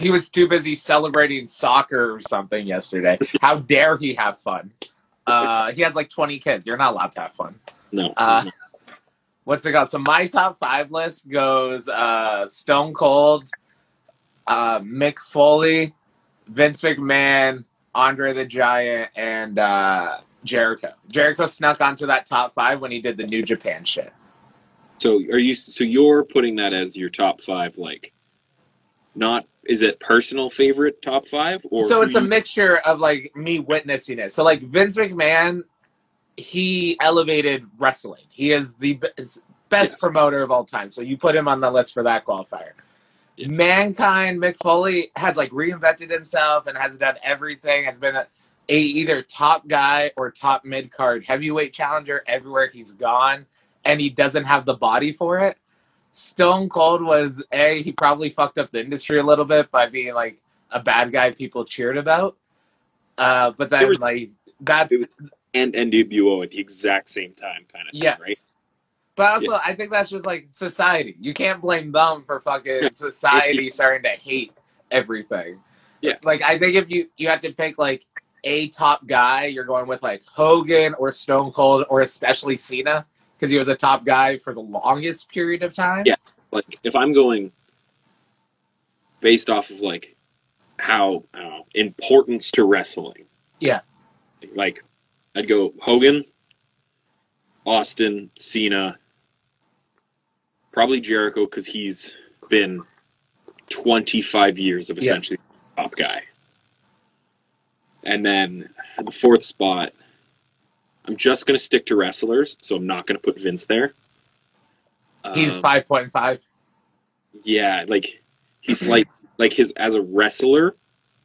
He was too busy celebrating soccer or something yesterday. How dare he have fun? He has like 20 kids. You're not allowed to have fun. No. What's it called? So my top 5 list goes Stone Cold, Mick Foley, Vince McMahon, Andre the Giant, and Jericho. Jericho snuck onto that top 5 when he did the New Japan shit. So you're putting that as your top 5, like, not... Is it personal favorite top 5? Or so it's a mixture of, like, me witnessing it. So, like, Vince McMahon, he elevated wrestling. He is the best promoter of all time. So you put him on the list for that qualifier. Yeah. Mankind, Mick Foley, has, like, reinvented himself and has done everything. Has been a either top guy or top mid-card heavyweight challenger everywhere he's gone. And he doesn't have the body for it. Stone Cold was, A, he probably fucked up the industry a little bit by being, like, a bad guy people cheered about. But then, like, that's... And NWO at the exact same time kind of thing, right? But also, I think that's just, like, society. You can't blame them for fucking society starting to hate everything. Yeah. Like, I think if you have to pick, like, a top guy, you're going with, like, Hogan or Stone Cold or especially Cena. Because he was a top guy for the longest period of time. Yeah, Like, if I'm going based off of, like, how, I don't know, importance to wrestling. Yeah. Like, I'd go Hogan, Austin, Cena, probably Jericho, because he's been 25 years of essentially top guy. And then the fourth spot, I'm just going to stick to wrestlers, so I'm not going to put Vince there. He's 5.5. Yeah, like, he's like his, as a wrestler,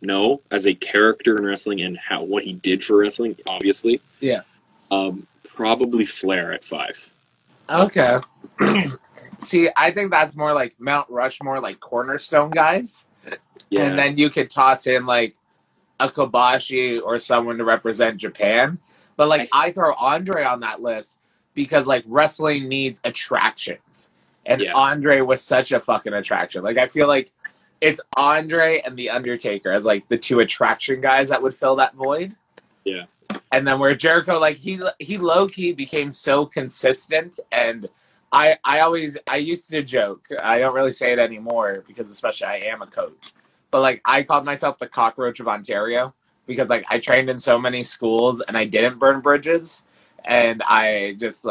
no, as a character in wrestling and how, what he did for wrestling, obviously. Yeah. Probably Flair at 5. Okay. See, I think that's more like Mount Rushmore, like cornerstone guys. Yeah. And then you could toss in like a Kobashi or someone to represent Japan. But like I throw Andre on that list because like wrestling needs attractions. And Andre was such a fucking attraction. Like I feel like it's Andre and The Undertaker as like the two attraction guys that would fill that void. Yeah. And then where Jericho, like he low-key became so consistent, and I used to joke, I don't really say it anymore because especially I am a coach, but like I called myself the cockroach of Ontario because like I trained in so many schools and I didn't burn bridges, and I just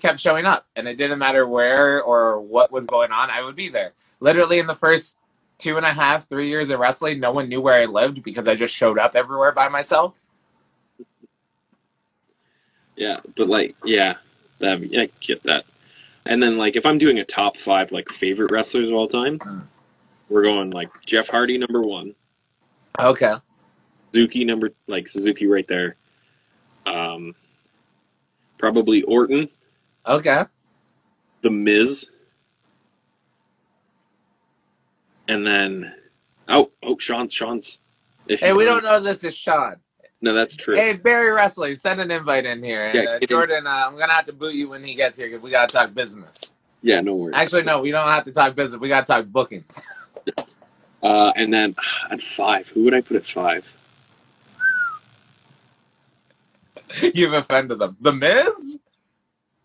kept showing up, and it didn't matter where or what was going on, I would be there. Literally in the first 2.5, 3 years of wrestling, no one knew where I lived because I just showed up everywhere by myself. Yeah, but like, yeah, I get that. And then, like, if I'm doing a top 5, like, favorite wrestlers of all time, we're going, like, Jeff Hardy, number 1. Okay. Suzuki, Suzuki right there. Probably Orton. Okay. The Miz. And then, Sean's. Hey, we don't know this is Sean. No, that's true. Hey, Barry Wrestling, send an invite in here. Yeah, and, Jordan, I'm going to have to boot you when he gets here because we got to talk business. Yeah, no worries. Actually, no, we don't have to talk business. We got to talk bookings. And then at 5, who would I put at 5? You've offended them. The Miz?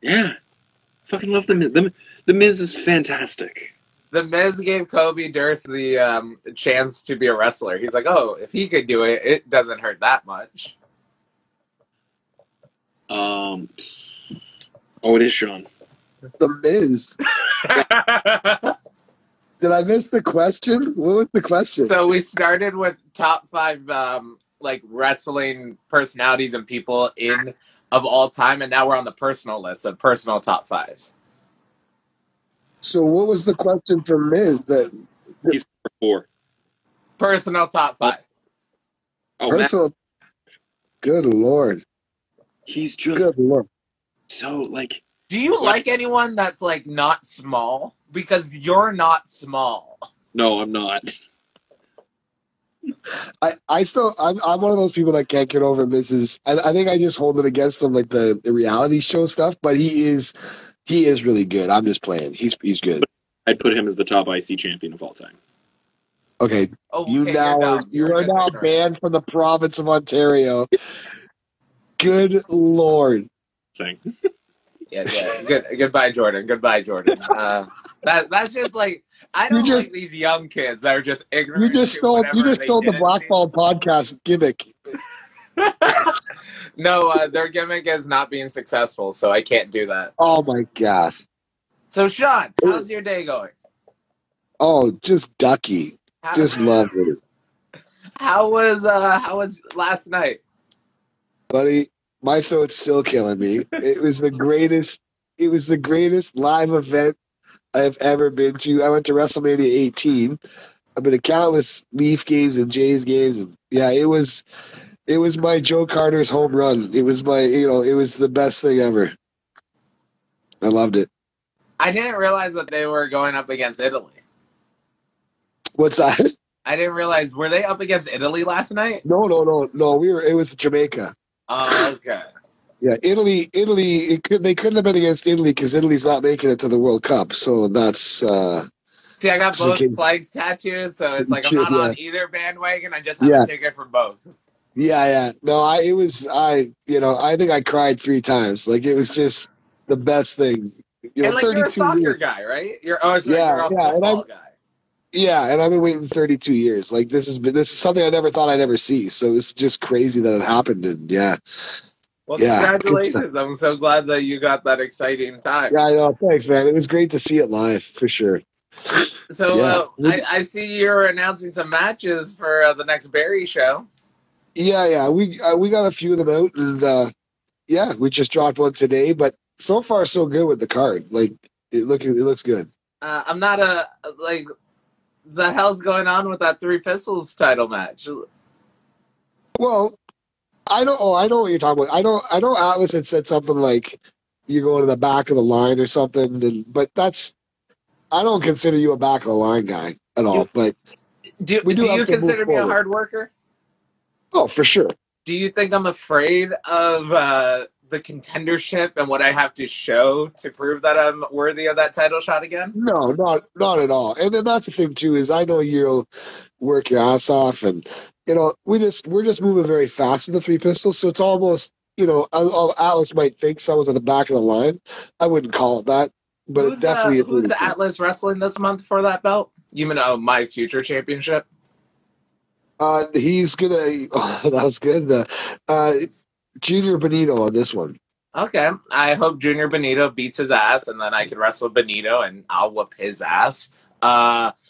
Yeah. Fucking love The Miz. The Miz is fantastic. The Miz gave Kobe Durst the chance to be a wrestler. He's like, oh, if he could do it, it doesn't hurt that much. Oh, it is Sean. The Miz. Did I miss the question? What was the question? So we started with top 5 like wrestling personalities and people in of all time, and now we're on the personal list of personal top 5s. So what was the question for Miz? That he's 4. Personal top 5. Oh, personal. Good Lord. He's just good Lord. So like. Do you like anyone that's like not small? Because you're not small. No, I'm not. I'm one of those people that can't get over Miz's. I think I just hold it against him, like the reality show stuff. But he is. He is really good. I'm just playing. He's good. I'd put him as the top IC champion of all time. Okay. Oh, you okay, you are now banned from the province of Ontario. Good Lord. Thanks. Yeah. Goodbye, Jordan. Goodbye, Jordan. That's just like I don't just, like these young kids that are just ignorant. You just stole the Blackball podcast gimmick. No, their gimmick is not being successful, so I can't do that. Oh my gosh. So Sean, how's your day going? Oh, just ducky. Just love it. How was last night? Buddy, my throat's still killing me. It was the greatest live event I've ever been to. I went to WrestleMania 18. I've been to countless Leaf games and Jays games. Yeah, it was my Joe Carter's home run. It was my, it was the best thing ever. I loved it. I didn't realize that they were going up against Italy. What's that? I didn't realize. Were they up against Italy last night? No. It was Jamaica. Oh, okay. Yeah, Italy. They couldn't have been against Italy because Italy's not making it to the World Cup. So that's. See, I got both flags tattooed, so it's like I'm not on either bandwagon. I just have a ticket for both. Yeah. No, I think I cried 3 times. Like, it was just the best thing You know, and like you're a soccer years. Guy, right? You're oh, sorry, yeah, you're yeah, and I'm, guy. Yeah, and I've been waiting 32 years. Like this is something I never thought I'd ever see. So it's just crazy that it happened. And yeah. Well, yeah, congratulations! I'm so glad that you got that exciting time. Yeah, I know. Thanks, man. It was great to see it live for sure. So yeah. I see you're announcing some matches for the next Barry show. Yeah, we got a few of them out, and yeah, we just dropped one today. But so far, so good with the card. Like it looks good. I'm not a like. The hell's going on with that Three Pistols title match? Well. I know what you're talking about. I know Atlas had said something like you go to the back of the line or something, but that's I don't consider you a back of the line guy at all. But do you consider me a hard worker? Oh, for sure. Do you think I'm afraid of the contendership and what I have to show to prove that I'm worthy of that title shot again? No, not at all. And then that's the thing too, is I know you'll work your ass off, and you know, we're just moving very fast in the Three Pistols, so it's almost, you know, Atlas might think someone's at the back of the line. I wouldn't call it that, but who's, it definitely. Who's Atlas wrestling this month for that belt? You mean my future championship? He's gonna. Oh, that was good. Junior Benito on this one. Okay, I hope Junior Benito beats his ass, and then I can wrestle Benito, and I'll whoop his ass. But.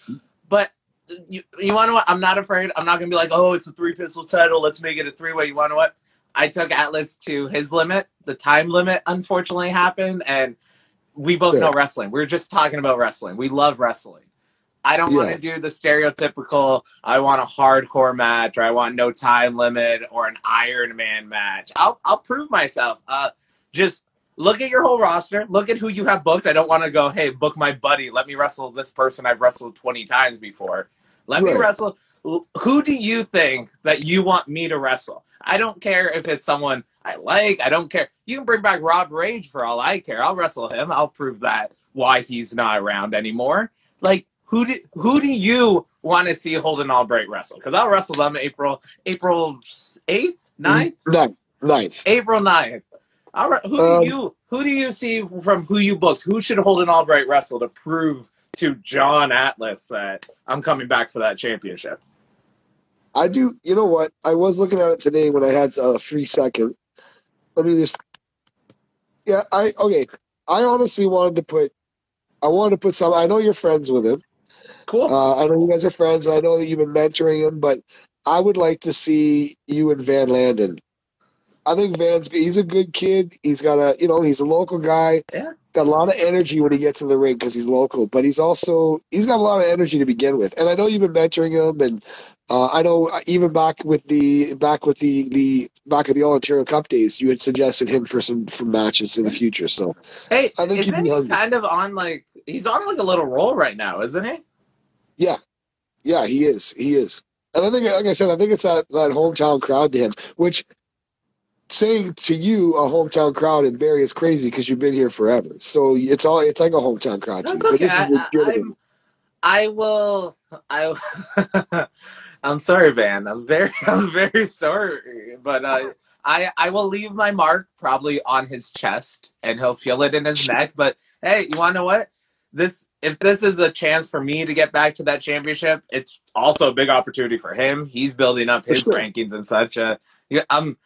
You want to what? I'm not afraid. I'm not going to be like, oh, it's a three-pistol title. Let's make it a three-way. You want to what? I took Atlas to his limit. The time limit, unfortunately, happened, and we both know wrestling. We're just talking about wrestling. We love wrestling. I don't want to do the stereotypical, I want a hardcore match, or I want no time limit, or an Iron Man match. I'll prove myself. Just look at your whole roster. Look at who you have booked. I don't want to go, hey, book my buddy. Let me wrestle this person I've wrestled 20 times before. Let me wrestle. Who do you think that you want me to wrestle? I don't care if it's someone I like. I don't care. You can bring back Rob Rage for all I care. I'll wrestle him. I'll prove that why he's not around anymore. Like, who do you want to see Holden Albright wrestle? Because I'll wrestle them April 8th, 9th? 9th. April 9th. All right, who do you see from who you booked? Who should Holden Albright wrestle to prove to John Atlas that I'm coming back for that championship? I do. You know what? I was looking at it today when I had a free second. Let me just. Yeah, okay. I honestly wanted to put. I wanted to put some. I know you're friends with him. Cool. I know you guys are friends. And I know that you've been mentoring him, but I would like to see you and Van Landen. I think he's a good kid. He's got he's a local guy. Yeah. Got a lot of energy when he gets in the ring because he's local, but he's got a lot of energy to begin with. And I know you've been mentoring him, and I know even back at the All Ontario Cup days, you had suggested him for some matches in the future. So hey, I think he's kind of on like a little roll right now, isn't he? Yeah, yeah, he is. He is, and I think, like I said, I think it's that hometown crowd to him, which. Saying to you, a hometown crowd in Barrie is crazy because you've been here forever. So it's like a hometown crowd. That's okay. I'm sorry, Van. I'm very sorry, but I will leave my mark probably on his chest, and he'll feel it in his neck. But hey, you want to know what? If this is a chance for me to get back to that championship, it's also a big opportunity for him. He's building up his rankings and such. I'm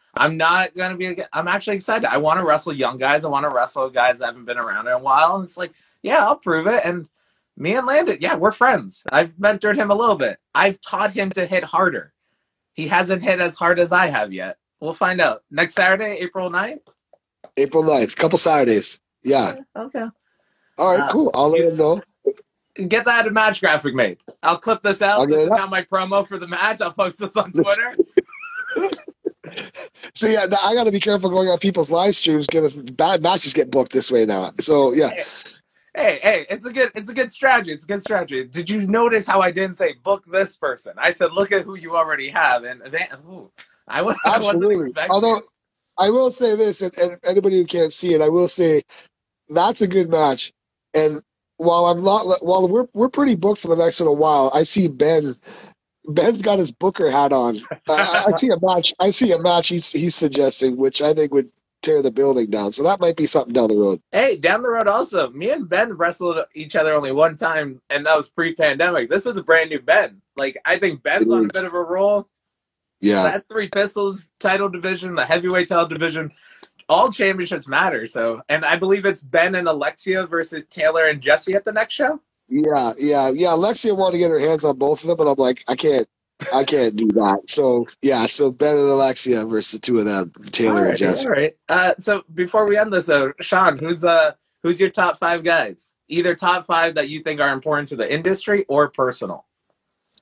actually excited. I want to wrestle young guys. I want to wrestle guys that haven't been around in a while. And it's like, yeah, I'll prove it. And me and Landon, yeah, we're friends. I've mentored him a little bit. I've taught him to hit harder. He hasn't hit as hard as I have yet. We'll find out. Next Saturday, April 9th? April 9th. Couple Saturdays. Yeah. Okay. All right, cool. I'll let him know. Get that match graphic made. I'll clip this out. This is now my promo for the match. I'll post this on Twitter. So yeah, I got to be careful going on people's live streams because bad matches get booked this way now. So yeah, hey, it's a good strategy. It's a good strategy. Did you notice how I didn't say book this person? I said look at who you already have, and I wasn't expecting. Although I will say this, and anybody who can't see it, I will say that's a good match. And while we're pretty booked for the next little while, I see Ben. Ben's got his Booker hat on. I see a match. He's suggesting, which I think would tear the building down. So that might be something down the road. Hey, down the road also, me and Ben wrestled each other only one time, and that was pre-pandemic. This is a brand new Ben. Like, I think Ben's on a bit of a roll. Yeah. That three pistols title division, the heavyweight title division, all championships matter. So, and I believe it's Ben and Alexia versus Taylor and Jesse at the next show. Yeah. Alexia wanted to get her hands on both of them, but I'm like, I can't do that. So yeah, so Ben and Alexia versus the two of them, Taylor and Jesse. All right. So before we end this, though, Sean, who's your top five guys? Either top five that you think are important to the industry or personal.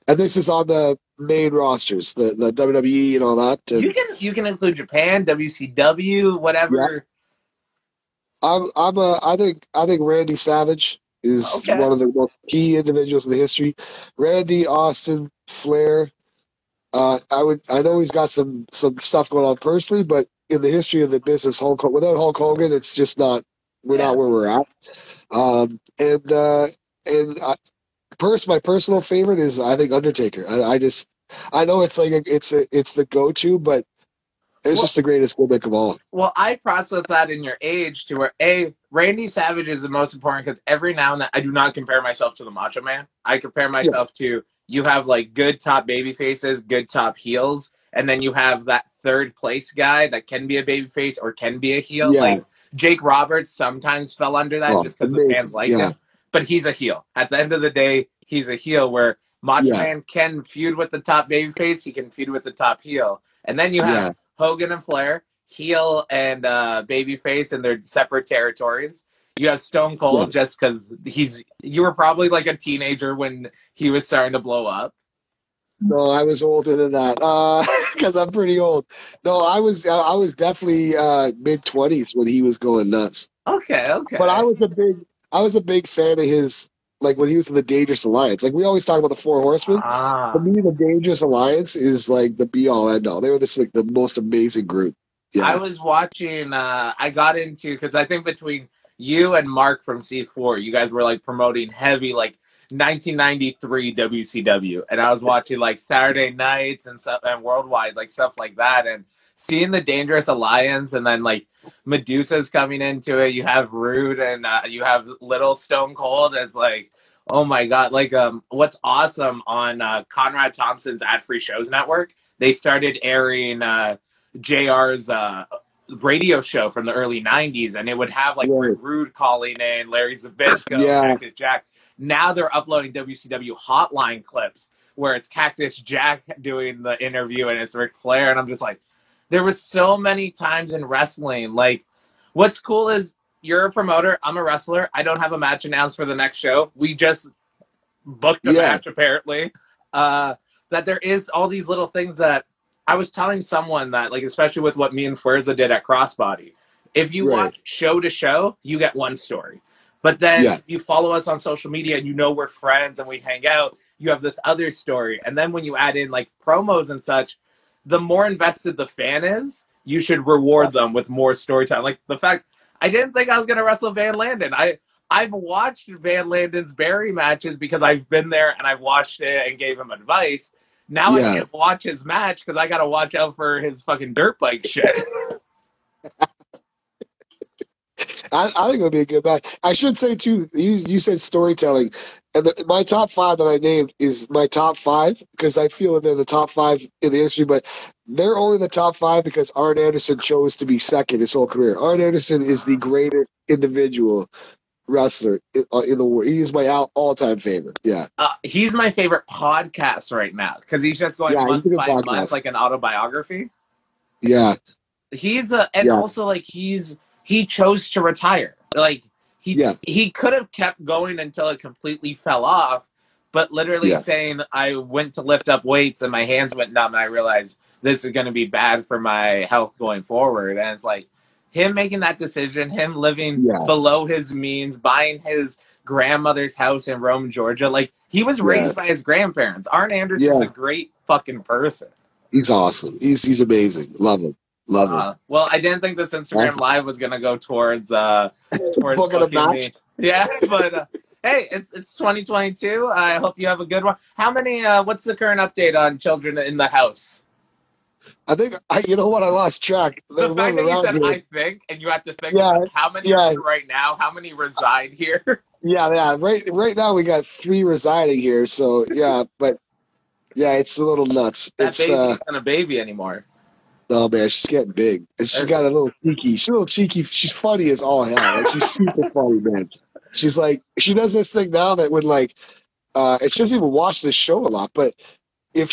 And this is on the main rosters, the WWE and all that. And you can include Japan, WCW, whatever. Yeah. I think Randy Savage is one of the most key individuals in the history. Randy, Austin, Flair. I know he's got some stuff going on personally, but in the history of the business, without Hulk Hogan, it's just not. We're not where we're at. My personal favorite is, I think, Undertaker. I know it's like it's the go-to, but it's just the greatest gimmick of all. Well, I process that in your age to where Randy Savage is the most important, because every now and then I do not compare myself to the Macho Man. I compare myself to, you have like good top baby faces, good top heels, and then you have that third place guy that can be a baby face or can be a heel. Yeah. Like Jake Roberts sometimes fell under that just because the fans liked him. But he's a heel. At the end of the day, he's a heel, where Macho Man can feud with the top babyface, he can feud with the top heel. And then you have Hogan and Flair, heel and babyface in their separate territories. You have Stone Cold just because you were probably like a teenager when he was starting to blow up. No, I was older than that because I'm pretty old. No, I was definitely mid-20s when he was going nuts. Okay. But I was a big fan of his, like, when he was in the Dangerous Alliance. Like, we always talk about the Four Horsemen. For me, the Dangerous Alliance is, like, the be-all, end-all. They were just, like, the most amazing group. Yeah. I was watching, I got into, because I think between you and Mark from C4, you guys were, like, promoting heavy, like, 1993 WCW. And I was watching, like, Saturday nights and stuff, and Worldwide, like, stuff like that. And seeing the Dangerous Alliance, and then, like, Medusa's coming into it. You have Rude, and you have Little Stone Cold. It's like, oh, my God. Like, what's awesome on Conrad Thompson's Ad Free Shows Network, they started airing JR's radio show from the early 90s, and it would have, like, Rude calling in, Larry Zbyszko, Cactus Jack. Now they're uploading WCW Hotline clips where it's Cactus Jack doing the interview, and it's Ric Flair, and I'm just like, there was so many times in wrestling. Like, what's cool is you're a promoter. I'm a wrestler. I don't have a match announced for the next show. We just booked a match, apparently. That there is all these little things that I was telling someone that, like, especially with what me and Fuerza did at Crossbody. If you watch show to show, you get one story. But then you follow us on social media and you know we're friends and we hang out, you have this other story. And then when you add in, like, promos and such, the more invested the fan is, you should reward them with more storytelling. Like, the fact, I didn't think I was going to wrestle Van Landen. I've watched Van Landen's Barry matches because I've been there and I've watched it and gave him advice. Now I can't watch his match because I got to watch out for his fucking dirt bike shit. I think it would be a good match. I should say, too, you said storytelling. And my top five that I named is my top five, because I feel that they're the top five in the industry, but they're only the top five because Arn Anderson chose to be second his whole career. Arn Anderson is the greatest individual wrestler in the world. He is my all-time favorite. Yeah. He's my favorite podcast right now, because he's just going month by month, like an autobiography. Yeah. He's also, like, he chose to retire. Like, he could have kept going until it completely fell off, but literally saying, I went to lift up weights and my hands went numb and I realized this is going to be bad for my health going forward. And it's like, him making that decision, him living below his means, buying his grandmother's house in Rome, Georgia. Like, he was raised by his grandparents. Arn Anderson's a great fucking person. He's awesome. He's amazing. Love him. Love it. Well, I didn't think this Instagram Live was going to go towards booking me. Yeah, but hey, it's 2022. I hope you have a good one. How many, what's the current update on children in the house? I think, I lost track. The fact that you said here. I think, and you have to think how many are right now, how many reside here? Right now we got 3 residing here. So, but it's a little nuts. That baby's not a baby anymore. Oh, man, she's getting big. And she's got a little cheeky. She's a little cheeky. She's funny as all hell. Like, she's super funny, man. She's like, she does this thing now that would like, and she doesn't even watch this show a lot, but if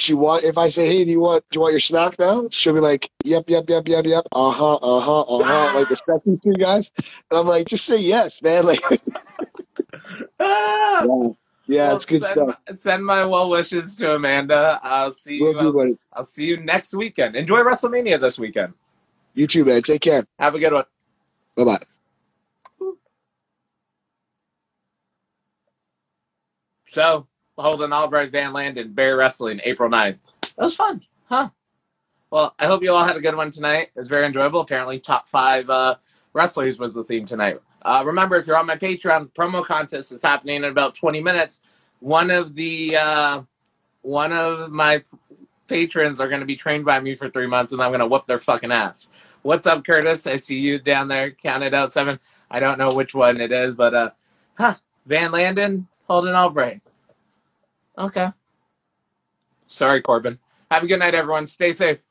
I say, hey, do you want your snack now? She'll be like, yep. Like the second 2 guys. And I'm like, just say yes, man. Like, well, it's good stuff. Send my well wishes to Amanda. I'll see you. I'll see you next weekend. Enjoy WrestleMania this weekend. You too, man. Take care. Have a good one. Bye-bye. So, Holden Albright, Van Landen, Bear Wrestling, April 9th. That was fun, huh? Well, I hope you all had a good one tonight. It was very enjoyable. Apparently, top 5 wrestlers was the theme tonight. Remember, if you're on my Patreon, promo contest is happening in about 20 minutes. One of my patrons are going to be trained by me for 3 months, and I'm going to whoop their fucking ass. What's up, Curtis? I see you down there. Counted out 7. I don't know which one it is, but Van Landen, Holden Albright. Okay. Sorry, Corbin. Have a good night, everyone. Stay safe.